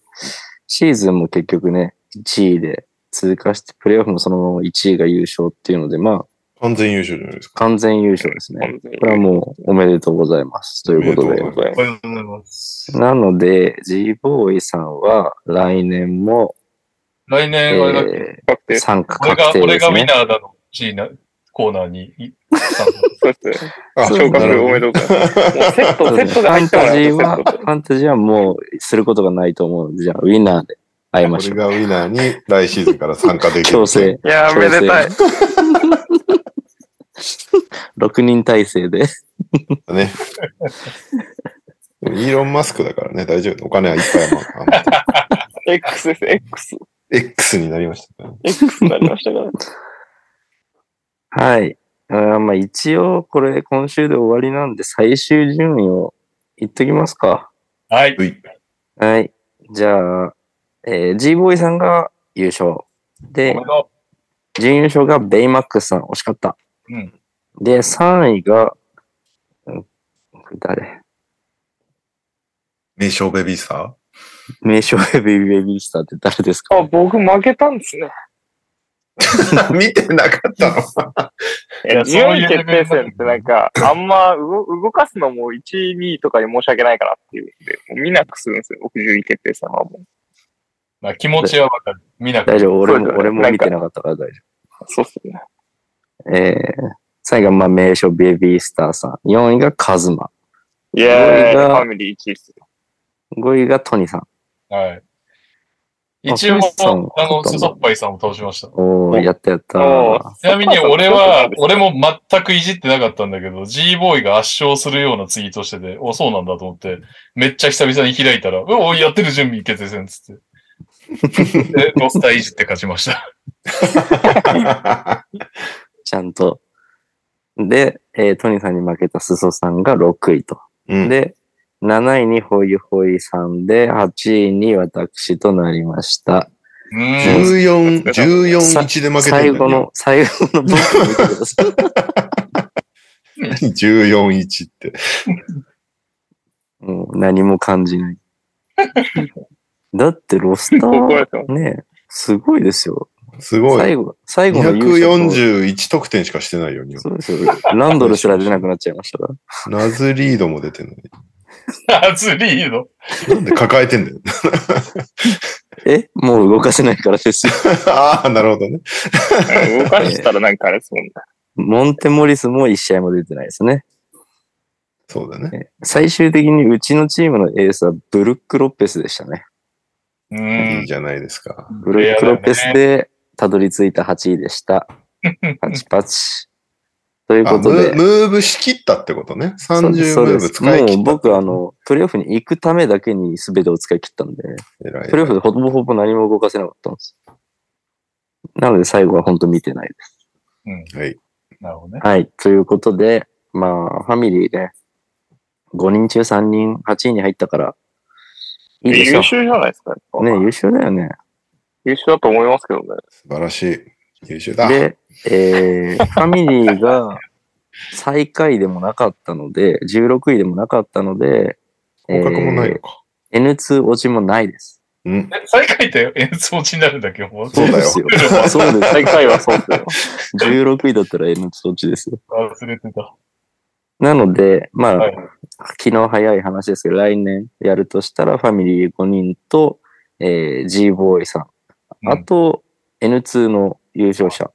シーズンも結局ね、いちいで通過して、プレーオフもそのままいちいが優勝っていうので、まあ。完全優勝じゃないですか。完全優勝ですね。これはもうおめでとうございます。ということで。おめでとうございます。なので、G ボーイさんは来年も、来年は確定。参加確定ですね。これがウィナーだの G なコーナーに。そうですね。昇格おめでとうございます。セット、セットで入ったから。ファンタジーは、ファンタジーはもうすることがないと思うので、じゃあウィナーで会いましょう。これがウィナーに来シーズンから参加できる。強制。いやー、めでたい。ろくにん体制で。ね。イーロン・マスクだからね、大丈夫。お金はいっぱい余る。X です、X。X になりましたから。X になりましたから。はい。あまあ一応、これ今週で終わりなんで、最終順位を言っときますか。はい。はい。じゃあ、えー、G ボーイさんが優勝。で、準優勝がベイマックスさん、惜しかった。うん、で、さんいが、うん、誰名称ベビースター名称ベビーベビースターって誰ですか、ね、あ、僕負けたんですね。見てなかったのえ、順位決定戦ってなんか、あんま動、動かすのもいちい、にいとかに申し訳ないかなっていうんで、もう見なくするんですよ、僕順位決定戦はもう。まあ、気持ちはわかる。見なくする。大丈夫、俺も、俺も見てなかったから大丈夫。そうっすね。えー、最後、まあ、名称ベビースターさん。よんいがカズマ。いやー、ファミリーいちいっすよ。ごいがトニさん。はい。一応、あの、スソッパイさんを倒しました。おー、やったやった。ちなみに俺は、俺も全くいじってなかったんだけど、G ボーイが圧勝するようなツイートしてて、お、そうなんだと思って、めっちゃ久々に開いたら、お、やってる準備決定戦っつって。で、ロスターいじって勝ちました。ちゃんと。で、えー、トニさんに負けたスソさんがろくいと。うん、で、なないにホイホイさんで、はちいに私となりました。じゅうよん、じゅうよんいちで負けたんだよ。最後の、最後の僕を見てください。じゅうよんいち って。もう何も感じない。だってロスターね、すごいですよ。すごい。最後、最後のひゃくよんじゅういち得点しかしてないよ、そうですよ。ランドルすら出なくなっちゃいましたから。ナズリードも出てない。ナズリードなんで抱えてんだよ。え、もう動かせないからですよ。ああ、なるほどね。動かしたらなんかあれですもんね。モンテモリスも一試合も出てないですね。そうだね。最終的にうちのチームのエースはブルック・ロッペスでしたね。うん。いいじゃないですか。ブルック・ロッペスでたどり着いたはちいでした。パチパチ。ということでム。ムーブしきったってことね。さんじゅうムーブ使い切った。もう僕、あの、プレイオフに行くためだけに全てを使い切ったんで、ね、えらいプレイオフでほぼほぼ何も動かせなかったんです。なので最後は本当見てないです。うん。はい。なるほどね。はい。ということで、まあ、ファミリーね、ごにん中さんにん、はちいに入ったから、いいでしょ。優秀じゃないですか。ね、優秀だよね。優秀だと思いますけどね。素晴らしい。優秀だ。で、えー、ファミリーが最下位でもなかったので、じゅうろくいでもなかったので、合格もないのか。えー、エヌツー 落ちもないです。うん、最下位って エヌツー 落ちになるんだっけもう。そうですよ。そうです。最下位はそうだよ。じゅうろくいだったら エヌツー 落ちですよ。忘れてた。なので、まあ、はい、昨日早い話ですけど、来年やるとしたら、ファミリーごにんと、えー、G ボーイさん。あと、うん、エヌツー の優勝者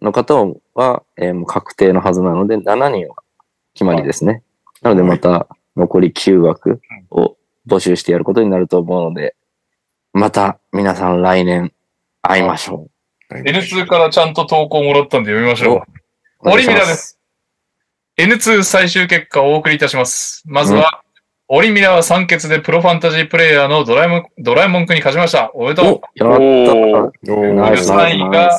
の方は、えー、もう確定のはずなので、しちにんは決まりですね。なので、また残りきゅう枠を募集してやることになると思うので、また皆さん来年会いましょう。エヌツー からちゃんと投稿もらったんで読みましょう。オリミラです。エヌツー 最終結果をお送りいたします。まずは、オリミラはさん決でプロファンタジープレイヤーのドラえもん、ドラえもんくんに勝ちました。おめでとう。おお。さんいが、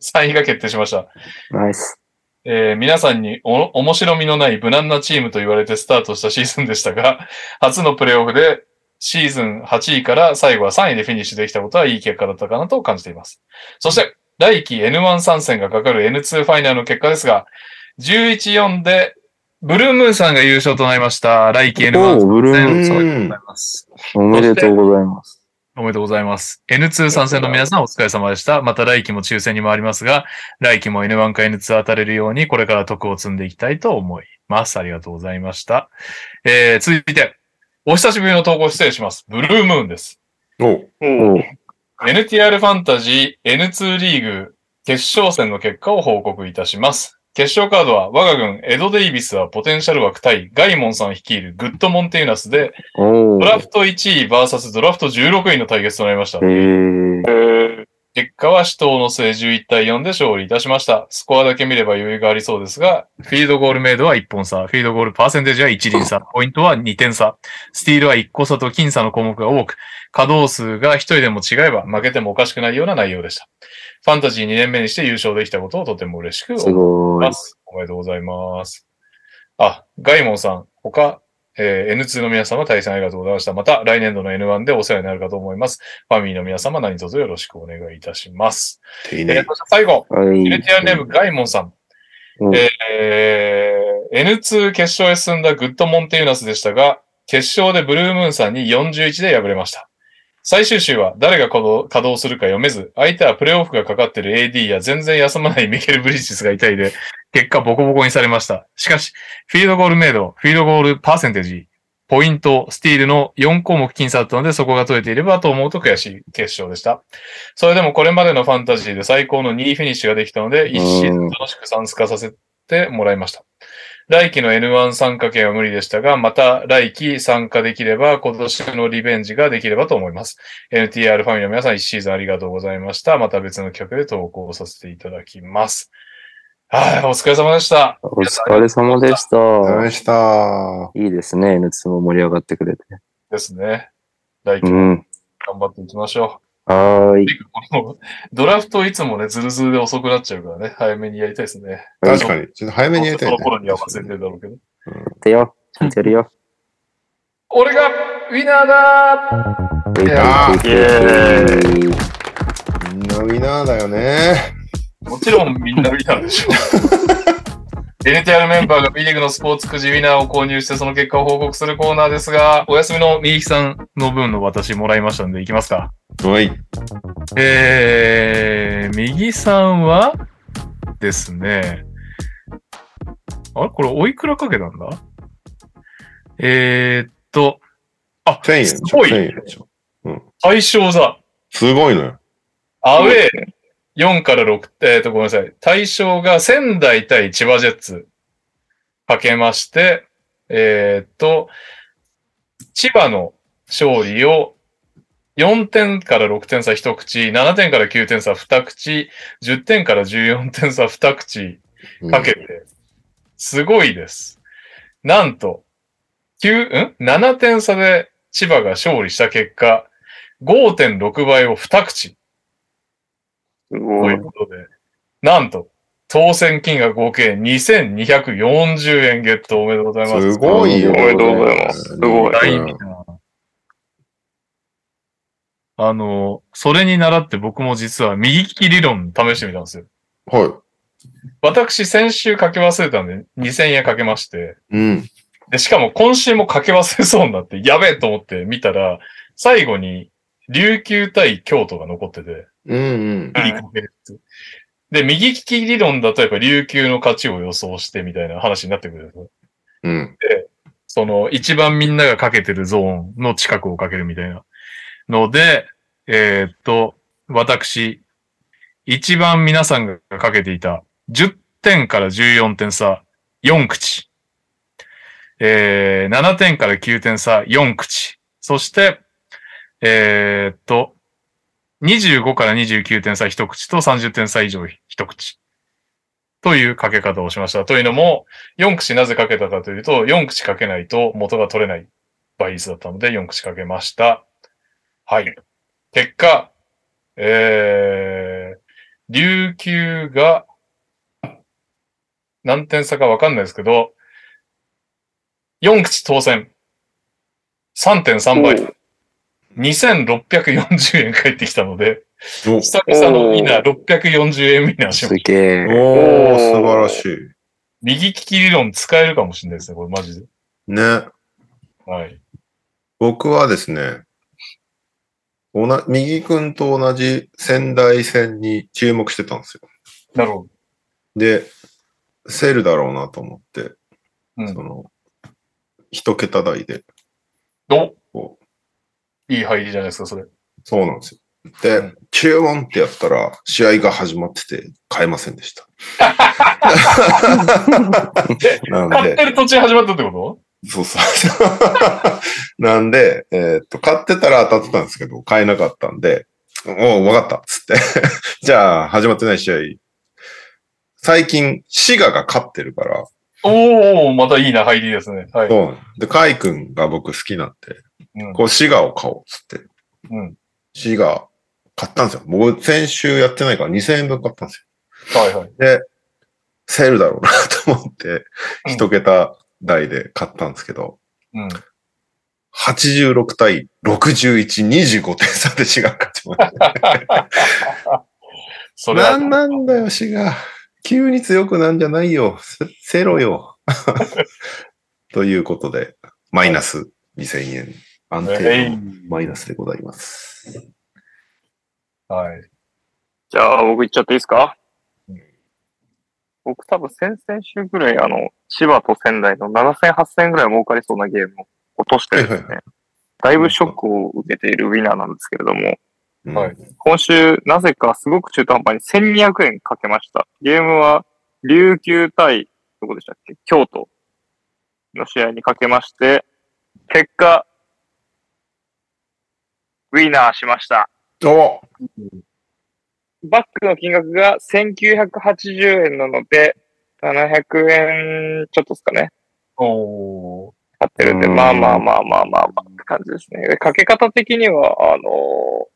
さんいが決定しました。ナイス。えー、皆さんにお、面白みのない無難なチームと言われてスタートしたシーズンでしたが、初のプレイオフでシーズンはちいから最後はさんいでフィニッシュできたことはいい結果だったかなと感じています。そして、来季 エヌワン 参戦がかかる エヌツー ファイナルの結果ですが、じゅういちたいよんでブルームーンさんが優勝となりました。来季 エヌワン 参戦おめでとうございます。おめでとうございます。おめでとうございます。エヌツー 参戦の皆さんお疲れ様でした。また来季も抽選に回りますが、来季も エヌワン か エヌツー 当たれるようにこれから徳を積んでいきたいと思います。ありがとうございました。えー、続いて、お久しぶりの投稿失礼します。ブルームーンです。おお エヌティーアール ファンタジー エヌツー リーグ決勝戦の結果を報告いたします。決勝カードは我が軍エド・デイビスはポテンシャル枠対ガイモンさん率いるグッド・モンテーナスでドラフトいちい ブイエス ドラフトじゅうろくいの対決となりました。えー、結果は死闘の末じゅういち対よんで勝利いたしました。スコアだけ見れば余裕がありそうですが、フィールドゴールメイドはいっぽん差、フィールドゴールパーセンテージはいち輪差、ポイントはにてん差、スティールはいっこ差と僅差の項目が多く、稼働数がひとりでも違えば負けてもおかしくないような内容でした。ファンタジーにねんめにして優勝できたことをとても嬉しく思います。すごい。おめでとうございます。あ、ガイモンさん、他、えー、エヌツー の皆様対戦ありがとうございました。また来年度の エヌワン でお世話になるかと思います。ファミリーの皆様何卒よろしくお願いいたします。いいね、えー、最後、エヌティーアール ネームガイモンさん。うん、えー、エヌツー 決勝へ進んだグッドモンテユナスでしたが、決勝でブルームーンさんによんじゅういちで敗れました。最終週は誰が稼働するか読めず、相手はプレイオフがかかってる エーディー や全然休まないミケル・ブリッジスがいたいで、結果ボコボコにされました。しかし、フィールドゴールメイド、フィールドゴールパーセンテージ、ポイント、スティールのよん項目僅差だったので、そこが取れていればと思うと悔しい決勝でした。それでもこれまでのファンタジーで最高のにいフィニッシュができたので、一シーズン楽しく参加させてもらいました。来季の エヌワン 参加権は無理でしたが、また来季参加できれば、今年のリベンジができればと思います。エヌティーアール ファミリーの皆さん、いちシーズンありがとうございました。また別の企画で投稿させていただきます。はい、お疲れ様でした。お疲れ様でした。お疲れ様でした。いいですね、エヌツー も盛り上がってくれて。ですね。来季も頑張っていきましょう。うん、はーい。ドラフトいつもね、ズルズルで遅くなっちゃうからね、早めにやりたいですね。確かに。ちょっと早めにやりたい、ね。その頃には忘れてるだろうけど。てよ、聞いてるよ。俺がウィナーだー。いやー、イエーイ。みんなウィナーだよね。もちろんみんなウィナーでしょ。エヌティーアール メンバーが B リーグのスポーツくじウィナーを購入してその結果を報告するコーナーですが、お休みのみゆきさんの分の私もらいましたんでいきますか。はい。えー、右さんはですね、あれこれおいくらかけたんだえー、っと、あ、せんえんすごい。うん、対象座。すごいのよ。アウェー。よんからろく、えっと、ごめんなさい。対象が仙台対千葉ジェッツかけまして、えっと、千葉の勝利をよんてんからろくてん差いち口、ななてんからきゅうてん差に口、じゅってんからじゅうよんてん差に口かけて、すごいです。なんと、きゅう、ん ?ななてん差で千葉が勝利した結果、ごてんろく 倍をに口。ということで、なんと、当選金額合計にせんにひゃくよんじゅうえんゲットおめでとうございます。すごいよ。おめでとうございます。すごい。あの、それに倣って僕も実は右利き理論試してみたんですよ。はい。私、先週かけ忘れたんでにせんえんかけまして。うん。で、しかも今週もかけ忘れそうになって、やべえと思って見たら、最後に琉球対京都が残ってて、うんうん、で、右利き理論だとやっぱ琉球の勝ちを予想してみたいな話になってくるんですね。うん、で、その一番みんながかけてるゾーンの近くをかけるみたいなので、えー、っと、私、一番皆さんがかけていたじゅってんからじゅうよんてん差よん口、えー、ななてんからきゅうてん差よん口、そして、えー、っと、にじゅうごからにじゅうきゅうてん差いち口とさんじゅってん差以上いち口というかけ方をしました。というのも、よん口なぜかけたかというと、よん口かけないと元が取れない倍率だったのでよん口かけました。はい。結果、えー、琉球が何点差かわかんないですけど、よん口当選 さんてんさん 倍。にせんろっぴゃくよんじゅうえん返ってきたので、久々のウィナーろっぴゃくよんじゅうえんウィナーしました。すげー。おー、素晴らしい。右利き理論使えるかもしれないですね、これマジで。ね。はい。僕はですね、おな右君と同じ仙台戦に注目してたんですよ。なるほど。で、セルだろうなと思って、うん、その、一桁台で。おこういい入りじゃないですか、それ。そうなんですよ。で、うん、注文ってやったら、試合が始まってて、買えませんでした。買ってる途中始まったってこと？そうそう。なんで、えー、っと、買ってたら当たってたんですけど、買えなかったんで、おう、わかったっつって。じゃあ、始まってない試合。最近、滋賀が勝ってるから。おー、またいいな、入りですね。はい。そう。で、カイ君が僕好きなんで、うん、こう、滋賀を買おうっつって。うん。滋賀、買ったんですよ。僕、先週やってないからにせんえんぶん買ったんですよ。はいはい。で、セールだろうなと思って、一桁台で買ったんですけど、うん、はちじゅうろくたいろくじゅういち、にじゅうごてん差で滋賀勝ちました。それなんなんだよ、滋賀。急に強くなんじゃないよ。せろよ。ということで、マイナスにせんえん。安定のマイナスでございます。はい。じゃあ、僕行っちゃっていいですか？うん、僕多分先々週ぐらい、あの、千葉と仙台のななせんはっせんえんぐらい儲かりそうなゲームを落としてですね、はいはい、だいぶショックを受けているウィナーなんですけれども、うんはい、今週、なぜかすごく中途半端にせんにひゃくえんかけました。ゲームは、琉球対、どこでしたっけ？京都の試合にかけまして、結果、ウィナーしました。おバックの金額がせんきゅうひゃくはちじゅうえんなので、ななひゃくえんちょっとですかね。おー。買ってるんで、まあまあまあまあまあまあって感じですね。で、かけ方的には、あのー、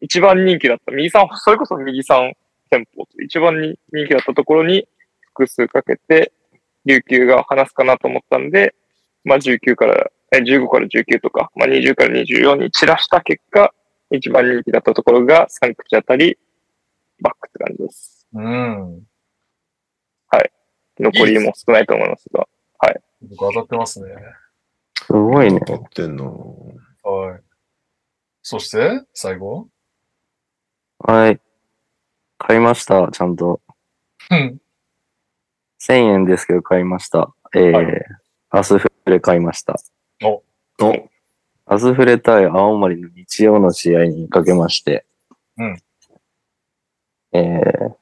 一番人気だった、右さん、それこそ右さん店舗、一番に人気だったところに複数かけて、琉球が離すかなと思ったんで、まあじゅうきゅうから、じゅうごからじゅうきゅうとか、まあ、にじゅうからにじゅうよんに散らした結果、一番人気だったところがさん口当たり、バックって感じです。うん。はい。残りも少ないと思いますが、はい。当たってますね。すごいね。当たってんの。はい。そして、最後？はい。買いました、ちゃんと。うん。せんえんですけど買いました。えー、はい、アスフレ買いました。おおアスフレ対青森の日曜の試合にかけまして、うんえー、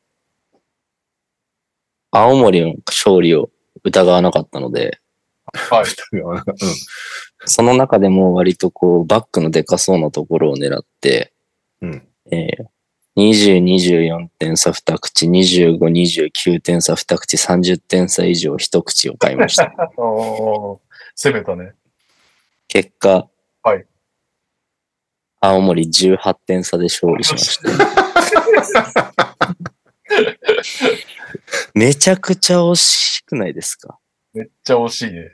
青森の勝利を疑わなかったので、はい、その中でも割とこうバックのでかそうなところを狙って、うんえー、にじゅう、にじゅうよんてん差に口、にじゅうご、にじゅうきゅうてん差に口、さんじゅってん差以上いち口を買いました。お攻めたね。結果、はい、青森じゅうはってん差で勝利しました。めちゃくちゃ惜しくないですか？めっちゃ惜しいね。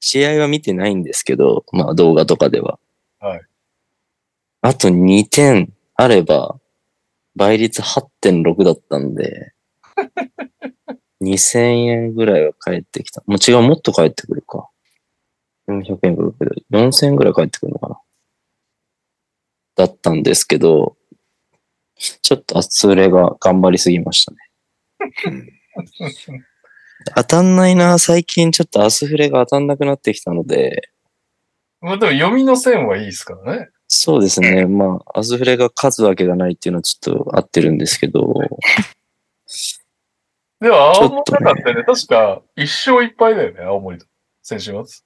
試合は見てないんですけど、まあ動画とかでは。はい、あとにてんあれば、倍率 はってんろく だったんで、にせんえんぐらいは返ってきた。もう違う、もっと返ってくるか。よんひゃくえんぐらい、よんせんえんぐらい返ってくるのかなだったんですけど、ちょっとアスフレが頑張りすぎましたね。当たんないな、最近ちょっとアスフレが当たんなくなってきたので。まあでも読みの線はいいですからね。そうですね。まあ、アスフレが勝つわけがないっていうのはちょっと合ってるんですけど。では、青森だってね、確かいっしょういっぱいだよね、青森と。先週末。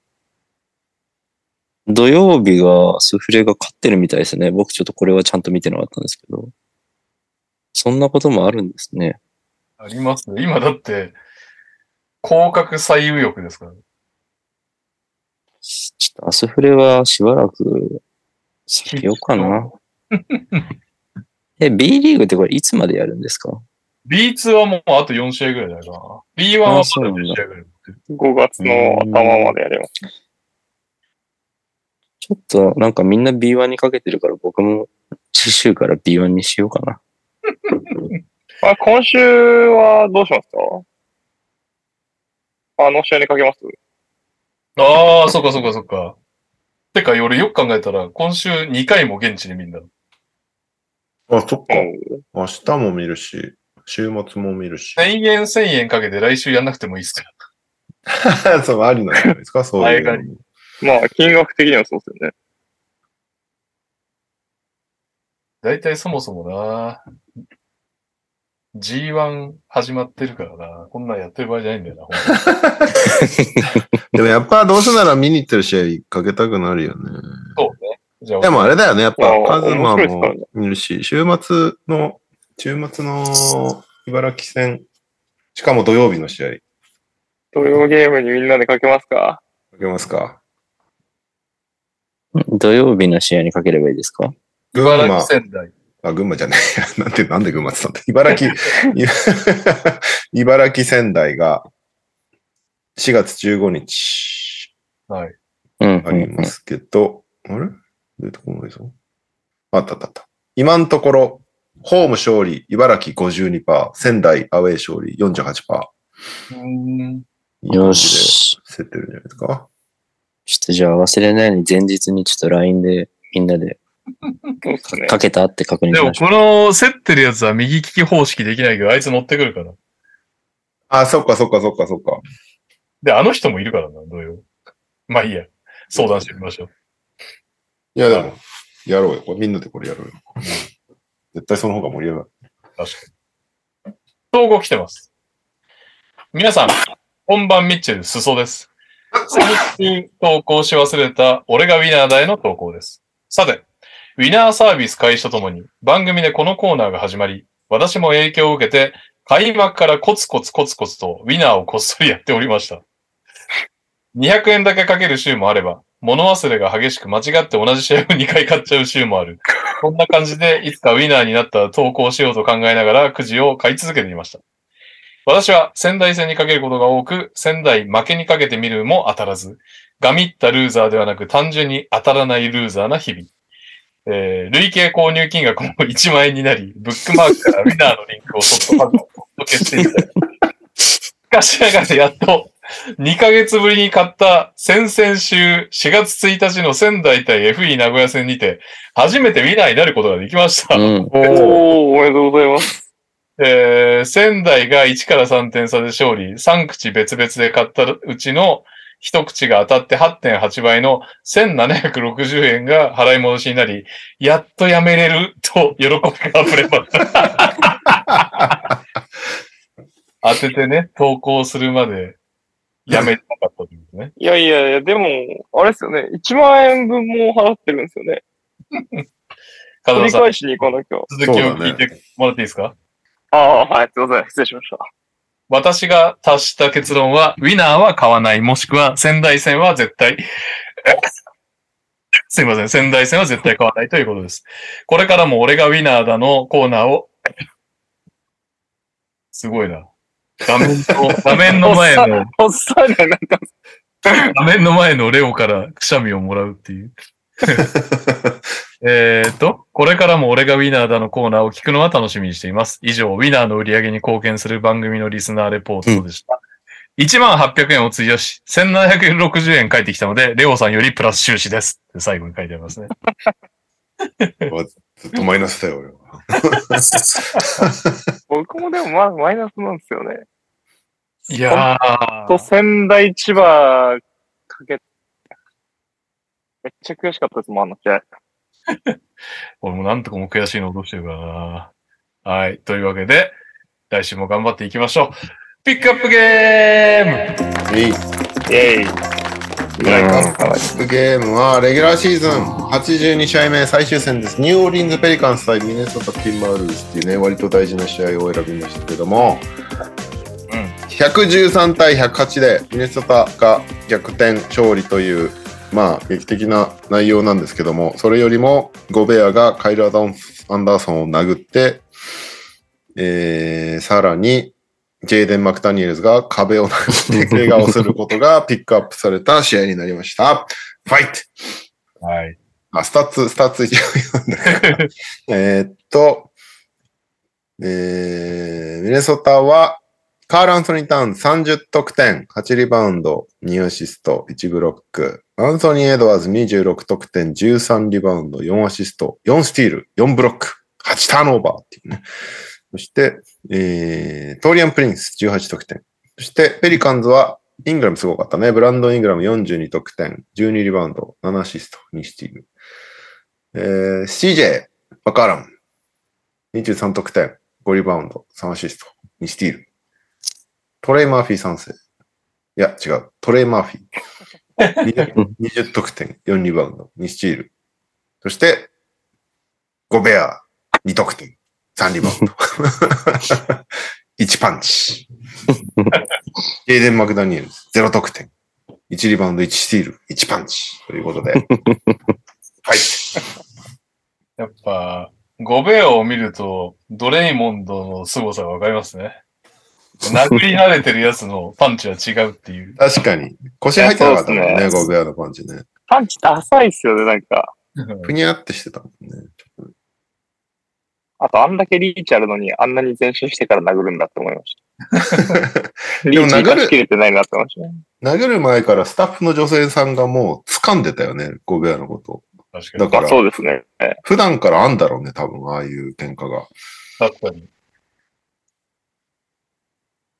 土曜日がスフレが勝ってるみたいですね。僕ちょっとこれはちゃんと見てなかったんですけど。そんなこともあるんですね。ありますね。今だって、広角最有力ですからね。ちょっとアスフレはしばらく避けようかな。え、B リーグってこれいつまでやるんですか？ ビーツー はもうあとよんしあいぐらいだよな。ビーワン はまだよんしあいぐらい。ごがつの頭までやれます。ちょっとなんかみんな ビーワン にかけてるから僕も次週から ビーワン にしようかな。あ、今週はどうしますか？あの試合にかけます。ああ、そっかそっかそっか。てか、俺よく考えたら、今週にかいも現地で見るんだ。あ、そっか。明日も見るし、週末も見るし。せんえん、せんえんかけて来週やんなくてもいいっすから。そう、ありなんじゃないですか、そういうの。まあ、金額的にはそうですよね。だいたいそもそもな、ジーワン 始まってるからな、こんなんやってる場合じゃないんだよな。でもやっぱどうせなら見に行ってる試合かけたくなるよね。そうね。じゃあでもあれだよね、やっぱカズマも見るし、週末の、週末の茨城戦、しかも土曜日の試合。土曜ゲームにみんなでかけますか？かけますか。土曜日の試合にかければいいですか？群馬。茨城仙台。あ、群馬じゃねえ。なんで、なんで群馬って言ったんだ。茨城、茨城仙台がしがつじゅうごにち。はい。ありますけど、うんうんうん、あれ出てこないぞ。あったあったあった。今のところ、ホーム勝利、茨城 ごじゅうにパーセント、仙台アウェイ勝利 よんじゅうはちパーセント。うん。よし。競ってるんじゃないですか。ちょっとじゃあ忘れないように前日にちょっと ライン でみんなで。そうですね、かけたって確認しましょう。でもこの競ってるやつは右利き方式できないけど、あいつ乗ってくるから。あ、そっかそっかそっかそっか。で、あの人もいるからな、どうよ。まあいいや、相談してみましょう。いやでも、やろうよ。これみんなでこれやろうよ。絶対その方が盛り上がる。確かに。投稿来てます。皆さん、本番ミッチェルすそです。最近投稿し忘れた、俺がウィナーだへの投稿です。さて、ウィナーサービス開始とともに番組でこのコーナーが始まり、私も影響を受けて開幕からコツコツコツコツとウィナーをこっそりやっておりました。にひゃくえんだけかける週もあれば、物忘れが激しく間違って同じ試合をにかい買っちゃう週もある。こんな感じでいつかウィナーになったら投稿しようと考えながらくじを買い続けていました。私は仙台戦にかけることが多く、仙台負けにかけてみるも当たらず、ガミったルーザーではなく単純に当たらないルーザーな日々。えー、累計購入金額もいちまんえんになり、ブックマークからウィナーのリンクをそっと消していただきました。しかしながらやっとにかげつぶりに買った先々週しがつついたちの仙台対 エフイー 名古屋戦にて初めてウィナーになることができました。うん、おー、おめでとうございます。えー、仙台がいちからさんてんさで勝利、さん口別々で買ったうちの一口が当たって はってんはちばいのせんななひゃくろくじゅうえんが払い戻しになり、やっとやめれると喜びが溢れました。当ててね、投稿するまでやめなかったってことね。いやいやいや、でも、あれですよね、いちまんえんぶんも払ってるんですよね。取り返しに行かなきゃ。続きを聞いてもらっていいですか、ね、ああ、はい、すいません。失礼しました。私が達した結論は、ウィナーは買わない、もしくは仙台戦は絶対すいません、仙台戦は絶対買わないということです。これからも俺がウィナーだのコーナーをすごいな、画面の画面の前のおっさんがなんか画面の前のレオからくしゃみをもらうっていうえーと、これからも俺がウィナーだのコーナーを聞くのは楽しみにしています。以上、ウィナーの売り上げに貢献する番組のリスナーレポートでした。うん、いちまんはっぴゃくえんを費やし、せんななひゃくろくじゅうえん返ってきたので、レオさんよりプラス収支です。最後に書いてありますね。ずっとマイナスだよ、俺は。僕もでも、まあ、マイナスなんですよね。いやー。と、仙台千葉かけ、めっちゃ悔しかったですもん、あの試合。俺もなんとかも悔しいのをどうしてるかな。はい。というわけで、来週も頑張っていきましょう。ピックアップゲームイェイ。ピックアップゲームは、レギュラーシーズンはちじゅうにしあいめ最終戦です。ニューオーリンズ・ペリカンス対ミネソタ・ティンバーウルブズっていうね、割と大事な試合を選びましたけども、うん、ひゃくじゅうさんたいひゃくはちでミネソタが逆転勝利という、まあ、劇的な内容なんですけども、それよりもゴベアがカイル・アンダーソンを殴って、えー、さらにジェイデン・マクタニエルズが壁を殴って怪我をすることがピックアップされた試合になりました。ファイト、はい。あ、スタッツ、スタッツ一応読んだ。えっと、えー、ミネソタはカール・アンソニー・タウンズさんじゅうとくてん、はちリバウンド、にアシスト、いちブロック。アンソニー・エドワーズにじゅうろくとくてん、じゅうさんリバウンド、よんアシスト、よんスティール、よんブロック、はちターンオーバーっていうね。そして、えー、トーリアン・プリンスじゅうはちとくてん。そして、ペリカンズは、イングラムすごかったね。ブランドン・イングラムよんじゅうにとくてん、じゅうにリバウンド、ななアシスト、にスティール。えー、シージェー、マカーラン、にじゅうさんとくてん、ごリバウンド、さんアシスト、にスティール。トレイ・マーフィー賛成。いや、違う。トレイ・マーフィー。にじゅうとくてん、よんリバウンド、にスチール。そして、ゴベア、にとくてん、さんリバウンド。いちパンチ。ジェイデン・マクダニエルズ、ぜろとくてん。いちリバウンド、いちスティール、いちパンチ。ということで。はい。やっぱ、ゴベアを見ると、ドレイモンドの凄さがわかりますね。殴り慣れてるやつのパンチは違うっていう。確かに。腰入ってなかったもんね、ゴベアのパンチね。パンチって浅いっすよね、なんか。ふにゃってしてたもんね。あと、あんだけリーチあるのに、あんなに前進してから殴るんだって思いました。リーチに出し切れてないなって思いましたね。殴る前からスタッフの女性さんがもう掴んでたよね、ゴベアのこと。確かに。だから、そうですね。普段からあんだろうね、多分、ああいう喧嘩が。確かに。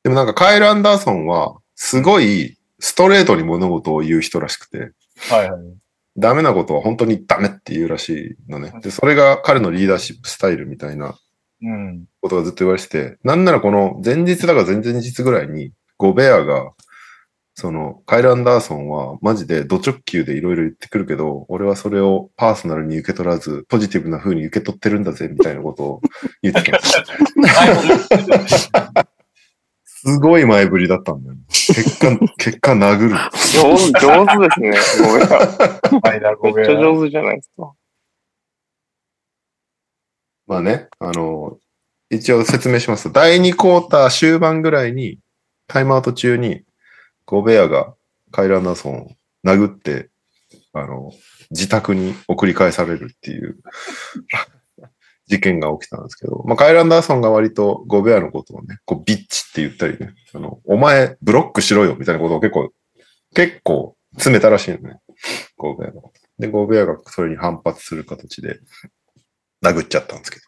でもなんかカイル・アンダーソンはすごいストレートに物事を言う人らしくて、はいはい、ダメなことは本当にダメって言うらしいのね。で、それが彼のリーダーシップスタイルみたいなことがずっと言われてて、なんならこの前日だか前々日ぐらいにゴベアが、そのカイル・アンダーソンはマジでド直球でいろいろ言ってくるけど、俺はそれをパーソナルに受け取らず、ポジティブな風に受け取ってるんだぜみたいなことを言ってた。すごい前振りだったんだよ、ね。結果、結果殴る。上手、上手ですね。ごめんな。めっちゃ上手じゃないですか。まあね、あの、一応説明しますと、だいにクォーター終盤ぐらいに、タイムアウト中に、ゴベアがカイル・アンダーソンを殴って、あの、自宅に送り返されるっていう事件が起きたんですけど、まあ、カイル・アンダーソンが割とゴベアのことをね、こうビッチって言ったりね、あの、お前ブロックしろよみたいなことを結構、結構詰めたらしいよね。ゴベアのこと。で、ゴベアがそれに反発する形で殴っちゃったんですけど。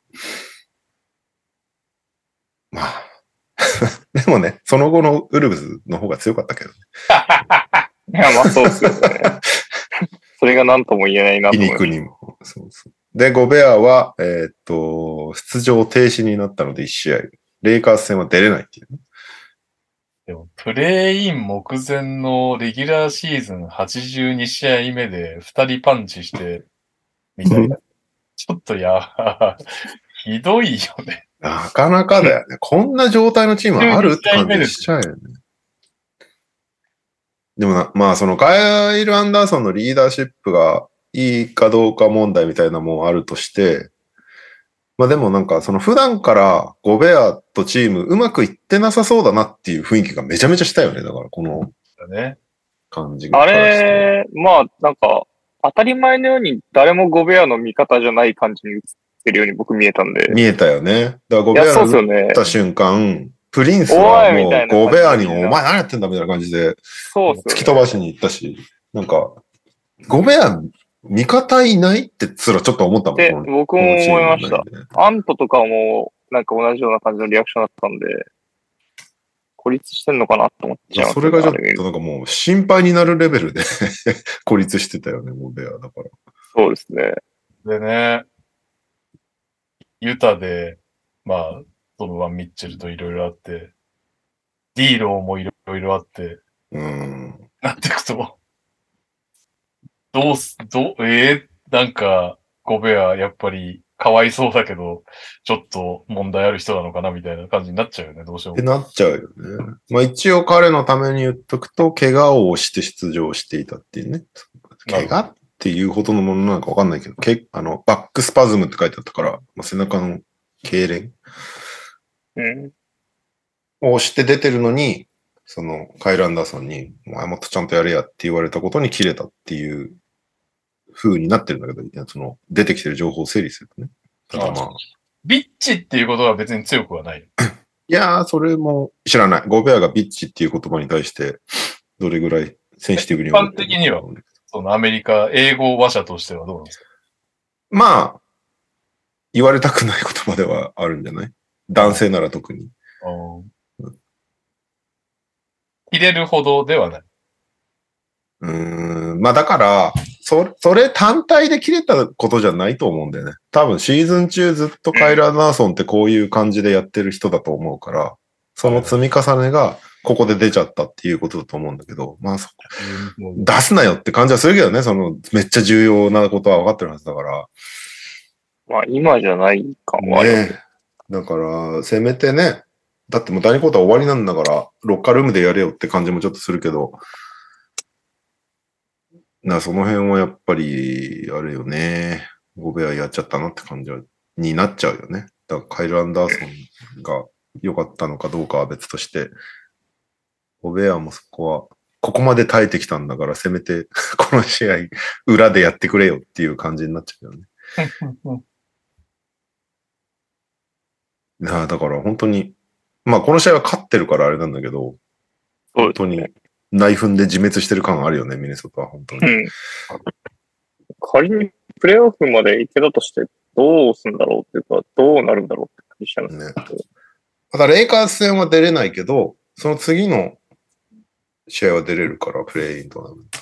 まあ、でもね、その後のウルブスの方が強かったけどね。いや、まあそうですよね。それが何とも言えないなと思います。皮肉にも。そうそう。で、ゴベアは、えー、っと、出場停止になったのでいち試合。レイカーズ戦は出れないっていう、ね。でも、プレイイン目前のレギュラーシーズンはちじゅうにしあいめでふたりパンチして、みたいな。ちょっとやばい。ひどいよね。なかなかだよね。こんな状態のチームあるって感じしちゃうよね。でもな、まあ、そのカイル・アンダーソンのリーダーシップが、いいかどうか問題みたいなもんあるとして、まあでもなんかその普段からゴベアとチームうまくいってなさそうだなっていう雰囲気がめちゃめちゃしたよね。だからこの感じが。あれ、まあなんか当たり前のように誰もゴベアの味方じゃない感じに映ってるように僕見えたんで。見えたよね。だからゴベアが打った瞬間、プリンスはもうゴベアにお前何やってんだみたいな感じで突き飛ばしに行ったし、なんかゴベア味方いないってつらちょっと思ったもんね。僕も思いました。アントとかもなんか同じような感じのリアクションだったんで、孤立してんのかなと思っちゃう。それがちょっとなんかもう心配になるレベルで孤立してたよね、ゴベアだから。そうですね。でね、ユタで、まあ、ドノバン・ミッチェルといろいろあって、ディーローもいろいろあって、うんなっていくと。どうす、どう、えー、なんか、ゴベア、やっぱり、かわいそうだけど、ちょっと問題ある人なのかな、みたいな感じになっちゃうよね、どうしよう。ってなっちゃうよね。まあ一応彼のために言っとくと、怪我をして出場していたっていうね。怪我っていうほどのものなんかわかんないけど、けあの、バックスパズムって書いてあったから、まあ、背中の痙攣、うん、をして出てるのに、その、カイル・アンダーソンに、お前もっとちゃんとやれやって言われたことに切れたっていう、風になってるんだけど、その出てきてる情報を整理するとね。だからまあ、ビッチっていうことは別に強くはない。いやー、それも知らない。ゴベアがビッチっていう言葉に対して、どれぐらいセンシティブに。一般的には、そのアメリカ、英語話者としてはどうなんですか？まあ、言われたくない言葉ではあるんじゃない？男性なら特に。うん、入れるほどではない。うーん、まあだから、そ、それ単体で切れたことじゃないと思うんだよね。多分シーズン中ずっとカイル・アンダーソンってこういう感じでやってる人だと思うから、その積み重ねがここで出ちゃったっていうことだと思うんだけど、まあそ、出すなよって感じはするけどね、そのめっちゃ重要なことは分かってるはずだから。まあ今じゃないかもあれ。だから、せめてね、だってもう第二クォーター終わりなんだから、ロッカールームでやれよって感じもちょっとするけど、なその辺はやっぱり、あれよね。ゴベアやっちゃったなって感じになっちゃうよね。だからカイル・アンダーソンが良かったのかどうかは別として、ゴベアもそこは、ここまで耐えてきたんだから、せめてこの試合、裏でやってくれよっていう感じになっちゃうよね。だから本当に、まあこの試合は勝ってるからあれなんだけど、本当に、内紛で自滅してる感あるよね、ミネソタは、本当に。うん。仮にプレイオフまで行けたとして、どうするんだろうっていうか、どうなるんだろうって感じしちゃうんですけど。ただ、レイカーズ戦は出れないけど、その次の試合は出れるから、プレイイントーナメント。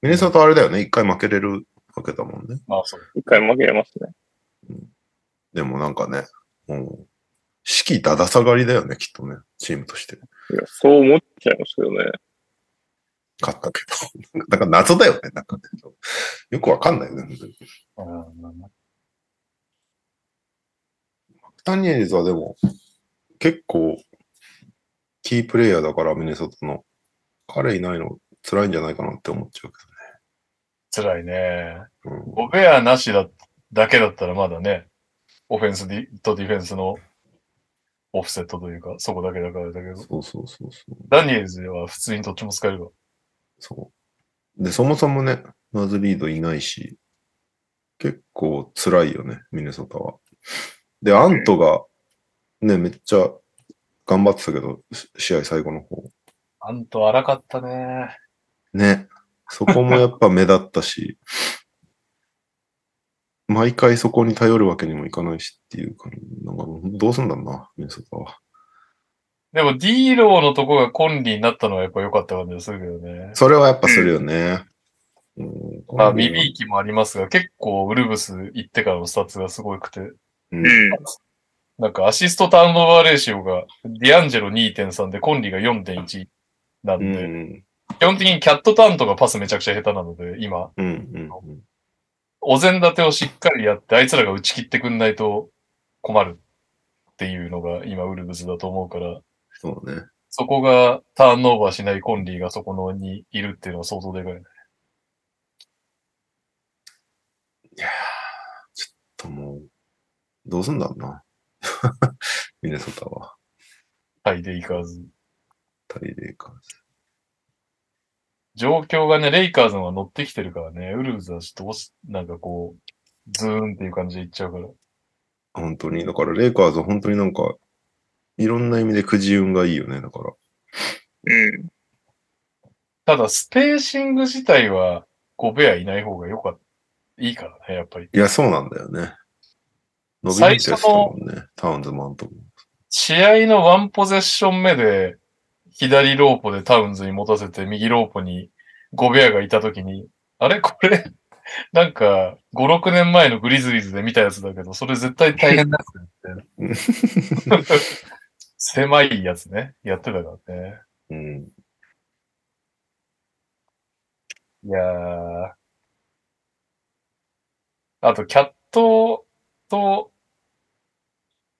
ミネソタはあれだよね、一回負けれるわけだもんね。ああ、そう。一回負けれますね。うん、でもなんかね、もう、士気だだ下がりだよね、きっとね、チームとして。いや、そう思っちゃいますよね。勝ったけど。だから謎だよね。なんかね、よくわかんないよね、本当に。マクタニエルズはでも、結構、キープレイヤーだから、ミネソタの。彼いないの辛いんじゃないかなって思っちゃうけどね。辛いね。うん、ゴベアなし だ, だけだったらまだね、オフェンスディとディフェンスのオフセットというか、そこだけだからだけど。そうそうそうそう。ダニエルズは普通にどっちも使えるわ。そう。で、そもそもね、ナズリードいないし、結構辛いよね、ミネソタは。で、アントが、ね、めっちゃ頑張ってたけど、試合最後の方。アント荒かったね。ね。そこもやっぱ目立ったし、毎回そこに頼るわけにもいかないしっていうか、なんかどうすんだろうな、ミネソタは。でも、ディーローのとこがコンリーになったのはやっぱ良かった感じがするけどね。それはやっぱするよね。うん、まあ、ビビーキもありますが、結構ウルブス行ってからのスタッツがすごくて。うん、なんかアシストターンオーバーレーシオが、ディアンジェロ にてんさん でコンリーが よんてんいち なんで、うん、基本的にキャットターンとかパスめちゃくちゃ下手なので、今。うんうんうん、お膳立てをしっかりやって、あいつらが打ち切ってくんないと困るっていうのが今ウルブスだと思うから、そうね。そこがターンオーバーしないコンリーがそこのにいるっていうのは相当でかいね。いやー、ちょっともう、どうすんだろうな。ミネソタは。タイでいかず。タイでいかず。状況がね、レイカーズのは乗ってきてるからね、ウルブズはどうし、なんかこう、ズーンっていう感じでいっちゃうから。本当に、だからレイカーズは本当になんか、いろんな意味でくじ運がいいよね、だから。うん。ただ、スペーシング自体は、ゴベアいない方がよかった。いいからね、やっぱり。いや、そうなんだよね。伸びるんですもんね、タウンズマンと。試合のワンポゼッション目で、左ローポでタウンズに持たせて、右ローポにゴベアがいたときに、あれこれ、なんか、ご、ろくねんまえのグリズリーズで見たやつだけど、それ絶対大変なやつだよね。狭いやつね。やってたからね。うん。いやー。あと、キャットと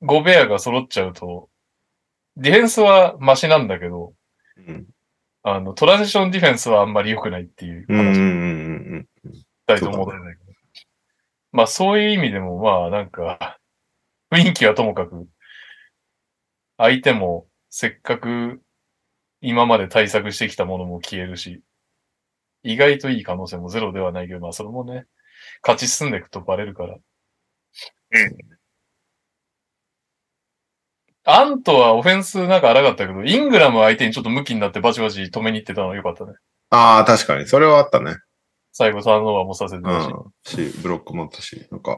ゴベアが揃っちゃうと、ディフェンスはマシなんだけど、うん、あの、トランジションディフェンスはあんまり良くないっていう話。うんうんうん。だいと思わないけど。まあ、そういう意味でも、まあ、なんか、雰囲気はともかく、相手もせっかく今まで対策してきたものも消えるし、意外といい可能性もゼロではないけど、まあそれもね、勝ち進んでいくとバレるから。うん、アントはオフェンスなんか荒かったけど、イングラム相手にちょっとムキになってバチバチ止めに行ってたのが良かったね。ああ、確かに。それはあったね。最後さんオーバーもさせてたし。うん、し、ブロックもあったし、なんか。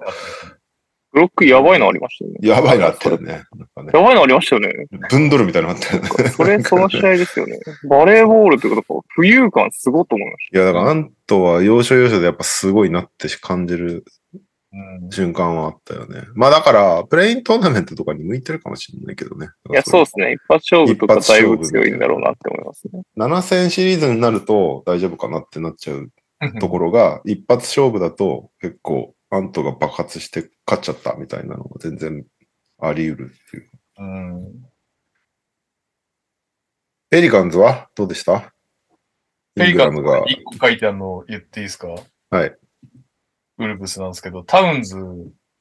ブロックやばいのありましたよね。やばいのあったよね。なんかねやばいのありましたよね。ぶんどるみたいなのあったよね。それ、その試合ですよね。バレーボールってことか、浮遊感すごいと思いました。いや、だからアントは要所要所でやっぱすごいなって感じる。うん、瞬間はあったよね。まあだから、プレイントーナメントとかに向いてるかもしれないけどね。いや、そうですね。一発勝負とかだいぶ強いんだろうなって思いますね。なな戦シリーズになると大丈夫かなってなっちゃうところが、一発勝負だと結構アントが爆発して勝っちゃったみたいなのが全然あり得るっていう。うん、ペリカンズはどうでした？ペリカンズがいっこ書いてあるの言っていいですか？はい。ウルブスなんですけど、タウンズ、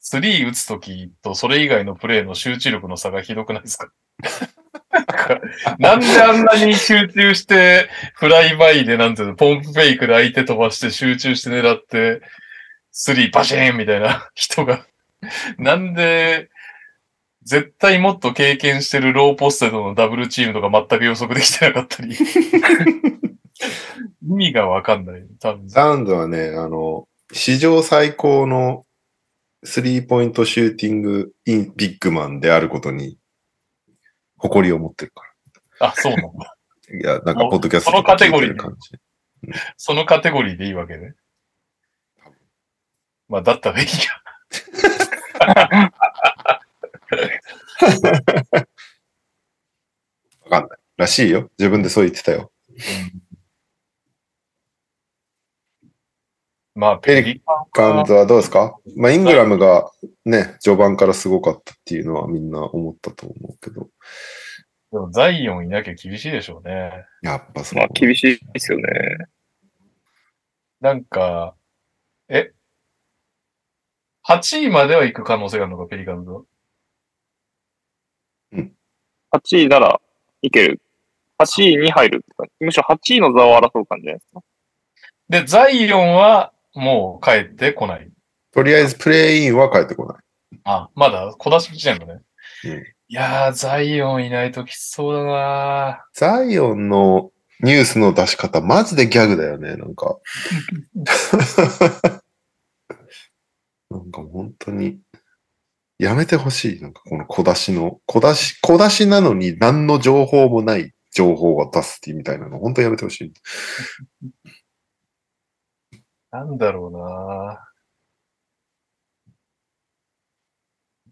スリー打つときとそれ以外のプレーの集中力の差がひどくないですか？なんであんなに集中して、フライバイでなんていうの、ポンプフェイクで相手飛ばして集中して狙って、スリーバシーンみたいな人が。なんで、絶対もっと経験してるローポストとのダブルチームとか全く予測できてなかったり。意味がわかんない。タウンズ。タウンズはね、あの、史上最高のスリーポイントシューティングインビッグマンであることに誇りを持ってるから。あ、そうなんだ。いや、なんかポッドキャストとか聞いてる感じ。そのカテゴリーでいいわけね。まあ、だったらいいや。わかんない。らしいよ。自分でそう言ってたよ。まあ、ペリカンズはどうですか？まあ、イングラムがね、序盤からすごかったっていうのはみんな思ったと思うけど。でも、ザイオンいなきゃ厳しいでしょうね。やっぱそう。まあ、厳しいですよね。なんか、え？ はち 位までは行く可能性があるのか、ペリカンズは。うん。はちいならいける。はちいに入る。むしろはちいの座を争う感じじゃないですか。で、ザイオンは、もう帰ってこない。とりあえずプレイインは帰ってこない。あ、まだ小出し口なんだね。うん、いやー、ザイオンいないときつそうだな。ザイオンのニュースの出し方、マジでギャグだよね、なんか。なんか本当に、やめてほしい。なんかこの小出しの、小出し、小出しなのに何の情報もない情報を出すってみたいなの、本当にやめてほしい。なんだろうな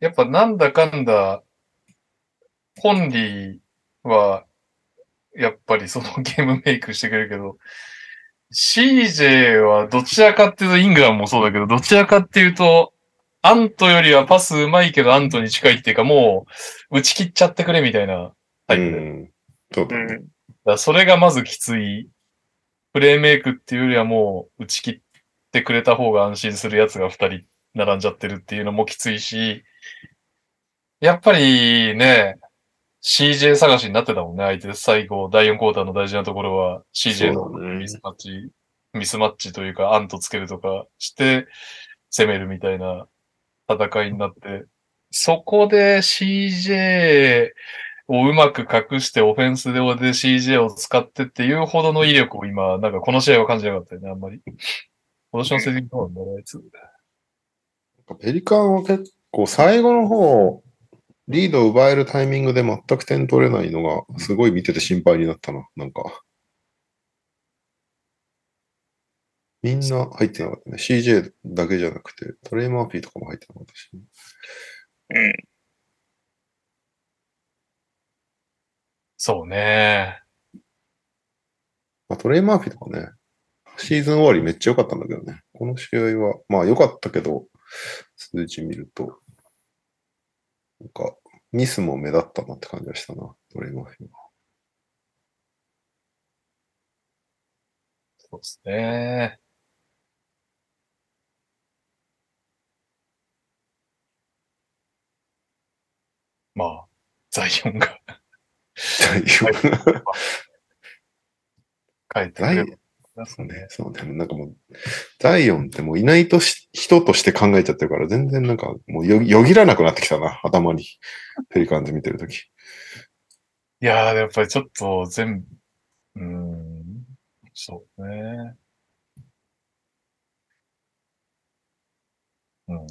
やっぱなんだかんだ、コンリーは、やっぱりそのゲームメイクしてくれるけど、シージェー はどちらかっていうと、イングランドもそうだけど、どちらかっていうと、アントよりはパスうまいけどアントに近いっていうか、もう、打ち切っちゃってくれみたいなタイプで。うん、そうだね。だからそれがまずきつい。プレイメイクっていうよりはもう、打ち切って、ってくれた方が安心するやつがふたり並んじゃってるっていうのもきついし、やっぱりね、シージェー 探しになってたもんね、相手最後、だいよんクォーターの大事なところは シージェー のミスマッチ、ね、ミスマッチというか、アントつけるとかして攻めるみたいな戦いになって、そこで シージェー をうまく隠してオフェンスで シージェー を使ってっていうほどの威力を今、なんかこの試合は感じなかったよね、あんまり。今年のセリフはもらえつペリカンは結構最後の方、リードを奪えるタイミングで全く点取れないのが、すごい見てて心配になったな、なんか。みんな入ってなかったね。シージェー だけじゃなくて、トレイ・マーフィーとかも入ってなかったし、ね。うん。そうね。まあ、トレイ・マーフィーとかね。シーズン終わりめっちゃ良かったんだけどね。この試合は、まあ良かったけど、数字見ると、なんか、ミスも目立ったなって感じがしたな、トレイマーフィーは。そうですね。まあ、ザイオンが。ザイオンが。帰ってくれる。そうね、そうね。なんかもう、ザイオンってもういないとし人として考えちゃってるから、全然なんかもう よ, よぎらなくなってきたな、頭に。ペリカンズ見てるとき。いやー、やっぱりちょっと全部、うーん、そうね。うん。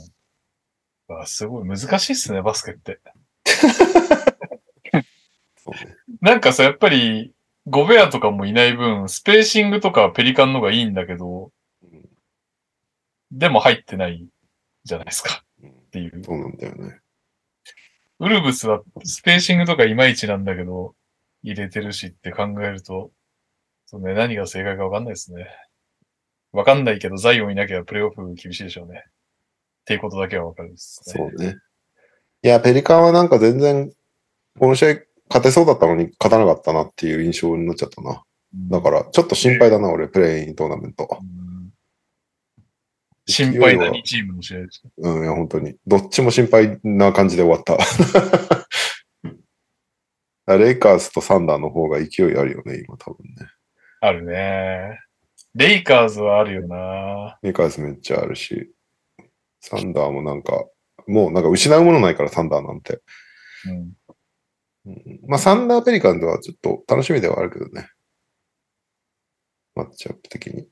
あ、すごい難しいっすね、バスケって。なんかさ、やっぱり、ゴベアとかもいない分、スペーシングとかペリカンのがいいんだけど、うん、でも入ってないじゃないですか。っていう。そうなんだよね。ウルブスはスペーシングとかいまいちなんだけど、入れてるしって考えると、そうね、何が正解かわかんないですね。わかんないけど、ザイオンいなきゃプレイオフ厳しいでしょうね。っていうことだけはわかるです、ね。そうね。いや、ペリカンはなんか全然、この試合、勝てそうだったのに勝たなかったなっていう印象になっちゃったな。だからちょっと心配だな、俺、プレイントーナメント。心配なにチームの試合でした。うん、いや、本当に。どっちも心配な感じで終わった。レイカーズとサンダーの方が勢いあるよね、今多分ね。あるね。レイカーズはあるよな。レイカーズめっちゃあるし、サンダーもなんか、もうなんか失うものないから、サンダーなんて。うん、まあ、サンダーペリカンではちょっと楽しみではあるけどね。マッチアップ的に。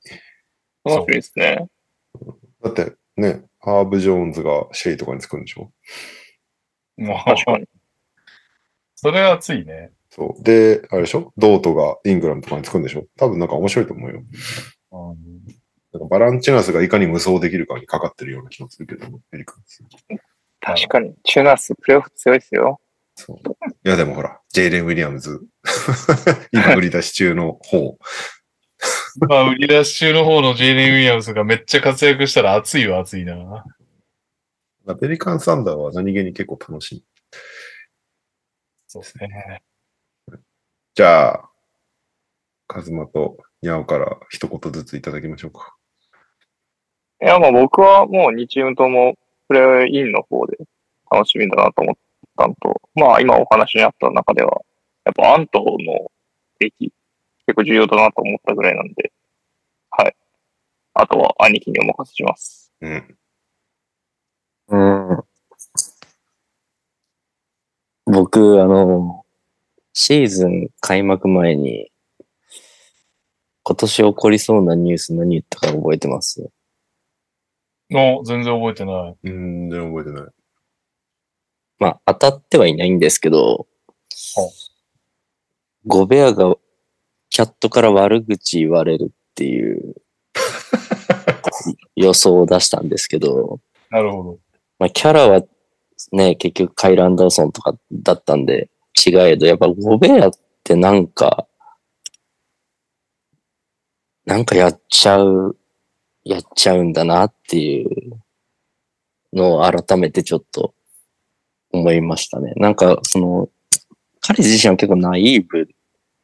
楽しみですね。だってね、ハーブ・ジョーンズがシェイとかにつくんでしょ。もう、それは熱いね。そう。で、あれでしょ、ドートがイングランドとかにつくんでしょ。多分なんか面白いと思うよ。あ、なんかバランチュナスがいかに無双できるかにかかってるような気がするけど、ペリカンです。確かに、チュナス、プレーオフ強いですよ。そう、いやでもほら、ジェイレン・ウィリアムズ今売り出し中の方まあ売り出し中の方のジェイレン・ウィリアムズがめっちゃ活躍したら熱いは熱いな。ペリカン・サンダーは何気に結構楽しい。そうですね。じゃあカズマとニャオから一言ずついただきましょうか。いや、まあ僕はもうにチームともプレイインの方で楽しみだなと思って、まあ今お話にあった中ではやっぱアントの定期結構重要だなと思ったぐらいなんで、はい。あとは兄貴にお任せします。うん。うん。僕あのシーズン開幕前に今年起こりそうなニュース何言ったか覚えてます？の全然覚えてない。全然覚えてない。まあ、当たってはいないんですけど、ゴベアがキャットから悪口言われるっていう予想を出したんですけど、なるほど。まあ、キャラはね、結局カイル・アンダーソンとかだったんで違えど、やっぱゴベアってなんか、なんかやっちゃう、やっちゃうんだなっていうのを改めてちょっと、思いましたね。なんか、その、彼自身は結構ナイーブ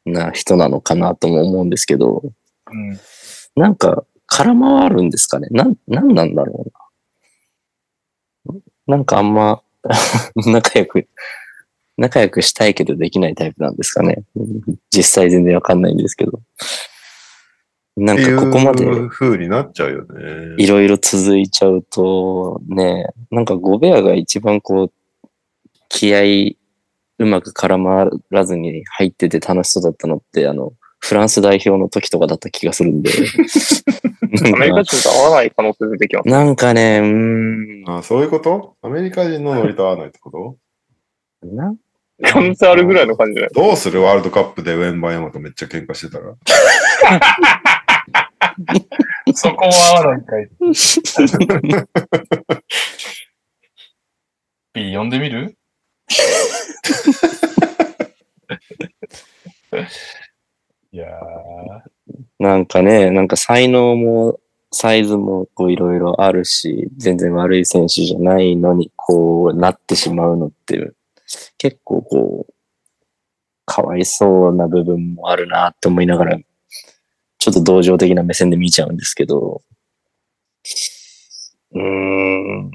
な人なのかなとも思うんですけど、うん、なんか、空回るんですかね。な、なんなんだろうな。なんかあんま、仲良く、仲良くしたいけどできないタイプなんですかね。実際全然わかんないんですけど。なんかここまで風になっちゃうよね。いろいろ続いちゃうと、ね、なんかゴベアが一番こう、気合うまく絡まらずに入ってて楽しそうだったのって、あの、フランス代表の時とかだった気がするんで。んアメリカ人と合わない可能性出てきます。なんかね、うーん。あ、そういうこと？アメリカ人のノリと合わないってこと？な可能性あるぐらいの感じじゃない？どうする？ワールドカップでウェンバヤマとめっちゃ喧嘩してたら。そこは合わないかい。B 呼んでみる？いやー、なんかね、なんか才能もサイズもこういろいろあるし、全然悪い選手じゃないのにこうなってしまうのって結構こうかわいそうな部分もあるなって思いながら、ちょっと同情的な目線で見ちゃうんですけど、うーん、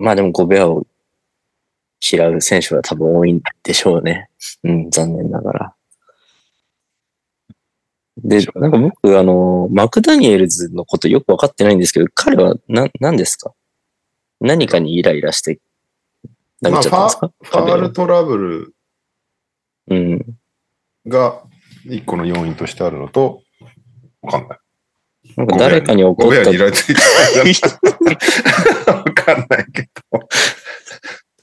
まあでもゴベアを嫌う選手は多分多いんでしょうね。うん、残念ながら。で、なんか僕、あの、マクダニエルズのことよくわかってないんですけど、彼はな、何ですか？何かにイライラして投げちゃったんですか？まあ、ファールトラブルが一個の要因としてあるのと、わかんない。なんか誰かに怒った。ごめん、イライラわかんないけど。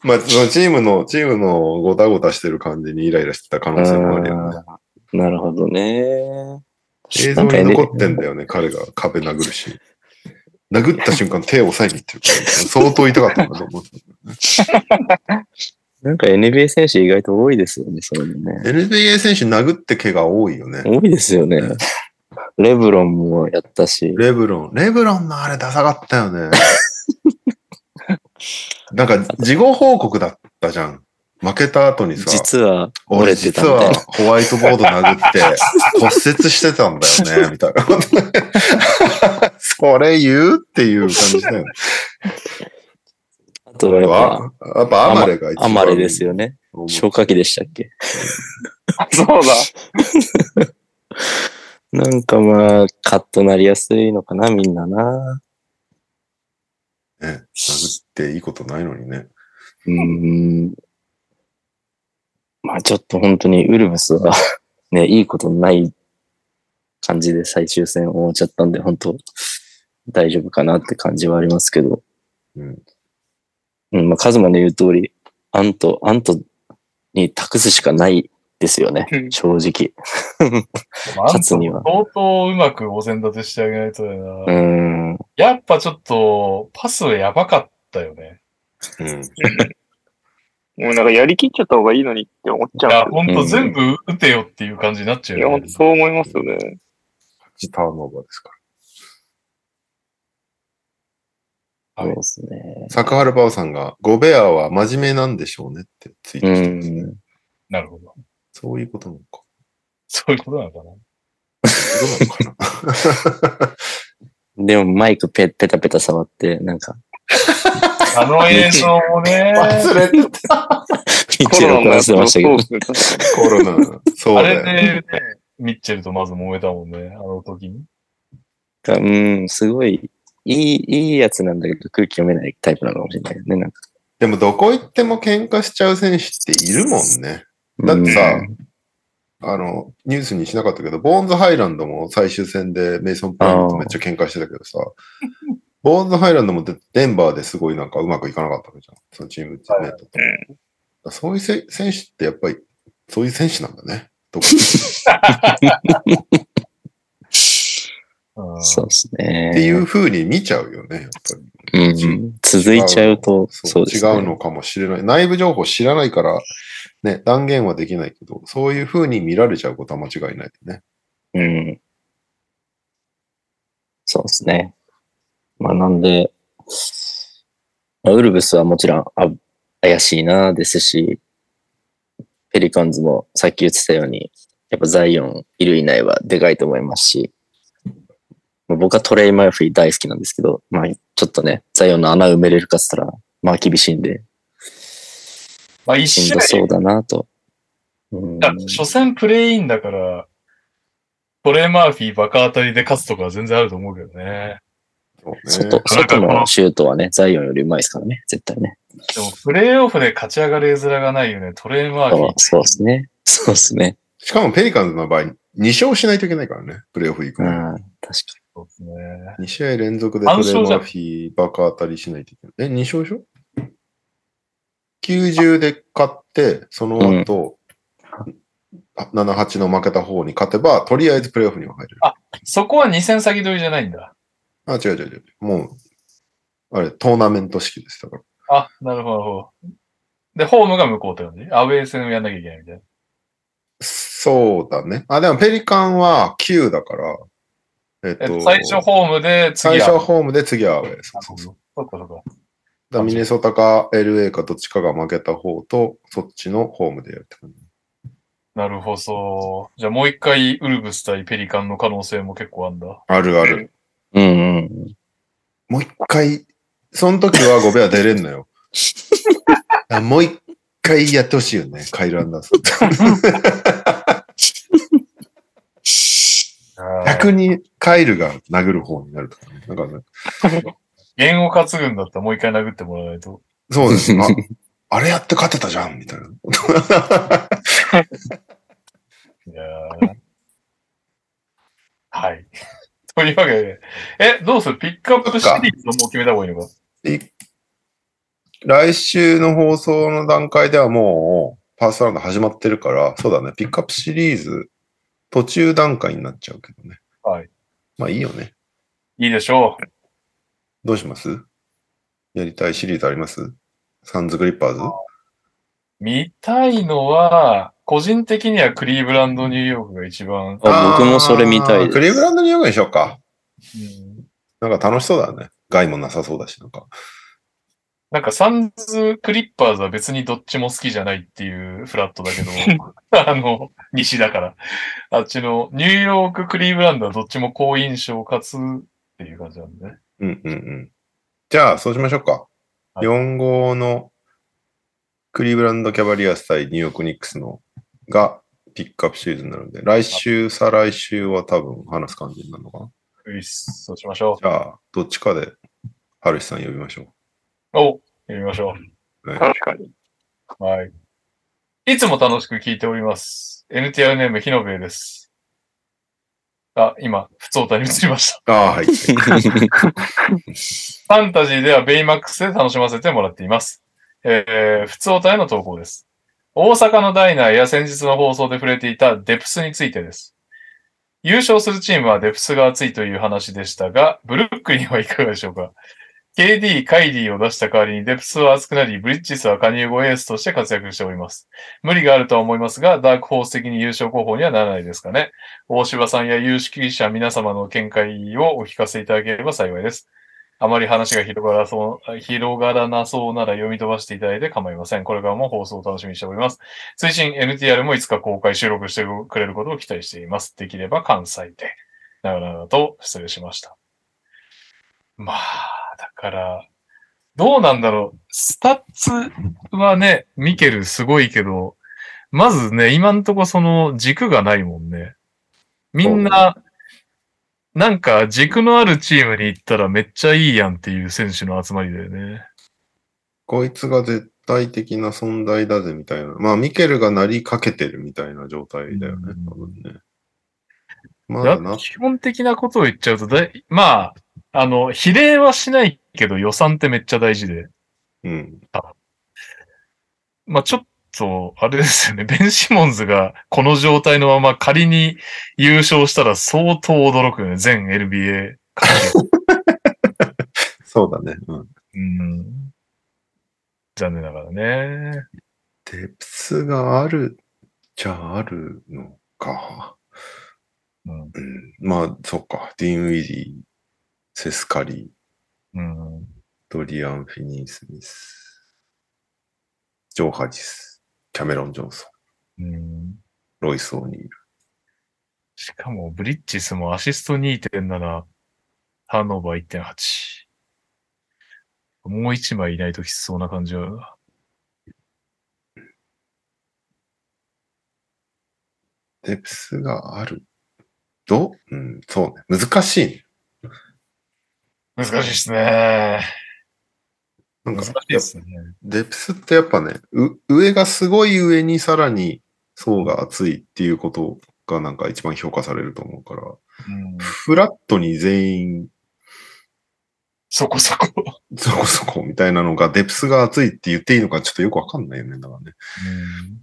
まあ、そのチームの、チームのごたごたしてる感じにイライラしてた可能性もあるよね。なるほどね。映像に残ってんだよね、彼が壁殴るし。殴った瞬間手を押さえに行ってるから、相当痛かったんだと思って、ね。なんか エヌビーエー 選手意外と多いですよね、それね。エヌビーエー 選手殴って怪我多いよね。多いですよね。レブロンもやったし。レブロン。レブロンのあれダサかったよね。なんか事後報告だったじゃん。負けた後にさ、実は折れてたみたいな、俺実はホワイトボード殴って骨折してたんだよねみたいなことそれ言うっていう感じだよね。あとはやっぱアマレが一番アマレですよね。消火器でしたっけ？そうだ。なんかまあカッとなりやすいのかなみんなな。ね、殴っていいことないのにね。うーん。まあちょっと本当にウルブスはね、いいことない感じで最終戦を終わっちゃったんで、本当大丈夫かなって感じはありますけど。うん。うん、まあカズマの言う通り、アント、アントに託すしかないですよね、正直。勝つには。相当うまくお膳立てしてあげないとだよな。うん。やっぱちょっとパスやばかったよね。うん。もうなんかやりきっちゃった方がいいのにって思っちゃう。いや、ほんと全部打てよっていう感じになっちゃうよね。いや、そう思いますよね。はちターンオーバーですから。そうですね。坂原パオさんが、ゴベアは真面目なんでしょうねってツイートしてますね。なるほど。そういうことなのか。そういうことなのかな。そういうことなのかな。でもマイク ペ, ペタペタ触って、なんか。あの映像もね。忘れてた。ミッチェルも忘れましたけど。コロナ。そうだよね。あれで、ね、ミッチェルとまず揉めたもんね、あの時に。うん、すごい、いい、いいやつなんだけど、空気読めないタイプなのかもしれないよね、なんか。でも、どこ行っても喧嘩しちゃう選手っているもんね。だってさ、あの、ニュースにしなかったけど、ボーンズハイランドも最終戦でメイソン・プライムとめっちゃ喧嘩してたけどさ、ボーンズハイランドもデンバーですごいなんかうまくいかなかったわけじゃん。そのチームメイトと。はい、そういう選手ってやっぱり、そういう選手なんだね。どこそうですね。っていう風に見ちゃうよね、やっぱり。うん、続いちゃうと、そうですね。違うのかもしれない。内部情報知らないから、ね、断言はできないけど、そういう風に見られちゃうことは間違いないね。うん。そうですね。まあなんで、ウルブスはもちろんあ怪しいなですし、ペリカンズもさっき言ってたように、やっぱザイオンいるいないはでかいと思いますし、僕はトレイ・マーフィー大好きなんですけど、まあちょっとね、ザイオンの穴埋めれるかっつったら、まあ厳しいんで、まあ一試合そうだなと。うん、初戦プレイインだから、トレイ・マーフィーバカ当たりで勝つとかは全然あると思うけどね。外、外のシュートはね、ザイオンよりうまいですからね、絶対ね。でも、プレイオフで勝ち上がる絵面がないよね、トレーマーに。そうですね。そうですね。しかも、ペリカンズの場合、にしょうしないといけないからね、プレイオフ行くの。ああ、確かに。そうですね。にしあい連続でトレーマーフィーバカ当たりしないといけない。え、にしょうでしょ ?きゅうじゅう で勝って、その後、うん、ななはちの負けた方に勝てば、とりあえずプレイオフには入れる。あ、そこはにせん先取りじゃないんだ。あ、違う違う違う。もう、あれ、トーナメント式でしたから。あ、なるほど。で、ホームが向こうって感じ、アウェー戦をやんなきゃいけないみたいな。そうだね。あ、でもペリカンはきゅうだから、えっと、えっと最初ホームで次は。最初ホームで次はアウェー。そうそう。そうかそうか。だミネソタか エルエー かどっちかが負けた方と、そっちのホームでやるって感じ。なるほど。じゃあもう一回、ウルブス対ペリカンの可能性も結構あるんだ。あるある。うんうん、もう一回、その時はゴベア出れんのよ。もう一回やってほしいよね、カイル・アンダーソン。逆にカイルが殴る方になるとかね。なんかね。弦を担ぐんだったらもう一回殴ってもらわないと。そうですね。あれやって勝てたじゃんみたいな。いやーはい。というわけで、え、どうする？ピックアップシリーズをもう決めた方がいいのか？来週の放送の段階ではもう、パースラウンド始まってるから、そうだね、ピックアップシリーズ、途中段階になっちゃうけどね。はい。まあいいよね。いいでしょう。どうします？やりたいシリーズあります？サンズ・グリッパーズ？見たいのは、個人的にはクリーブランド・ニューヨークが一番。あ、僕もそれ見たいです。クリーブランド・ニューヨークにしようか。うん、なんか楽しそうだね。害もなさそうだし、なんか。なんかサンズ・クリッパーズは別にどっちも好きじゃないっていうフラットだけど、あの、西だから。あっちのニューヨーク・クリーブランドはどっちも好印象かつっていう感じなんでね。うんうんうん。じゃあ、そうしましょうか。はい、よん号のクリーブランド・キャバリアス対ニューヨーク・ニックスのがピックアップシーズンなので、来週、再来週は多分話す感じになるのかな。うっす、そうしましょう。じゃあ、どっちかで、ハルシさん呼びましょう。お、やりましょう。はい、確かに。はい。いつも楽しく聞いております。エヌティーアール ネーム、ひのべえです。あ、今、普通歌に移りました。あ、はい。ファンタジーではベイマックスで楽しませてもらっています。えー、普通歌への投稿です。大阪のダイナーや先日の放送で触れていたデプスについてです。優勝するチームはデプスが熱いという話でしたが、ブルックリンはいかがでしょうか？ケーディー、カイリーを出した代わりにデプスは熱くなり、ブリッジスは加入後エースとして活躍しております。無理があるとは思いますが、ダークホース的に優勝候補にはならないですかね。大柴さんや有識者皆様の見解をお聞かせいただければ幸いです。あまり話が広がらそう、広がらなそうなら読み飛ばしていただいて構いません。これからも放送を楽しみにしております。推進 エヌティーアール もいつか公開収録してくれることを期待しています。できれば関西で。長々と失礼しました。まあ。だから、どうなんだろう。スタッツはね、ミケルすごいけど、まずね、今んとこその軸がないもんね。みんな、なんか軸のあるチームに行ったらめっちゃいいやんっていう選手の集まりだよね。こいつが絶対的な存在だぜみたいな。まあ、ミケルがなりかけてるみたいな状態だよね、多分ね。まあな、基本的なことを言っちゃうとだい、まあ、あの、比例はしないけど予算ってめっちゃ大事で。うん。まあ、ちょっと、あれですよね。ベン・シモンズがこの状態のまま仮に優勝したら相当驚くよね。全 エヌビーエー そうだね。うん。うん。残念ながらね。デプスがあるじゃあるのか。うんうん、まあ、そっか。ディーン・ウィリー。セスカリー、うん、ドリアン・フィニー・スミス、ジョー・ハリス、キャメロン・ジョンソン、うん、ロイス・オニール。しかもブリッジスもアシスト にてんなな、ターンオーバー いってんはち。もう一枚いないときつそうな感じは。デプスがある。どう？うん、そうね。難しいね。難しいですね。なんか難しいですね。デプスってやっぱね、上がすごい上にさらに層が厚いっていうことがなんか一番評価されると思うから、うん、フラットに全員、そこそこ、そこそこみたいなのがデプスが厚いって言っていいのかちょっとよくわかんないよね、だからね。うん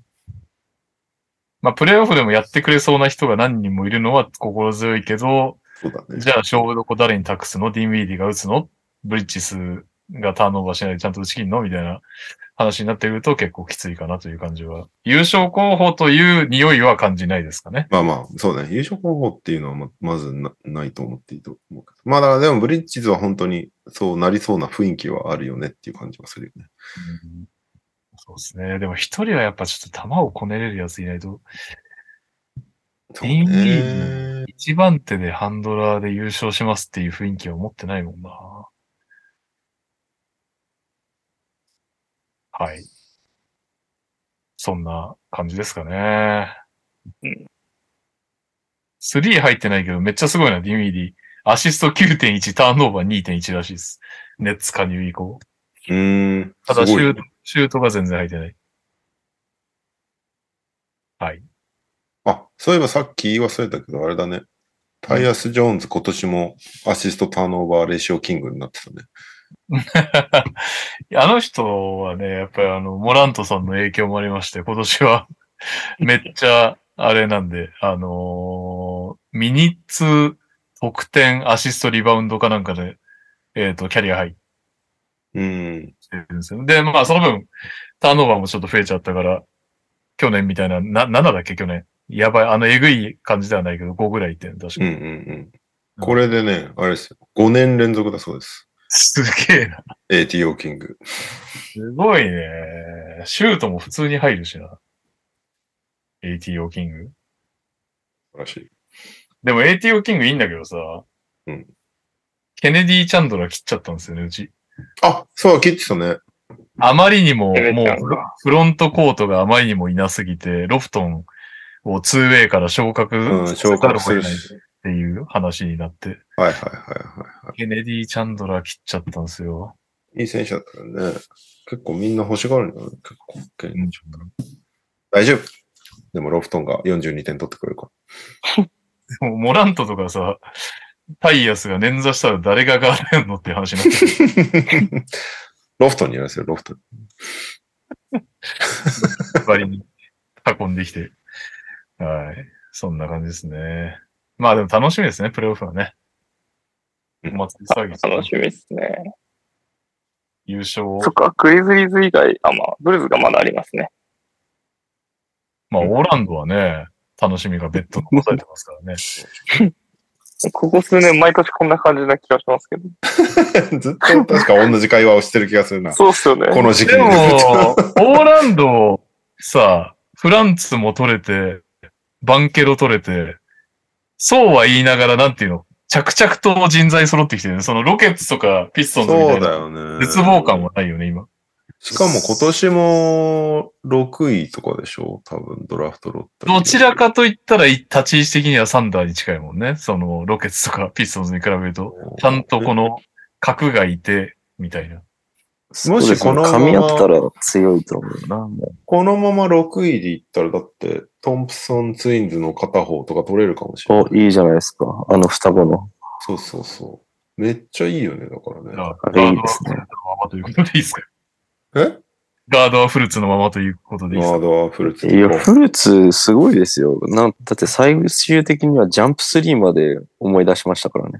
まあ、プレイオフでもやってくれそうな人が何人もいるのは心強いけど、そうだね、じゃあ、勝負どこ誰に託すの？ディンウィーディが打つの？ブリッジスがターンオーバーしないでちゃんと打ち切るの？みたいな話になってくると結構きついかなという感じは。優勝候補という匂いは感じないですかね。まあまあ、そうだね。優勝候補っていうのは ま, まず な, ないと思っていいと思うけど。まあだからでもブリッジスは本当にそうなりそうな雰囲気はあるよねっていう感じはするよね。うん、そうですね。でも一人はやっぱちょっと球をこねれるやついないと。ディンウィーディ一番手でハンドラーで優勝しますっていう雰囲気を持ってないもんな。はい。そんな感じですかね。スリー入ってないけど、めっちゃすごいな、ディミーディ。アシスト きゅうてんいち、ターンオーバー にてんいち らしいです。ネッツ加入以降。うーん。ただシュート、シュートが全然入ってない。はい。あ、そういえばさっき言い忘れたけど、あれだね。タイアス・ジョーンズ今年もアシストターンオーバーレシオキングになってたね。あの人はね、やっぱりあの、モラントさんの影響もありまして、今年はめっちゃ、あれなんで、あのー、ミニッツ、得点、アシスト、リバウンドかなんかで、えっと、キャリアハイ。うん。で、まあ、その分、ターンオーバーもちょっと増えちゃったから、去年みたいな、な、ななだっけ、去年。やばい、あの、えぐい感じではないけど、ごぐらいいってん、確かに。うんうんうん。これでね、あれですよ。ごねん連続だそうです。すげえな。エーティーオー キング。すごいね。シュートも普通に入るしな。エーティーオー キング。素晴らしい。でも エーティーオー キングいいんだけどさ。うん。ケネディ・チャンドラ切っちゃったんですよね、うち。あ、そう、切ってたね。あまりにも、もう、フロントコートがあまりにもいなすぎて、ロフトンを ツーウェイ から昇格するからもいないっていう話になって。はいはいはいはい。ケネディ・チャンドラ切っちゃったんですよ。いい選手だったよね。結構みんな欲しがるんだよね。結構、ケネディ・チャンドラ。大丈夫。でもロフトンがよんじゅうにてん取ってくれるか。でもモラントとかさ、タイヤスが捻挫したら誰がガーレンのって話になってる。ロフトンにやらせる、ロフトン。割に運んできて。はい。そんな感じですね。まあでも楽しみですね、プレイオフはね。うん、楽しみですね。優勝。そっか、グリズリーズ以外、あ、まあ、ブルズがまだありますね。まあ、オーランドはね、楽しみが別途残されてますからね。ここ数年毎年こんな感じな気がしますけど。ずっと確か同じ会話をしてる気がするな。そうっすよね。この時期に。でも、オーランドさ、フランツも取れて、バンケロ取れて、そうは言いながらなんていうの、着々と人材揃ってきてるね。そのロケッツとかピストンズみたいな絶望感はないよね、今。しかも今年もろくいとかでしょ多分ドラフトロッタどちらかといったら立ち位置的にはサンダーに近いもんね。そのロケッツとかピストンズに比べると、ちゃんとこの核がいて、みたいな。もしこのまま、噛み合ったら強いと思うな。もうこのままろくいでいったらだって、トンプソンツインズの片方とか取れるかもしれない。お、いいじゃないですか。あの双子の。そうそうそう。めっちゃいいよね、だからね。あれいいですね。ということでいいですかえガードはフルーツのままということでいいですかガードはフルーツ。いや、フルーツすごいですよ。なんだって最終的にはジャンプスリーまで思い出しましたからね。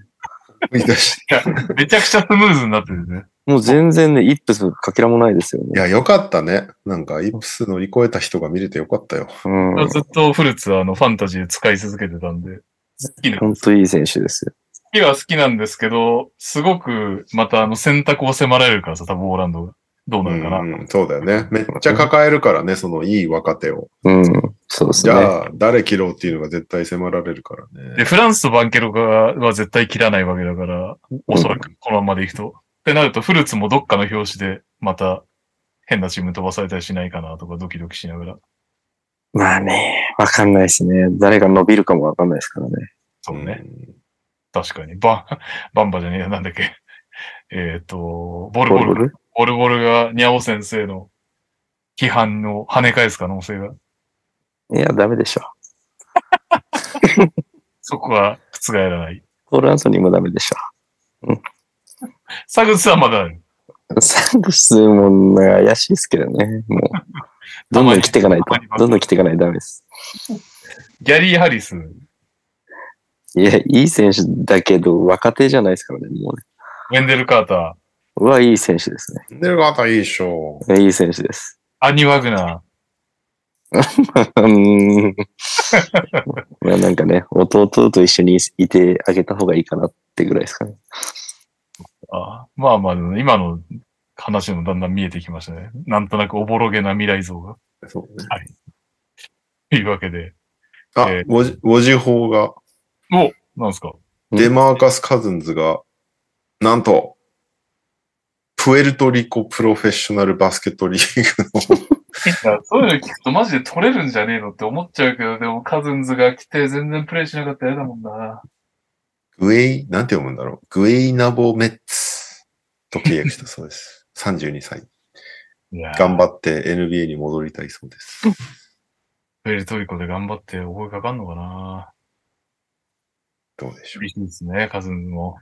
思い出した。めちゃくちゃスムーズになってるね。もう全然ね、イップスかけらもないですよね。いや、よかったね。なんか、イップス乗り越えた人が見れてよかったよ。うん、ずっとフルーツはあのファンタジーで使い続けてたんで、好きな。ほんといい選手ですよ。好きは好きなんですけど、すごくまたあの選択を迫られるからさ、多分オーランドが。どうなるかな、うん、そうだよね。めっちゃ抱えるからね、そのいい若手を。うん、そうですね。じゃあ、誰切ろうっていうのが絶対迫られるからね。で、フランスとバンケロがは絶対切らないわけだから、おそらくこのままでいくと。ってなると、フルーツもどっかの表紙で、また変なチーム飛ばされたりしないかなとか、ドキドキしながら。まあね、わかんないですね。誰が伸びるかもわかんないですからね。そうね。うん、確かに。バン、バンバじゃねえや、なんだっけ。えっと、ボルボル。ボルボルボルボルがニャオ先生の批判を跳ね返す可能性が。いや、ダメでしょ。そこは覆らない。ポールアンソニーもダメでしょ。うん。サグスはまだある。サグスも怪しいですけどね。もう、どんどん来ていかないと。どんどん来ていかないとダメです。ギャリー・ハリス。いや、いい選手だけど、若手じゃないですからね、もうね。ウェンデル・カーター。はいい選手ですね。ウェンデル・カーターいいでしょ。いい選手です。アニ・ワグナー。まあなんかね、弟と一緒にいてあげた方がいいかなってぐらいですかね。あまあまあ、今の話もだんだん見えてきましたね。なんとなくおぼろげな未来像が。そうね。はい。というわけで。あ、えー、ご時報が。お、なんですか。デマーカス・カズンズが、なんと、プエルトリコプロフェッショナルバスケットリーグのそういうの聞くとマジで取れるんじゃねえのって思っちゃうけど、でもカズンズが来て全然プレイしなかったら嫌だもんな。グエイ、なんて読むんだろう。グエイナボメッツと契約したそうです。さんじゅうにさい。いや頑張って エヌビーエー に戻りたいそうです。プエルトリコで頑張って覚えかかんのかな。どうでしょう。嬉しいですね、カズンズも。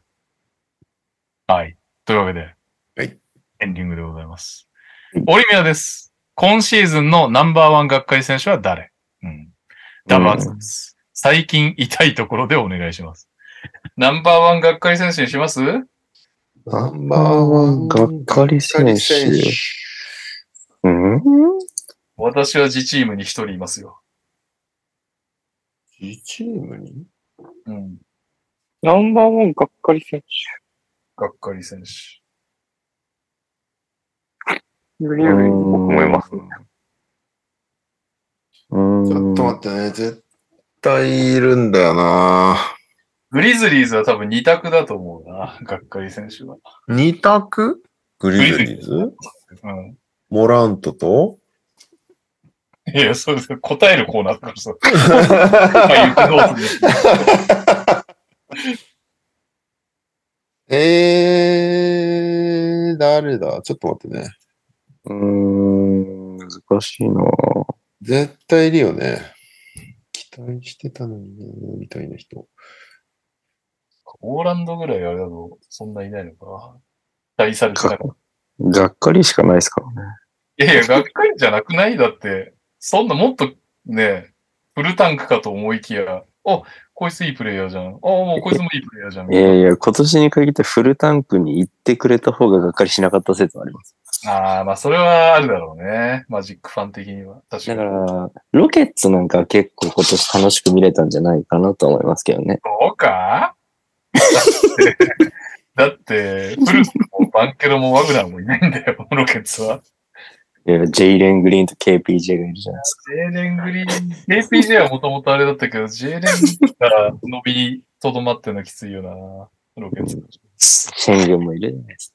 はい。というわけで、はい、エンディングでございます。オリミアです。今シーズンのナンバーワン学会選手は誰？うん。ダバーズです。最近痛いところでお願いします。ナンバーワン学会選手にします？ナンバーワン学会選手。うん？私は自チームに一人いますよ。自チームに？うん。ナンバーワン学会選手。学会選手。よりより思いますね。うーん。ちょっと待ってね。絶対いるんだよな。グリズリーズは多分に択だと思うな。学会選手は。に択？グリズリーズ？うん。モラントと？いや、そうです。答えるコーナーだからさ。えー、誰だ？ちょっと待ってね。うーん、難しいな。絶対いるよね。期待してたのに、ね、みたいな人。オーランドぐらいあれだと、そんないないのか。大差ですから。がっかりしかないですからね。いやいや、がっかりじゃなくないだって、そんなもっとね、フルタンクかと思いきや、あ、こいついいプレイヤーじゃん。あ、もうこいつもいいプレイヤーじゃん。いやいや、今年に限ってフルタンクに行ってくれた方ががっかりしなかった説もあります。ああ、まあそれはあるだろうね。マジックファン的には。確かに。だから、ロケッツなんか結構今年楽しく見れたんじゃないかなと思いますけどね。そうかだって、フルスもバンケロもワグナーもいないんだよ、ロケッツは。いや、ジェイレン・グリーンと ケーピージェー がいるじゃないですか。ジェイレン・グリーン、ケーピージェー はもともとあれだったけど、ジェイレンから伸びとどまってるのきついよな、ロケッツ。シェングンもいるじゃないですか。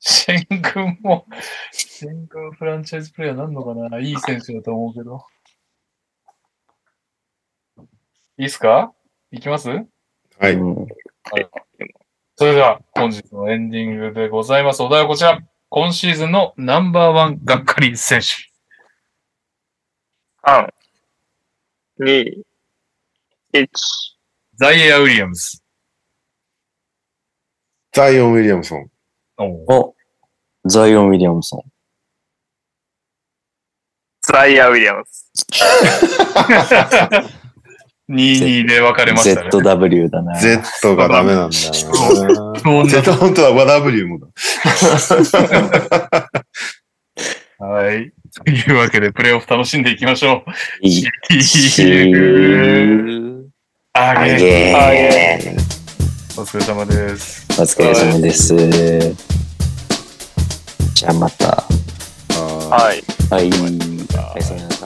シェン君も、シェン君フランチャイズプレイヤーなんのかな？いい選手だと思うけど。いいっすか？いきます？はい。それでは、本日のエンディングでございます。お題はこちら。今シーズンのナンバーワンがっかり選手。さん、に、いち。ザイエア・ウィリアムズ。ザイオン・ウィリアムソン。お、ザイオン・ウィリアムソン。ザイア・ウィリアムス。にたいに で分かれましたね。ゼットダブリュー だな。Z がダメなんだ。Z 本当は ダブリュー もだ。はい。というわけで、プレイオフ楽しんでいきましょう。いい。あげー。あげー。お疲れ様です。お疲れ様です。はい、じゃあまた。はい。はい。おやすみなさい。